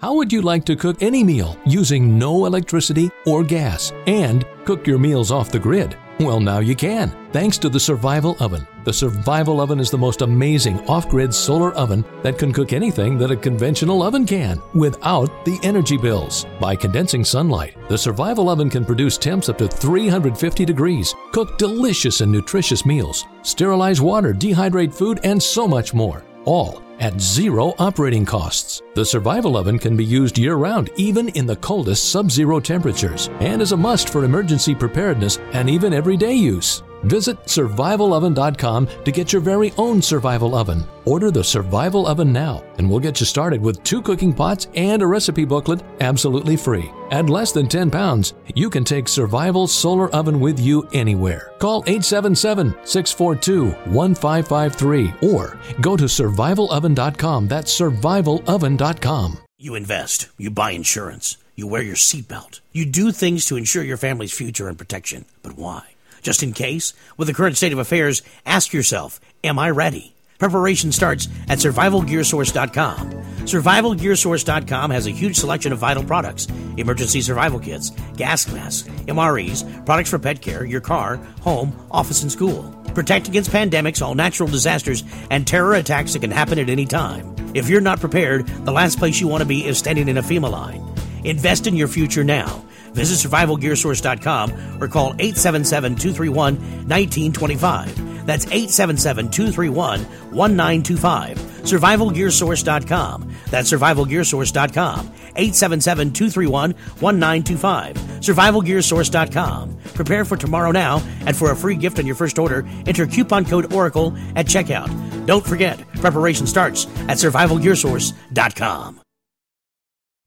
How would you like to cook any meal using no electricity or gas and cook your meals off the grid? Well, now you can, thanks to the Survival Oven. The Survival Oven is the most amazing off-grid solar oven that can cook anything that a conventional oven can without the energy bills. By condensing sunlight, the Survival Oven can produce temps up to 350 degrees, cook delicious and nutritious meals, sterilize water, dehydrate food, and so much more. all at zero operating costs. The Survival Oven can be used year-round, even in the coldest sub-zero temperatures, and is a must for emergency preparedness and even everyday use. Visit SurvivalOven.com to get your very own Survival Oven. Order the Survival Oven now, and we'll get you started with 2 cooking pots and a recipe booklet absolutely free. At less than 10 pounds, you can take Survival Solar Oven with you anywhere. Call 877-642-1553 or go to SurvivalOven.com. That's SurvivalOven.com. You invest. You buy insurance. You wear your seatbelt. You do things to ensure your family's future and protection. But why? Just in case, with the current state of affairs, ask yourself, am I ready? Preparation starts at SurvivalGearSource.com. SurvivalGearSource.com has a huge selection of vital products, emergency survival kits, gas masks, MREs, products for pet care, your car, home, office, and school. Protect against pandemics, all natural disasters, and terror attacks that can happen at any time. If you're not prepared, the last place you want to be is standing in a FEMA line. Invest in your future now. Visit SurvivalGearSource.com or call 877-231-1925. That's 877-231-1925. SurvivalGearSource.com. That's SurvivalGearSource.com. 877-231-1925. SurvivalGearSource.com. Prepare for tomorrow now, and for a free gift on your first order, enter coupon code ORACLE at checkout. Don't forget, preparation starts at SurvivalGearSource.com.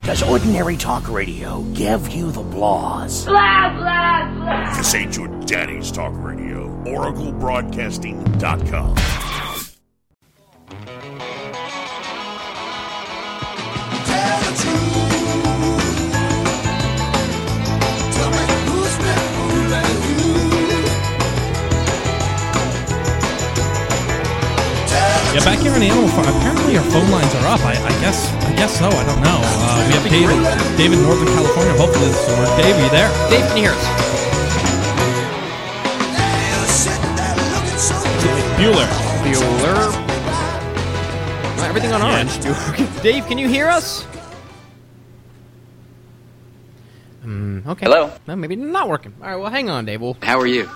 Does ordinary talk radio give you the blahs? Blah, blah, blah. This ain't your daddy's talk radio. oraclebroadcasting.com. Tell the truth. Tell me who's been fooling you. Yeah, back here on Animal Farm, apparently our phone lines are up, I guess... I guess so. I don't know. We have David, Northern California. Hopefully, this will work. Dave, are you there? Dave, can you hear us? Bueller. Is everything on orange? Yeah. Dave, can you hear us? Okay. Hello. No, maybe not working. All right. Well, hang on, Dave. How are you?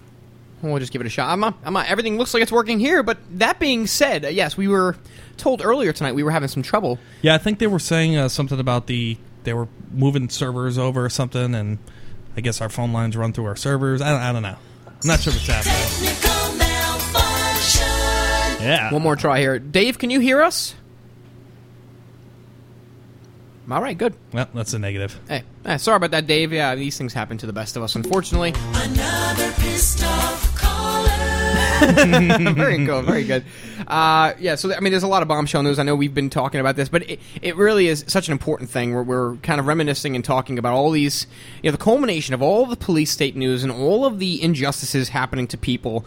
We'll just give it a shot. Everything looks like it's working here, but that being said, yes, we were told earlier tonight we were having some trouble. Yeah, I think they were saying something about they were moving servers over or something, and I guess our phone lines run through our servers. I don't know. I'm not sure what's happening. Yeah. One more try here. Dave, can you hear us? All right, good. Well, that's a negative. Hey, sorry about that, Dave. Yeah, these things happen to the best of us, unfortunately. Another pissed off caller. Very cool, very good. There's a lot of bombshell news. I know we've been talking about this, but it really is such an important thing. We're kind of reminiscing and talking about all these, the culmination of all the police state news and all of the injustices happening to people.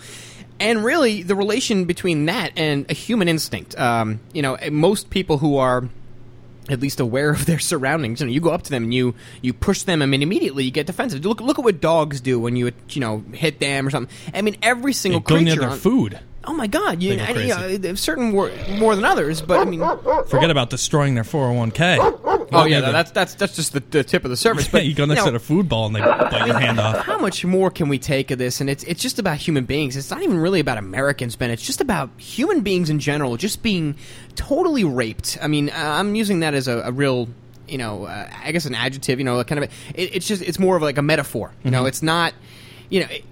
And really, the relation between that and a human instinct. Most people who are at least aware of their surroundings. You go up to them and you push them, and immediately you get defensive. Look at what dogs do when you hit them or something. I mean, every single creature. Go near their food. Oh my God! Certain more than others, but I mean, forget about destroying their 401k. Oh yeah, that's just the tip of the surface. But you go next to a food ball and they bite your hand off. How much more can we take of this? And it's just about human beings. It's not even really about Americans, Ben. It's just about human beings in general, just being totally raped. I mean, I'm using that as a real. I guess an adjective. It's more of like a metaphor. It's not.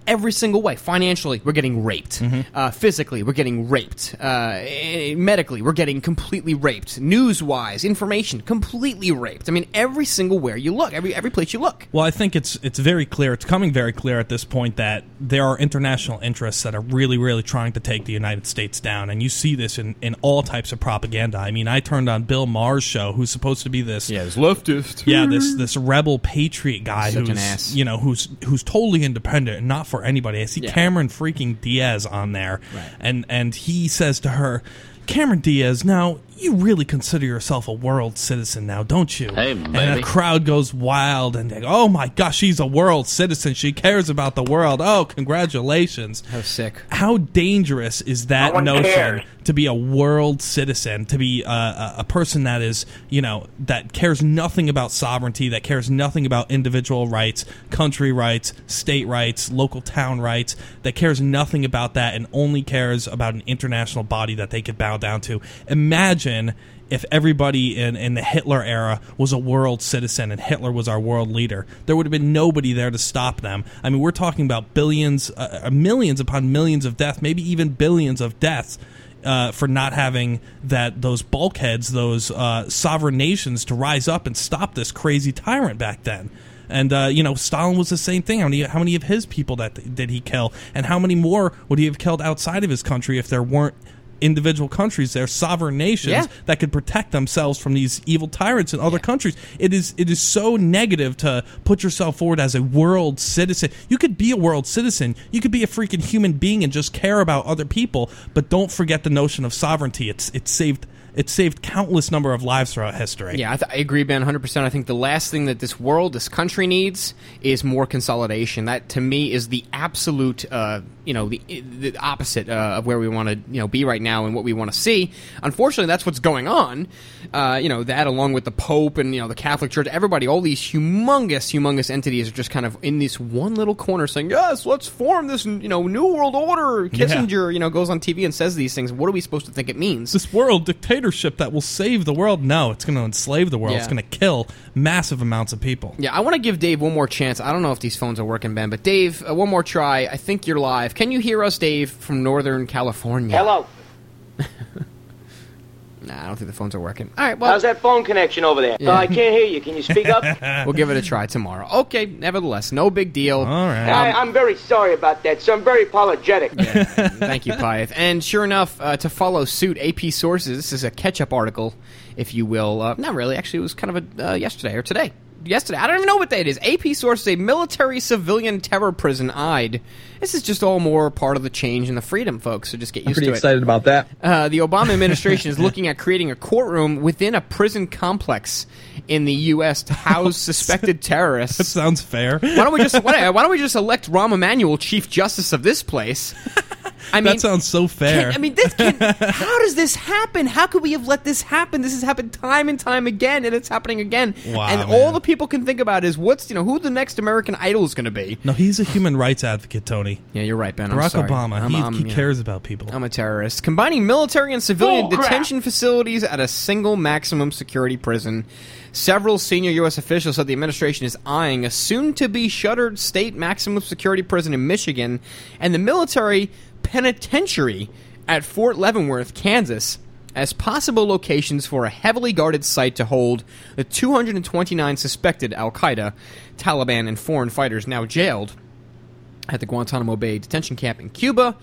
Every single way. Financially, we're getting raped. Mm-hmm. Physically, we're getting raped. Medically, we're getting completely raped. News-wise, information, completely raped. I mean, every single where you look, every place you look. Well, I think it's very clear, it's coming very clear at this point that there are international interests that are really, really trying to take the United States down, and you see this in all types of propaganda. I mean, I turned on Bill Maher's show, who's supposed to be this... Yeah, this leftist. Yeah, this rebel patriot guy who's an ass. Who's totally independent. Not for anybody. I see Cameron freaking Diaz on there, right. And he says to her, Cameron Diaz, now you really consider yourself a world citizen now, don't you? Hey, baby. And a crowd goes wild and they go, oh my gosh, she's a world citizen. She cares about the world. Oh, congratulations. How sick. How dangerous is that notion to be a world citizen, to be a person that is, you know, that cares nothing about sovereignty, that cares nothing about individual rights, country rights, state rights, local town rights, that cares nothing about that and only cares about an international body that they could bow down to. Imagine if everybody in the Hitler era was a world citizen and Hitler was our world leader. There would have been nobody there to stop them. I mean, we're talking about billions, millions upon millions of deaths, maybe even billions of deaths for not having that those bulkheads, those sovereign nations to rise up and stop this crazy tyrant back then. And, you know, Stalin was the same thing. How many of his people that did he kill? And how many more would he have killed outside of his country if there weren't individual countries, their sovereign nations that could protect themselves from these evil tyrants in other countries? It is so negative to put yourself forward as a world citizen. You could be a world citizen. You could be a freaking human being and just care about other people, but don't forget the notion of sovereignty. It saved countless number of lives throughout history. Yeah, I agree, Ben, 100%. I think the last thing that this world, this country needs is more consolidation. That, to me, is the absolute, the opposite of where we want to, be right now and what we want to see. Unfortunately, that's what's going on. That along with the Pope and, the Catholic Church, everybody, all these humongous entities are just kind of in this one little corner saying, yes, let's form this, new world order. Kissinger, goes on TV and says these things. What are we supposed to think it means? This world dictator that will save the world? No, it's going to enslave the world. Yeah. It's going to kill massive amounts of people. Yeah, I want to give Dave one more chance. I don't know if these phones are working, Ben, but Dave, one more try. I think you're live. Can you hear us, Dave, from Northern California? Hello. Nah, I don't think the phones are working. All right, well. How's that phone connection over there? Yeah. I can't hear you. Can you speak up? We'll give it a try tomorrow. Okay, nevertheless, no big deal. All right. I'm very sorry about that, so I'm very apologetic. Yeah, thank you, Pyeth. And sure enough, to follow suit, AP Sources, this is a catch-up article, if you will. Not really. Actually, it was kind of a yesterday or today. Yesterday. I don't even know what day it is. AP Sources, a military civilian terror prison eyed. This is just all more part of the change and the freedom, folks, so just get used to it. I'm pretty excited about that. The Obama administration is looking at creating a courtroom within a prison complex in the U.S. to house suspected terrorists. That sounds fair. Why don't we just elect Rahm Emanuel Chief Justice of this place? I mean, that sounds so fair. How does this happen? How could we have let this happen? This has happened time and time again, and it's happening again. Wow, and all the people can think about is who the next American Idol is going to be. No, he's a human rights advocate, Tony. Yeah, you're right, Ben. Barack Obama. He cares about people. I'm a terrorist. Combining military and civilian detention facilities at a single maximum security prison. Several senior U.S. officials said the administration is eyeing a soon-to-be shuttered state maximum security prison in Michigan and the military penitentiary at Fort Leavenworth, Kansas, as possible locations for a heavily guarded site to hold the 229 suspected al-Qaeda, Taliban, and foreign fighters now jailed at the Guantanamo Bay detention camp in Cuba.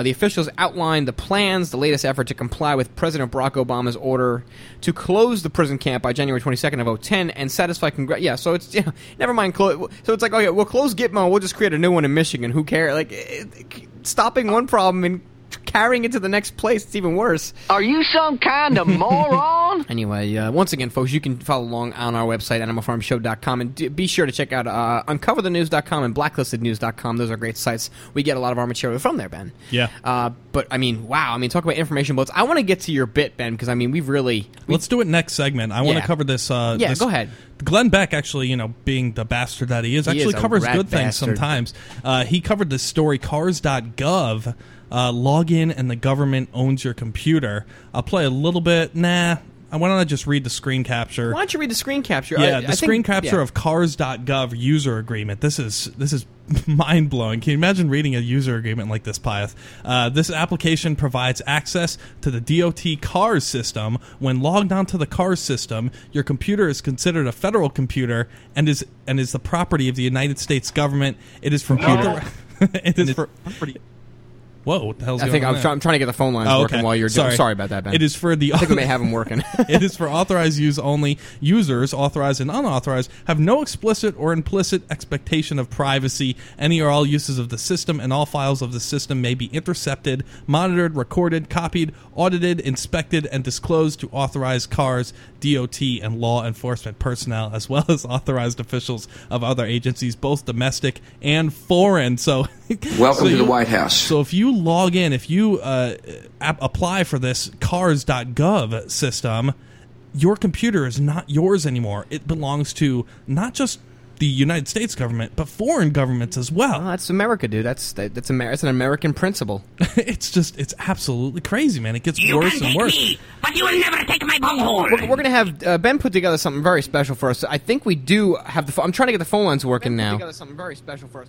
The officials outlined the plans, the latest effort to comply with President Barack Obama's order to close the prison camp by January 22nd of 2010 and satisfy Congress. Yeah, so it's never mind. So it's like, okay, we'll close Gitmo. We'll just create a new one in Michigan. Who cares? Like, stopping one problem and carrying it to the next place, it's even worse. Are you some kind of moron? Anyway, once again, folks, you can follow along on our website, AnimalFarmShow.com, and be sure to check out UncoverTheNews.com and BlacklistedNews.com. Those are great sites. We get a lot of our material from there, Ben. Yeah. But, I mean, wow. I mean, talk about information bullets. I want to get to your bit, Ben, because, I mean, we've really... Let's do it next segment. I want to cover this... yeah, go ahead. Glenn Beck, actually, being the bastard that he is, covers good things sometimes. He covered this story, cars.gov. Log in and the government owns your computer. I'll play a little bit. Nah, why don't I just read the screen capture? Why don't you read the screen capture? Yeah, I think of cars.gov user agreement. This is mind-blowing. Can you imagine reading a user agreement like this, Pyeth? This application provides access to the DOT CARS system. When logged onto the CARS system, your computer is considered a federal computer and is the property of the United States government. It is for... Whoa, what the hell's going on? I'm trying to get the phone lines working while you're doing it. Sorry about that, Ben. It is for the... I think we may have them working. It is for authorized use only. Users, authorized and unauthorized, have no explicit or implicit expectation of privacy. Any or all uses of the system and all files of the system may be intercepted, monitored, recorded, copied, audited, inspected, and disclosed to authorized cars, DOT, and law enforcement personnel, as well as authorized officials of other agencies, both domestic and foreign. So... Welcome to the White House. So if you log in, if you apply for this cars.gov system, your computer is not yours anymore. It belongs to not just the United States government, but foreign governments as well. Oh, that's America, dude. That's an American principle. It's absolutely crazy, man. It gets worse and worse. You can take me, but you will never take my bunghole. We're going to have Ben put together something very special for us. I think we do have the. I'm trying to get the phone lines working now.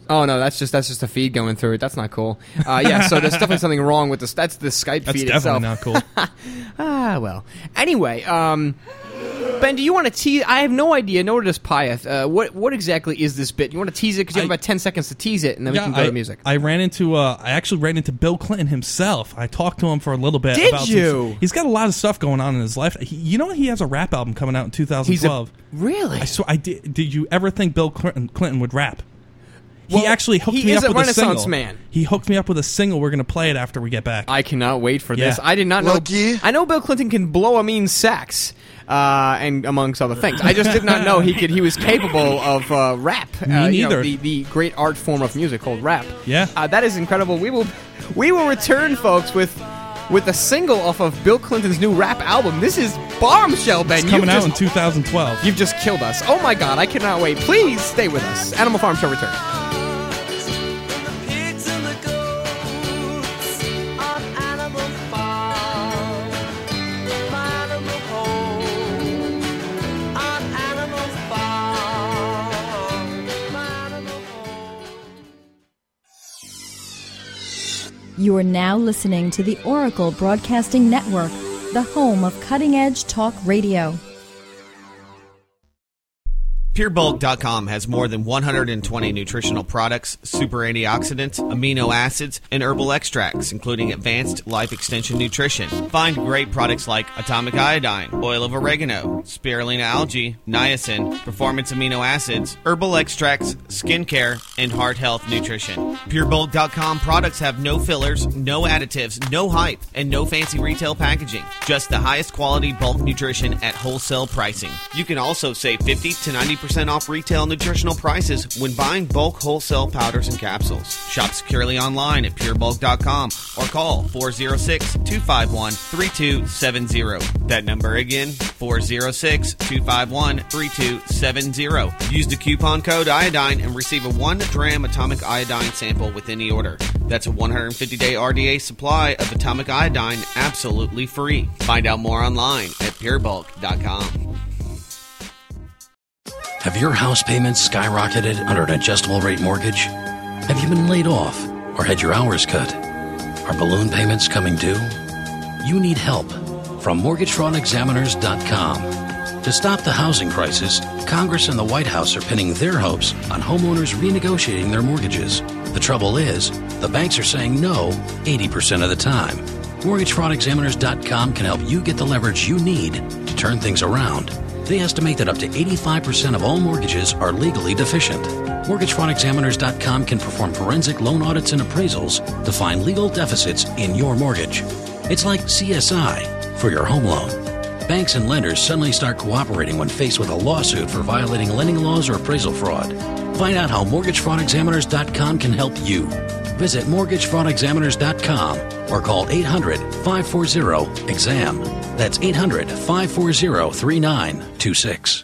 Oh no, that's just a feed going through it. That's not cool. So there's definitely something wrong with this. That's the Skype feed itself. That's definitely not cool. Well. Anyway, Ben, do you want to tease? I have no idea. Nor does Pyeth. What exactly is this bit? You want to tease it because you have about 10 seconds to tease it, and then we can go to music. I actually ran into Bill Clinton himself. I talked to him for a little bit. He's got a lot of stuff going on in his life. He has a rap album coming out in 2012. Really? Did you ever think Bill Clinton would rap? Well, he actually hooked me up with a single. Man. He hooked me up with a single. We're going to play it after we get back. I cannot wait for this. I did not know. I know Bill Clinton can blow a mean sax, and amongst other things. I just did not know he was capable of rap. Me neither. The great art form of music called rap. Yeah. That is incredible. We will return, folks, with a single off of Bill Clinton's new rap album. This is Bombshell, Ben. It's coming out in 2012. You've just killed us. Oh, my God. I cannot wait. Please stay with us. Animal Farm Show returns. You are now listening to the Oracle Broadcasting Network, the home of cutting-edge talk radio. PureBulk.com has more than 120 nutritional products, super antioxidants, amino acids, and herbal extracts, including advanced life extension nutrition. Find great products like atomic iodine, oil of oregano, spirulina algae, niacin, performance amino acids, herbal extracts, skincare, and heart health nutrition. PureBulk.com products have no fillers, no additives, no hype, and no fancy retail packaging. Just the highest quality bulk nutrition at wholesale pricing. You can also save 50 to 90% off retail nutritional prices when buying bulk wholesale powders and capsules. Shop securely online at purebulk.com or call 406-251-3270. That number again, 406-251-3270. Use the coupon code iodine and receive a 1 gram atomic iodine sample with any order. That's a 150-day RDA supply of atomic iodine absolutely free. Find out more online at purebulk.com. Have your house payments skyrocketed under an adjustable rate mortgage? Have you been laid off or had your hours cut? Are balloon payments coming due? You need help from MortgageFraudExaminers.com. To stop the housing crisis, Congress and the White House are pinning their hopes on homeowners renegotiating their mortgages. The trouble is, the banks are saying no 80% of the time. MortgageFraudExaminers.com can help you get the leverage you need to turn things around. They estimate that up to 85% of all mortgages are legally deficient. MortgageFraudExaminers.com can perform forensic loan audits and appraisals to find legal deficits in your mortgage. It's like CSI for your home loan. Banks and lenders suddenly start cooperating when faced with a lawsuit for violating lending laws or appraisal fraud. Find out how MortgageFraudExaminers.com can help you. Visit MortgageFraudExaminers.com or call 800-540-EXAM. That's 800-540-3926.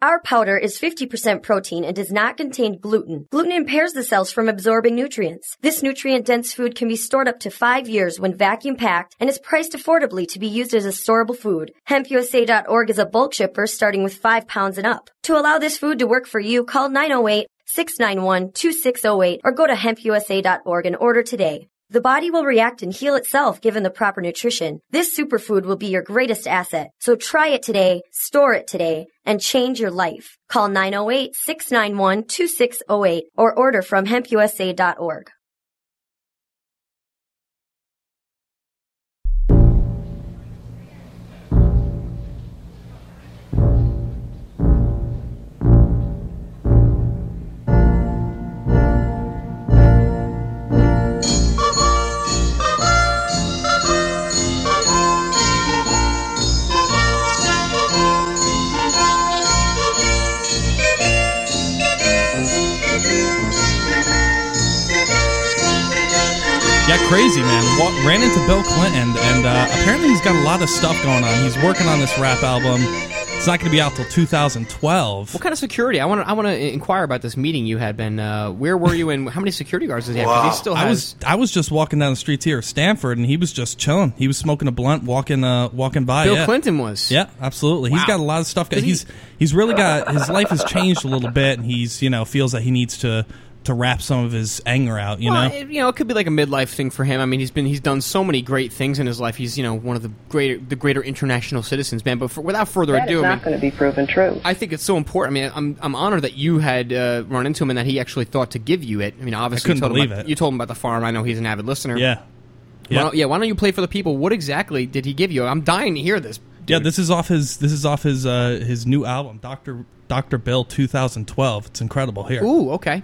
Our powder is 50% protein and does not contain gluten. Gluten impairs the cells from absorbing nutrients. This nutrient-dense food can be stored up to 5 years when vacuum-packed and is priced affordably to be used as a storable food. HempUSA.org is a bulk shipper starting with 5 pounds and up. To allow this food to work for you, call 908-691-2608 or go to hempusa.org and order today. The body will react and heal itself given the proper nutrition. This superfood will be your greatest asset. So try it today, store it today, and change your life. Call 908-691-2608 or order from hempusa.org. Crazy, man. Ran into Bill Clinton, and apparently he's got a lot of stuff going on. He's working on this rap album. It's not going to be out till 2012. What kind of security? I want to inquire about this meeting you had, Ben. Where were you, and how many security guards does he have? Wow. He still has... I was just walking down the streets here at Stanford, and he was just chilling. He was smoking a blunt, walking by. Bill Clinton was. Yeah, absolutely. Wow. He's got a lot of stuff. He's really got... His life has changed a little bit, and he's, you know, feels that he needs to wrap some of his anger out, you know? It could be like a midlife thing for him. I mean, he's done so many great things in his life. He's, you know, one of the greater international citizens, man. But without further ado... That is not going to be proven true. I think it's so important. I mean, I'm honored that you had run into him and that he actually thought to give you it. I mean, obviously... You told him about the farm. I know he's an avid listener. Yeah. Yep. Why don't you play for the people? What exactly did he give you? I'm dying to hear this. Dude. Yeah, this is off his new album, Dr. Bill 2012. It's incredible here. Ooh, okay.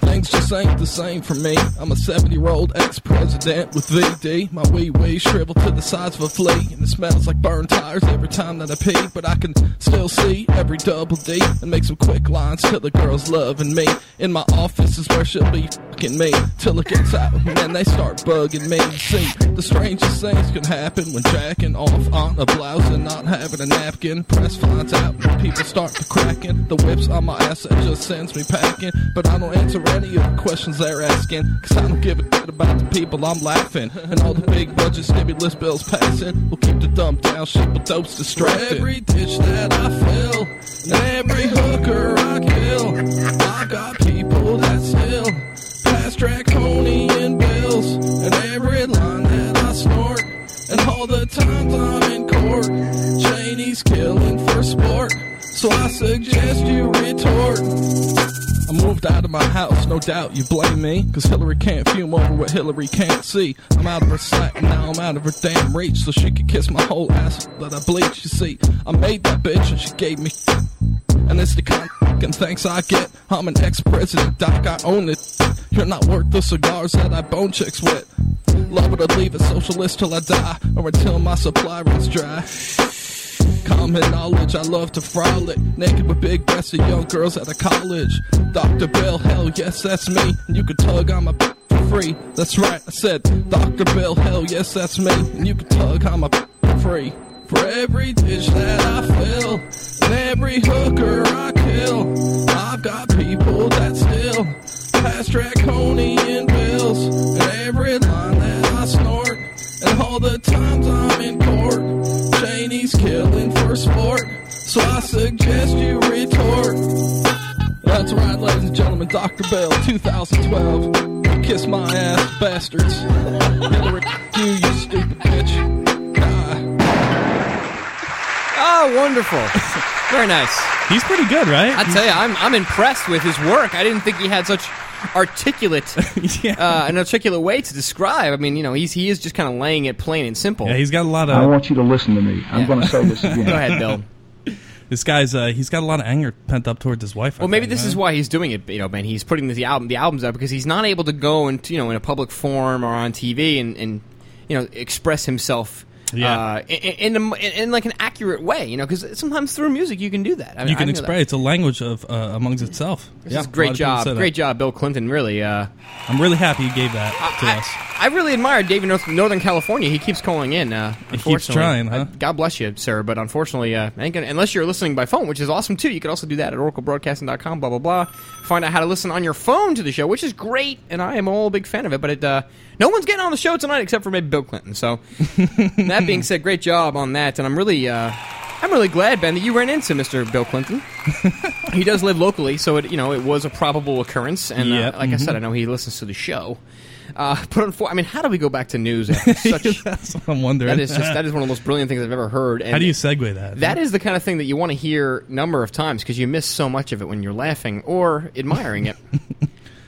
Things just ain't the same for me. I'm a 70-year-old ex-president with VD. My wee-wee shriveled to the size of a flea, and it smells like burned tires every time that I pee. But I can still see every double D and make some quick lines till the girls loving me. In my office is where she'll be fucking me till it gets out, and then they start bugging me. See, the strangest things can happen when jacking off on a blouse and not having a napkin. Press flies out and people start to cracking. The whips on my ass that just sends me packing, but I don't answer any of the questions they're asking, cause I don't give a shit about the people I'm laughing, and all the big budget stimulus bills passing will keep the dumb down shit with those distracted. Every ditch that I fill, and every hooker I kill, I got people that still pass draconian bills, and every line that I snort, and all the times I'm in court, Cheney's killing for sport, so I suggest you retort. I moved out of my house, no doubt you blame me, cause Hillary can't fume over what Hillary can't see. I'm out of her sight, and now I'm out of her damn reach, so she could kiss my whole ass that I bleach. You see, I made that bitch and she gave me, and it's the kind of fucking thanks I get. I'm an ex-president, doc, I own it. You're not worth the cigars that I bone chicks with. Love it or leave it, socialist till I die, or until my supply runs dry. Common knowledge, I love to frolic, naked with big breasts of young girls out of college. Dr. Bill, hell yes, that's me. And you can tug on my p for free. That's right, I said, Dr. Bill, hell yes, that's me. And you can tug on my p for free. For every ditch that I fill, and every hooker I kill, I've got people that still pass draconian bills. And every line that I snort, and all the times I'm in court, Cheney's killing for sport, so I suggest you retort. That's right, ladies and gentlemen, Dr. Bell, 2012. Kiss my ass, bastards. Hillary, you stupid bitch. Die. Oh, wonderful. Very nice. He's pretty good, right? I tell you, I'm impressed with his work. I didn't think he had such... an articulate way to describe. I mean, you know, he is just kind of laying it plain and simple. Yeah, he's got a lot of... I want you to listen to me. I'm going to say this again. Go ahead, Bill. This guy's, he's got a lot of anger pent up towards his wife. Well, maybe this is why he's doing it, you know, man. He's putting the albums out because he's not able to go in a public forum or on TV and express himself in like an accurate way, you know, because sometimes through music you can do that. I mean, you can express it's a language of amongst itself. This is great job, Bill Clinton. Really, I'm really happy you gave that to us. I really admire Dave in Northern California. He keeps calling in. He keeps trying. Huh? God bless you, sir. But unfortunately, unless you're listening by phone, which is awesome too. You can also do that at oraclebroadcasting.com. Blah blah blah. Find out how to listen on your phone to the show, which is great, and I am all a big fan of it. But no one's getting on the show tonight except for maybe Bill Clinton. So that being said, great job on that, and I'm really glad, Ben, that you ran into Mr. Bill Clinton. He does live locally, so it was a probable occurrence. And I said, I know he listens to the show. How do we go back to news after such? That's what I'm wondering. That is one of the most brilliant things I've ever heard. And how do you segue that? That is the kind of thing that you want to hear a number of times because you miss so much of it when you're laughing or admiring it.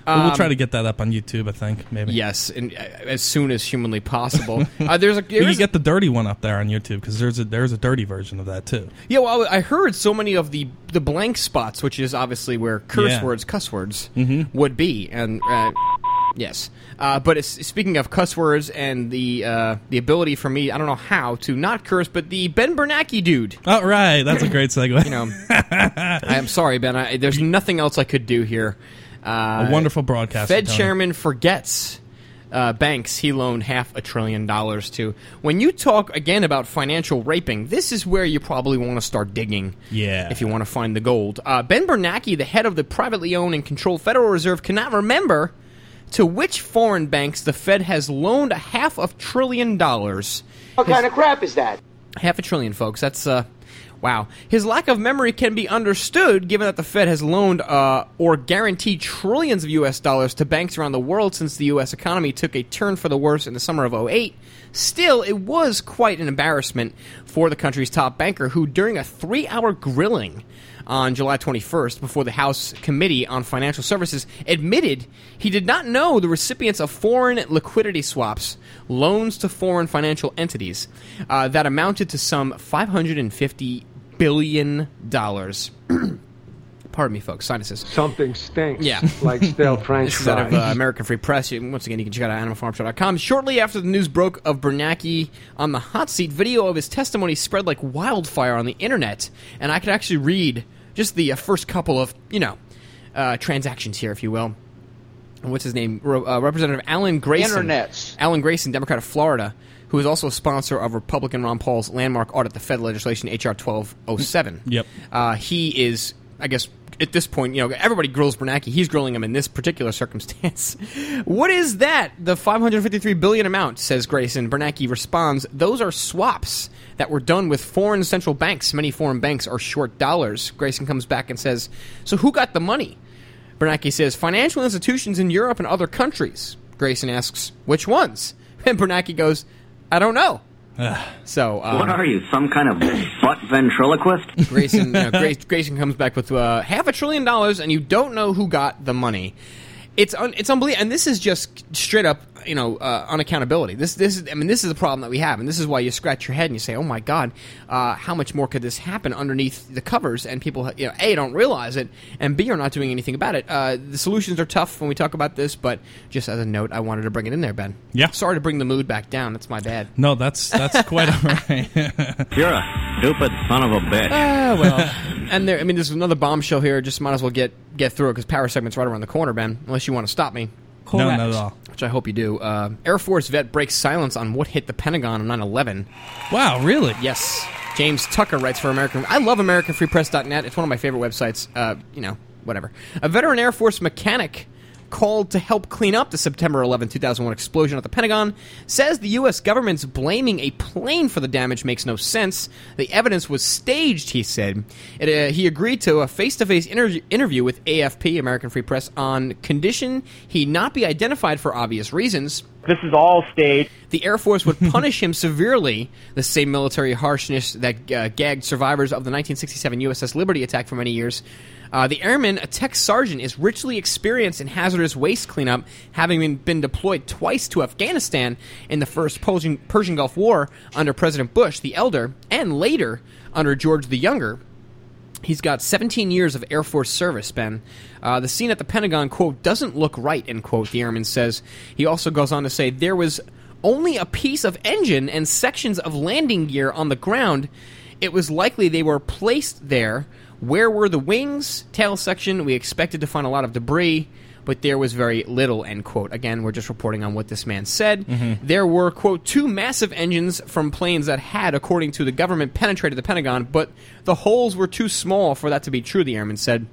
We'll try to get that up on YouTube, I think, maybe. Yes, and as soon as humanly possible. You can get the dirty one up there on YouTube because there's a dirty version of that too. Yeah, well, I heard so many of the blank spots, which is obviously where cuss words would be, and yes. But speaking of cuss words and the ability for me, I don't know how to not curse, but the Ben Bernanke dude. Oh, right. That's a great segue. I am sorry, Ben. There's nothing else I could do here. A wonderful broadcast. Fed chairman forgets banks he loaned $500 billion to. When you talk, again, about financial raping, this is where you probably want to start digging if you want to find the gold. Ben Bernanke, the head of the privately owned and controlled Federal Reserve, cannot remember to which foreign banks the Fed has loaned $500 billion. What kind of crap is that? $500 billion, folks. That's... wow. His lack of memory can be understood given that the Fed has loaned or guaranteed trillions of U.S. dollars to banks around the world since the U.S. economy took a turn for the worse in the summer of 2008. Still, it was quite an embarrassment for the country's top banker who, during a 3-hour grilling on July 21st before the House Committee on Financial Services, admitted he did not know the recipients of foreign liquidity swaps, loans to foreign financial entities, that amounted to some $550 billion. Pardon me, folks. Sinuses. Something stinks. Yeah. Like stale French fries. Out of American Free Press. Once again, you can check out AnimalFarmShow.com. Shortly after the news broke of Bernanke on the hot seat, video of his testimony spread like wildfire on the internet, and I could actually read just the first couple of, transactions here, if you will. What's his name? Representative Alan Grayson. Internets. Alan Grayson, Democrat of Florida, who is also a sponsor of Republican Ron Paul's landmark audit, the Fed legislation, H.R. 1207. Yep. He is, I guess, at this point, everybody grills Bernanke. He's grilling him in this particular circumstance. What is that? The $553 billion amount, says Grayson. Bernanke responds, those are swaps that were done with foreign central banks. Many foreign banks are short dollars. Grayson comes back and says, so who got the money? Bernanke says, financial institutions in Europe and other countries. Grayson asks, which ones? And Bernanke goes, I don't know. So what are you, some kind of butt ventriloquist? Grayson, Grayson comes back with $500 billion, and you don't know who got the money. It's unbelievable, and this is just straight up, unaccountability. This is the problem that we have, and this is why you scratch your head and you say, "Oh my God, how much more could this happen underneath the covers?" And people, A, don't realize it, and B, are not doing anything about it. The solutions are tough when we talk about this, but just as a note, I wanted to bring it in there, Ben. Yeah. Sorry to bring the mood back down. That's my bad. No, that's quite all right. You're a stupid son of a bitch. Well, and there's another bombshell here. Just might as well get through it because power segment's right around the corner, Ben. Unless you want to stop me. No, not at all. Which I hope you do. Air Force vet breaks silence on what hit the Pentagon on 9/11. Wow, really? Yes. James Tucker writes for American... I love AmericanFreePress.net. It's one of my favorite websites. Whatever. A veteran Air Force mechanic called to help clean up the September 11, 2001 explosion at the Pentagon says the U.S. government's blaming a plane for the damage makes no sense. The evidence was staged, he said. He agreed to a face-to-face interview with AFP, American Free Press, on condition he not be identified for obvious reasons. This is all staged. The Air Force would punish him severely, the same military harshness that gagged survivors of the 1967 USS Liberty attack for many years. The airman, a tech sergeant, is richly experienced in hazardous waste cleanup, having been deployed twice to Afghanistan in the first Persian Gulf War under President Bush the Elder and later under George the Younger. He's got 17 years of Air Force service, Ben. The scene at the Pentagon, quote, doesn't look right, end quote, the airman says. He also goes on to say there was only a piece of engine and sections of landing gear on the ground, it was likely they were placed there. Where were the wings? Tail section. We expected to find a lot of debris, but there was very little, end quote. Again, we're just reporting on what this man said. Mm-hmm. There were, quote, two massive engines from planes that had, according to the government, penetrated the Pentagon, but the holes were too small for that to be true, the airman said.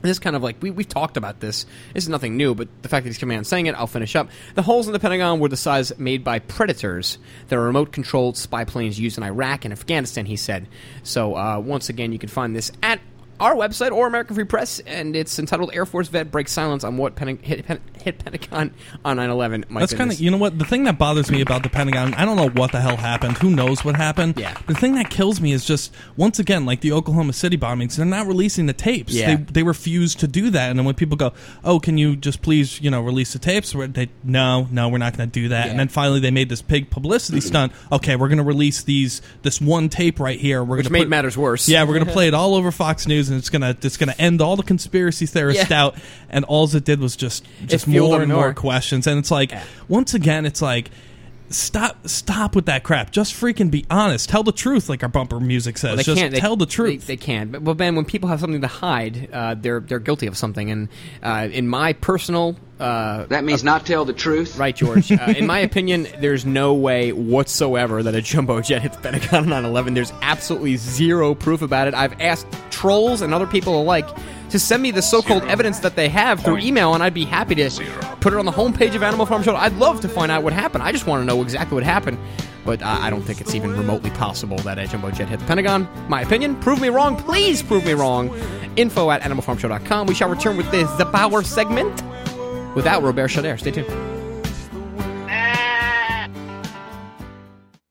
This is kind of like, we've talked about this. This is nothing new, but the fact that he's coming out and saying it, I'll finish up. The holes in the Pentagon were the size made by predators. They're remote-controlled spy planes used in Iraq and Afghanistan, he said. So, once again, you can find this at our website or American Free Press, and it's entitled Air Force Vet Breaks Silence on What hit Pentagon on 9/11. That's kind of, you know what, the thing that bothers me about the Pentagon, I don't know what the hell happened. Who knows what happened? Yeah. The thing that kills me is just, once again, like the Oklahoma City bombings, they're not releasing the tapes. Yeah. They refuse to do that. And then when people go, oh, can you just please, you know, release the tapes? They, no, we're not going to do that. Yeah. And then finally they made this big publicity stunt. Okay, we're going to release this one tape right here. We're Which made matters worse. Yeah, we're going to play it all over Fox News, and it's gonna end all the conspiracy theorists out. And all it did was just more and more questions. And it's like, once again, it's like, stop with that crap. Just freaking be honest. Tell the truth, like our bumper music says. Well, tell the truth. They can. But Ben, when people have something to hide, they're guilty of something. And in my personal that means not tell the truth. Right, George. In my opinion, there's no way whatsoever that a jumbo jet hit the Pentagon on 9/11. There's absolutely zero proof about it. I've asked trolls and other people alike to send me the so-called evidence that they have through email, and I'd be happy to put it on the homepage of Animal Farm Show. I'd love to find out what happened. I just want to know exactly what happened. But I don't think it's even remotely possible that a jumbo jet hit the Pentagon. My opinion, prove me wrong. Please prove me wrong. Info at AnimalFarmShow.com. We shall return with the Bauer segment without Robert Schneider. Stay tuned.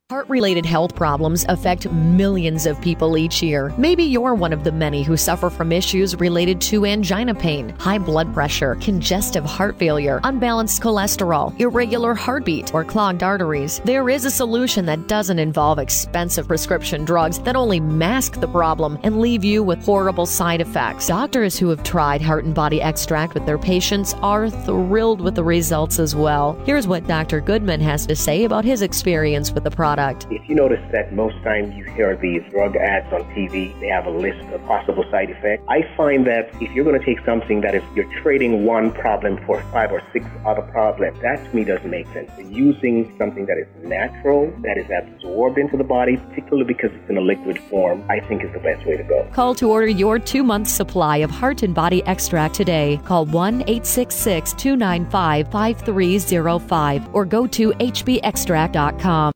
Heart-related health problems affect millions of people each year. Maybe you're one of the many who suffer from issues related to angina pain, high blood pressure, congestive heart failure, unbalanced cholesterol, irregular heartbeat, or clogged arteries. There is a solution that doesn't involve expensive prescription drugs that only mask the problem and leave you with horrible side effects. Doctors who have tried Heart and Body Extract with their patients are thrilled with the results as well. Here's what Dr. Goodman has to say about his experience with the product. If you notice that most times you hear these drug ads on TV, they have a list of possible side effects. I find that if you're going to take something that if you're trading one problem for 5 or 6 other problems, that to me doesn't make sense. Using something that is natural, that is absorbed into the body, particularly because it's in a liquid form, I think is the best way to go. Call to order your 2-month supply of Heart and Body Extract today. Call 1-866-295-5305 or go to HBExtract.com.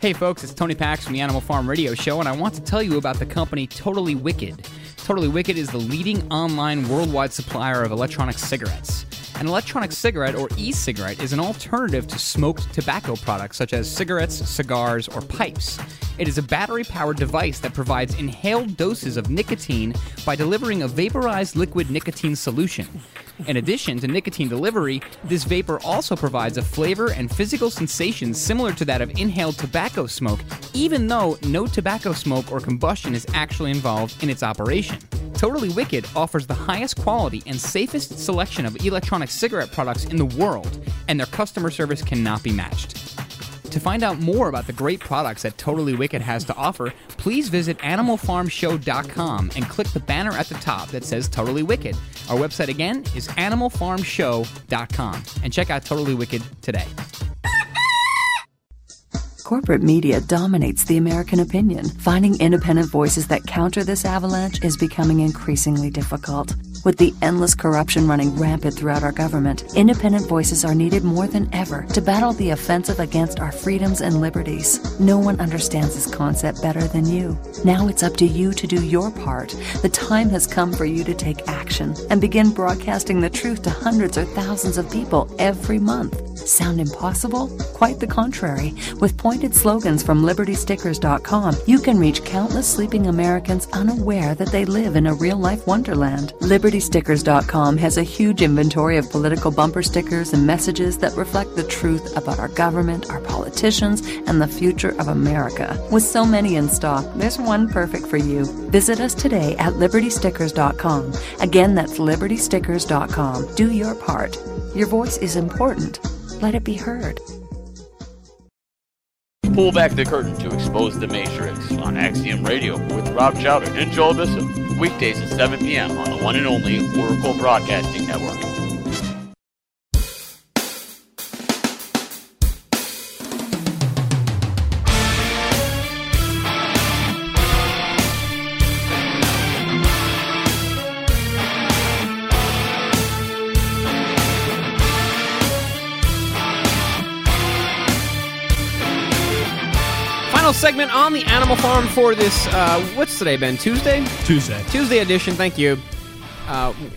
Hey folks, it's Tony Pax from the Animal Farm Radio Show, and I want to tell you about the company Totally Wicked. Totally Wicked is the leading online worldwide supplier of electronic cigarettes. An electronic cigarette, or e-cigarette, is an alternative to smoked tobacco products such as cigarettes, cigars, or pipes. It is a battery-powered device that provides inhaled doses of nicotine by delivering a vaporized liquid nicotine solution. In addition to nicotine delivery, this vapor also provides a flavor and physical sensation similar to that of inhaled tobacco smoke, even though no tobacco smoke or combustion is actually involved in its operation. Totally Wicked offers the highest quality and safest selection of electronic cigarette products in the world, and their customer service cannot be matched. To find out more about the great products that Totally Wicked has to offer, please visit AnimalFarmShow.com and click the banner at the top that says Totally Wicked. Our website again is AnimalFarmShow.com. And check out Totally Wicked today. Corporate media dominates the American opinion. Finding independent voices that counter this avalanche is becoming increasingly difficult. With the endless corruption running rampant throughout our government, independent voices are needed more than ever to battle the offensive against our freedoms and liberties. No one understands this concept better than you. Now it's up to you to do your part. The time has come for you to take action and begin broadcasting the truth to hundreds or thousands of people every month. Sound impossible? Quite the contrary. With pointed slogans from LibertyStickers.com, you can reach countless sleeping Americans unaware that they live in a real-life wonderland. LibertyStickers.com has a huge inventory of political bumper stickers and messages that reflect the truth about our government, our politicians, and the future of America. With so many in stock, there's one perfect for you. Visit us today at LibertyStickers.com. Again, that's LibertyStickers.com. Do your part. Your voice is important. Let it be heard. pull back the curtain to expose the Matrix on Axiom Radio with Rob Chowder and Joel Bissett, weekdays at 7 p.m. on the one and only Oracle Broadcasting Network. Segment on the Animal Farm for this, what's today, Ben? Tuesday? Tuesday edition, thank you.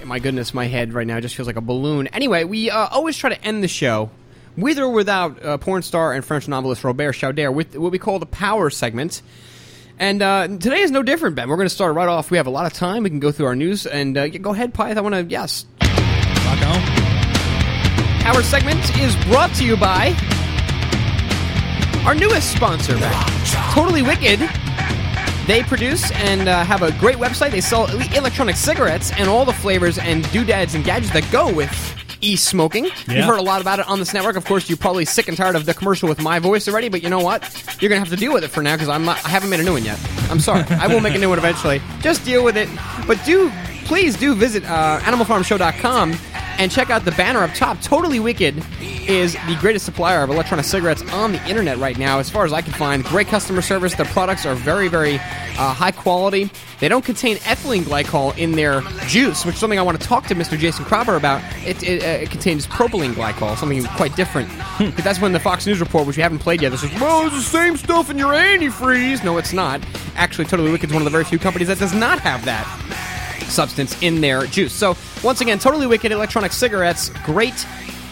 My goodness, my head right now just feels like a balloon. Anyway, we always try to end the show, with or without porn star and French novelist Robert Chauder, with what we call the power segment. And today is no different, Ben. We're going to start right off. We have a lot of time. We can go through our news. And go ahead, Pyth. I want to, yes. Rock on. Our segment is brought to you by our newest sponsor, Totally Wicked. They produce and have a great website. They sell electronic cigarettes and all the flavors and doodads and gadgets that go with e-smoking. Yeah. You've heard a lot about it on this network. Of course, you're probably sick and tired of the commercial with my voice already, but you know what? You're going to have to deal with it for now because I haven't made a new one yet. I'm sorry. I will make a new one eventually. Just deal with it. But please do visit AnimalFarmShow.com and check out the banner up top. Totally Wicked is the greatest supplier of electronic cigarettes on the internet right now, as far as I can find. Great customer service. Their products are very, very high quality. They don't contain ethylene glycol in their juice, which is something I want to talk to Mr. Jason Cropper about. It contains propylene glycol, something quite different. Because that's when the Fox News report, which we haven't played yet, they're like, well, it's the same stuff in your antifreeze. No, it's not. Actually, Totally Wicked's one of the very few companies that does not have that substance in their juice. So, once again, Totally Wicked electronic cigarettes, great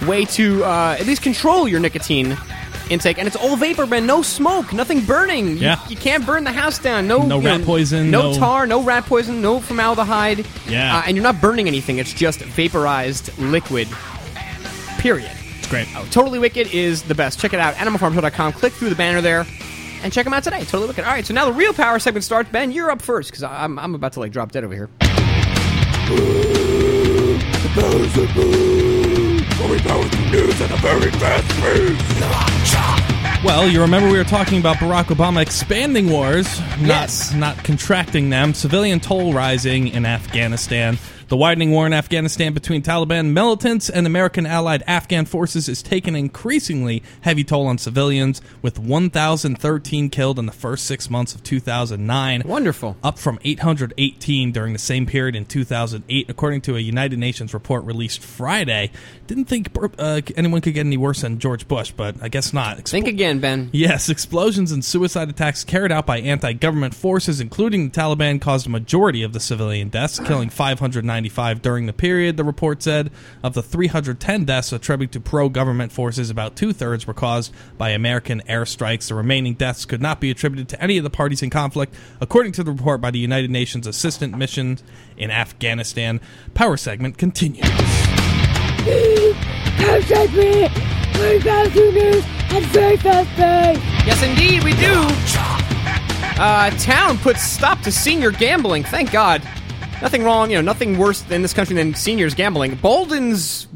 way to at least control your nicotine intake. And it's all vapor, man. No smoke, nothing burning. Yeah. You can't burn the house down. No rat poison. No tar, no rat poison, no formaldehyde. Yeah. And you're not burning anything. It's just vaporized liquid, period. It's great. Oh, Totally Wicked is the best. Check it out, animalfarmshow.com. Click through the banner there. And check them out today. Totally Wicked. All right, so now the real power segment starts. Ben, you're up first, because I'm about to, like, drop dead over here. The power segment. Well, we power through news at a very fast pace. Well, you remember we were talking about Barack Obama expanding wars, not contracting them, civilian toll rising in Afghanistan. The widening war in Afghanistan between Taliban militants and American allied Afghan forces is taking an increasingly heavy toll on civilians, with 1,013 killed in the first 6 months of 2009. Wonderful. Up from 818 during the same period in 2008, according to a United Nations report released Friday. Didn't think anyone could get any worse than George Bush, but I guess not. Think again, Ben. Yes, explosions and suicide attacks carried out by anti-government forces, including the Taliban, caused a majority of the civilian deaths, killing 509 during the period, the report said. Of the 310 deaths attributed to pro-government forces, about two-thirds were caused by American airstrikes. The remaining deaths could not be attributed to any of the parties in conflict, according to the report by the United Nations Assistant Mission in Afghanistan. Power segment continues. Power segment. Very fast news and very fast pace. Yes, indeed, we do. Town puts stop to senior gambling. Thank God. Nothing wrong, nothing worse in this country than seniors gambling. Baldwinsville,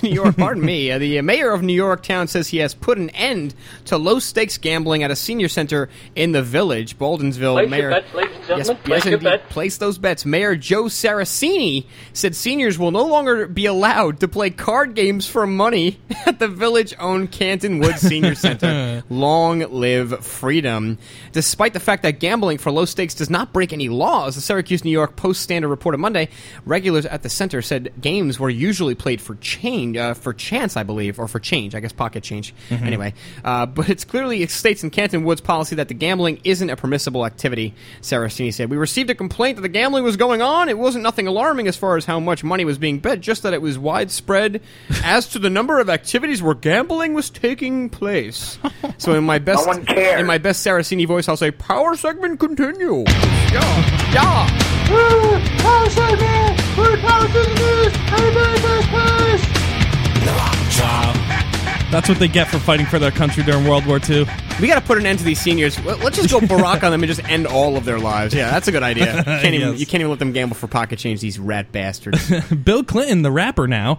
New York, pardon me, the mayor of New York town says he has put an end to low-stakes gambling at a senior center in the village. Baldwinsville place mayor... Place your bets, ladies and gentlemen. Yes, indeed, place those bets. Mayor Joe Saracini said seniors will no longer be allowed to play card games for money at the village-owned Canton Woods Senior Center. Long live freedom. Despite the fact that gambling for low-stakes does not break any laws, the Syracuse, New York Post Standard reported Monday, regulars at the center said games were usually played for chance, I believe, or for change, I guess pocket change. Mm-hmm. Anyway, but it's clearly it states in Canton Woods policy that the gambling isn't a permissible activity, Saracini said. We received a complaint that the gambling was going on. It wasn't nothing alarming as far as how much money was being bet, just that it was widespread as to the number of activities where gambling was taking place. So in my best Saracini voice, I'll say, power segment continue. Yeah, yeah. Wow. That's what they get for fighting for their country during World War II. We got to put an end to these seniors. Let's just go Barack on them and just end all of their lives. Yeah, that's a good idea. You can't even let them gamble for pocket change, these rat bastards. Bill Clinton, the rapper now,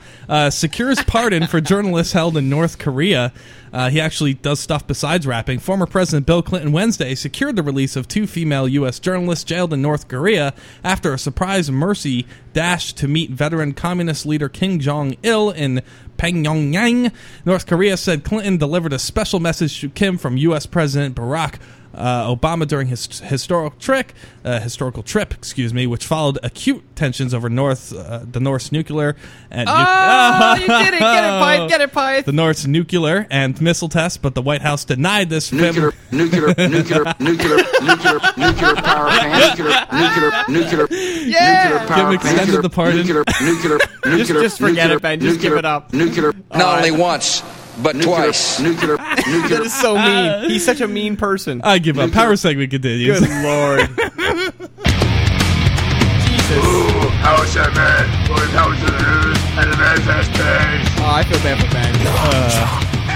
secures pardon for journalists held in North Korea. He actually does stuff besides rapping. Former President Bill Clinton Wednesday secured the release of two female U.S. journalists jailed in North Korea after a surprise mercy dash to meet veteran communist leader Kim Jong-il in Pyongyang. North Korea said Clinton delivered a special message to Kim from U.S. President Barack Obama during his historical trip, which followed acute tensions over the North's nuclear and the North's nuclear and missile test, but the White House denied this. Nuclear power extended the pardon. Just forget it, Ben. Just give it up. Not only once, but twice. That is so mean. He's such a mean person. I give up. Power segment continues. Good Lord. Jesus. Ooh, power segment. We're powers of the news and the manifest page. Oh, I feel bad for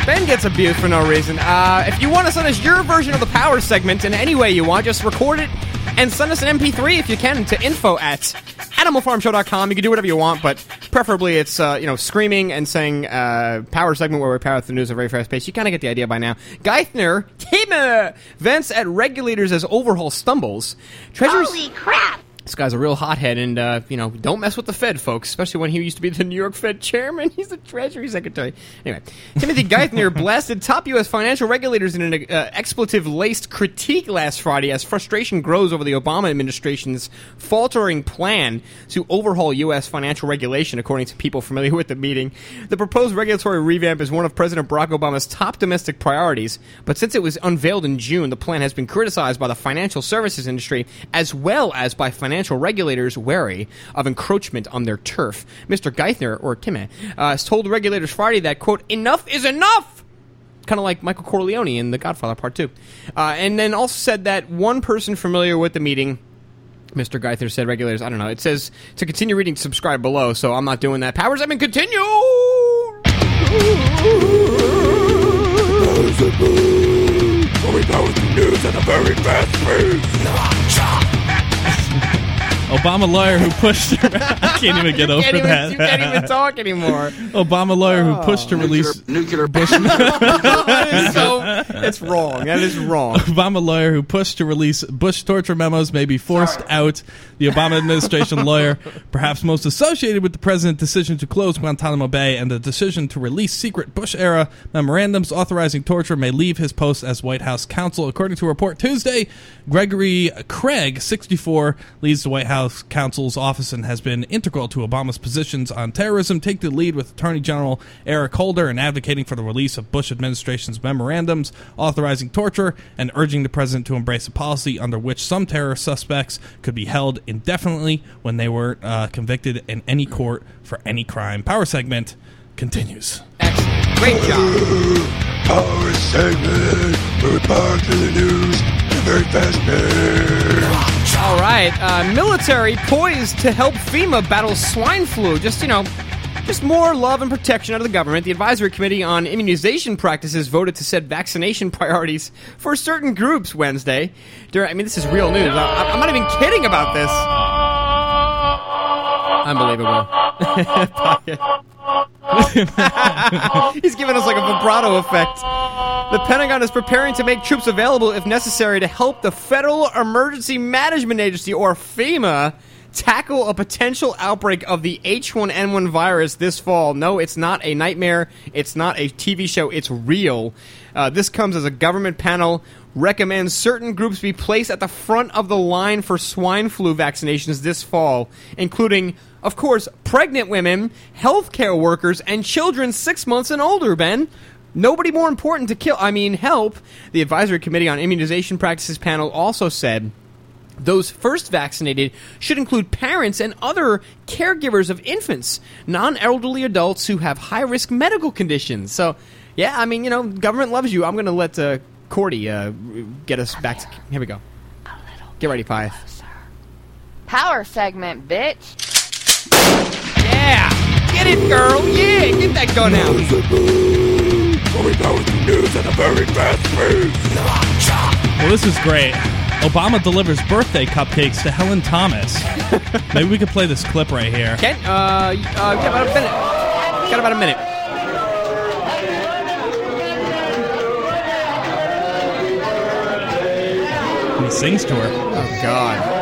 Ben. Ben gets abused for no reason. If you want to send us your version of the power segment in any way you want, just record it and send us an MP3 if you can to info@AnimalFarmShow.com. You can do whatever you want, but preferably it's screaming and saying power segment where we power the news at a very fast pace. You kind of get the idea by now. Geithner vents at regulators as overhaul stumbles. Treasures. Holy crap! This guy's a real hothead, and don't mess with the Fed, folks, especially when he used to be the New York Fed chairman. He's the Treasury Secretary. Anyway, Timothy Geithner blasted top U.S. financial regulators in an expletive-laced critique last Friday as frustration grows over the Obama administration's faltering plan to overhaul U.S. financial regulation, according to people familiar with the meeting. The proposed regulatory revamp is one of President Barack Obama's top domestic priorities, but since it was unveiled in June, the plan has been criticized by the financial services industry as well as by financial regulators wary of encroachment on their turf. Mr. Geithner, or Timme, told regulators Friday that, quote, enough is enough! Kind of like Michael Corleone in The Godfather Part 2. And then also said that one person familiar with the meeting, Mr. Geithner said regulators, I don't know, it says to continue reading, subscribe below, so I'm not doing that. Powers, I mean, continue! Obama lawyer who pushed her... I can't even get over that. You can't even talk anymore. Obama lawyer who pushed to release... Bush... It's wrong. That is wrong. Obama lawyer who pushed to release Bush torture memos may be forced out. The Obama administration lawyer, perhaps most associated with the president's decision to close Guantanamo Bay and the decision to release secret Bush-era memorandums authorizing torture, may leave his post as White House counsel. According to a report Tuesday, Gregory Craig, 64, leads the White House counsel's office and has been integral to Obama's positions on terrorism, take the lead with Attorney General Eric Holder in advocating for the release of Bush administration's memorandums authorizing torture and urging the president to embrace a policy under which some terror suspects could be held indefinitely when they were convicted in any court for any crime. Power segment continues. Excellent. Great job. Power segment. We're power to the news. Very fast pace. All right, military poised to help FEMA battle swine flu. Just more love and protection out of the government. The Advisory Committee on Immunization Practices voted to set vaccination priorities for certain groups Wednesday. This is real news. I'm not even kidding about this. Unbelievable. He's giving us like a vibrato effect. The Pentagon is preparing to make troops available if necessary to help the Federal Emergency Management Agency, or FEMA, tackle a potential outbreak of the H1N1 virus this fall. No, it's not a nightmare. It's not a TV show. It's real. This comes as a government panel recommends certain groups be placed at the front of the line for swine flu vaccinations this fall, including, of course, pregnant women, healthcare workers, and children 6 months and older, Ben. Nobody more important to help. The Advisory Committee on Immunization Practices panel also said those first vaccinated should include parents and other caregivers of infants, non-elderly adults who have high-risk medical conditions. So, yeah, government loves you. I'm going to let Cordy get us back to... Here we go. Get ready, Pi. Power segment, bitch. Yeah! Get it, girl! Yeah! Get that gun out! where we go with the news at the very fast speed. Well, this is great. Obama delivers birthday cupcakes to Helen Thomas. Maybe we could play this clip right here. Okay. Got about a minute. And he sings to her. Oh, God.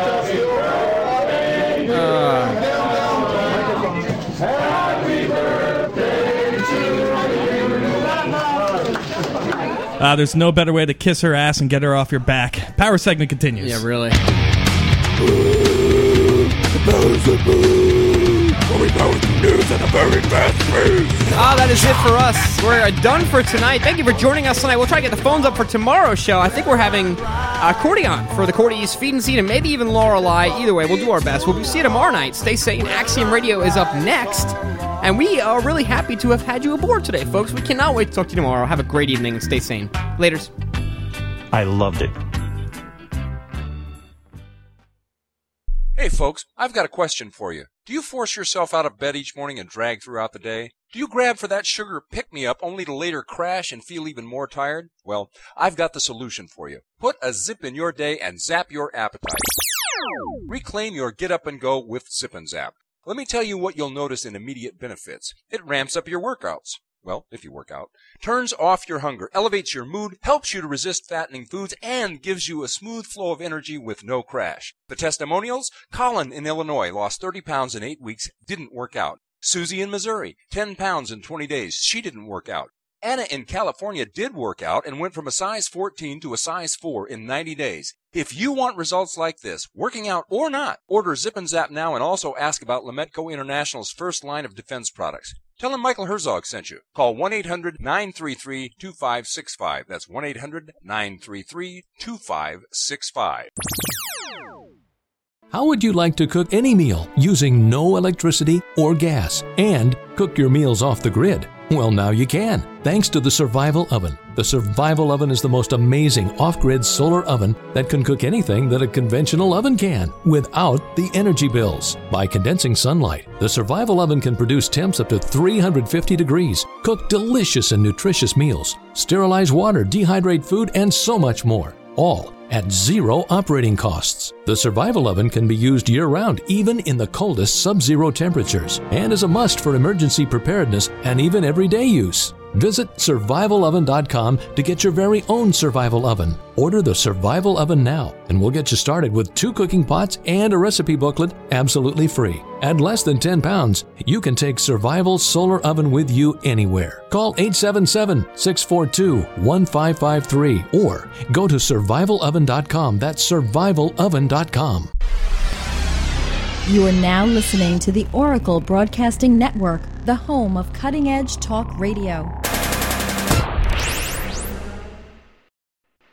There's no better way to kiss her ass and get her off your back. Power segment continues. Yeah, really. Ah, that is it for us. We're done for tonight. Thank you for joining us tonight. We'll try to get the phones up for tomorrow's show. I think we're having Cordy on for the Cordy East Feed and Seed, and maybe even Lorelei. Either way, we'll do our best. We'll see you tomorrow night. Stay sane. Axiom Radio is up next. And we are really happy to have had you aboard today, folks. We cannot wait to talk to you tomorrow. Have a great evening and stay sane. Laters. I loved it. Hey, folks, I've got a question for you. Do you force yourself out of bed each morning and drag throughout the day? Do you grab for that sugar pick-me-up only to later crash and feel even more tired? Well, I've got the solution for you. Put a zip in your day and zap your appetite. Reclaim your get-up-and-go with Zip and Zap. Let me tell you what you'll notice in immediate benefits. It ramps up your workouts. Well, if you work out. Turns off your hunger, elevates your mood, helps you to resist fattening foods, and gives you a smooth flow of energy with no crash. The testimonials? Colin in Illinois lost 30 pounds in 8 weeks, didn't work out. Susie in Missouri, 10 pounds in 20 days, she didn't work out. Anna in California did work out and went from a size 14 to a size 4 in 90 days. If you want results like this, working out or not, order Zip and Zap now and also ask about Lamedco International's first line of defense products. Tell them Michael Herzog sent you. Call 1-800-933-2565. That's 1-800-933-2565. How would you like to cook any meal using no electricity or gas and cook your meals off the grid? Well, now you can, thanks to the Survival Oven. The Survival Oven is the most amazing off-grid solar oven that can cook anything that a conventional oven can without the energy bills. By condensing sunlight, the Survival Oven can produce temps up to 350 degrees, cook delicious and nutritious meals, sterilize water, dehydrate food, and so much more, all at zero operating costs. The Survival Oven can be used year-round, even in the coldest sub-zero temperatures, and is a must for emergency preparedness and even everyday use. Visit SurvivalOven.com to get your very own Survival Oven. Order the Survival Oven now, and we'll get you started with 2 cooking pots and a recipe booklet absolutely free. At less than 10 pounds, you can take Survival Solar Oven with you anywhere. Call 877-642-1553 or go to SurvivalOven.com. That's SurvivalOven.com. You are now listening to the Oracle Broadcasting Network, the home of cutting-edge talk radio.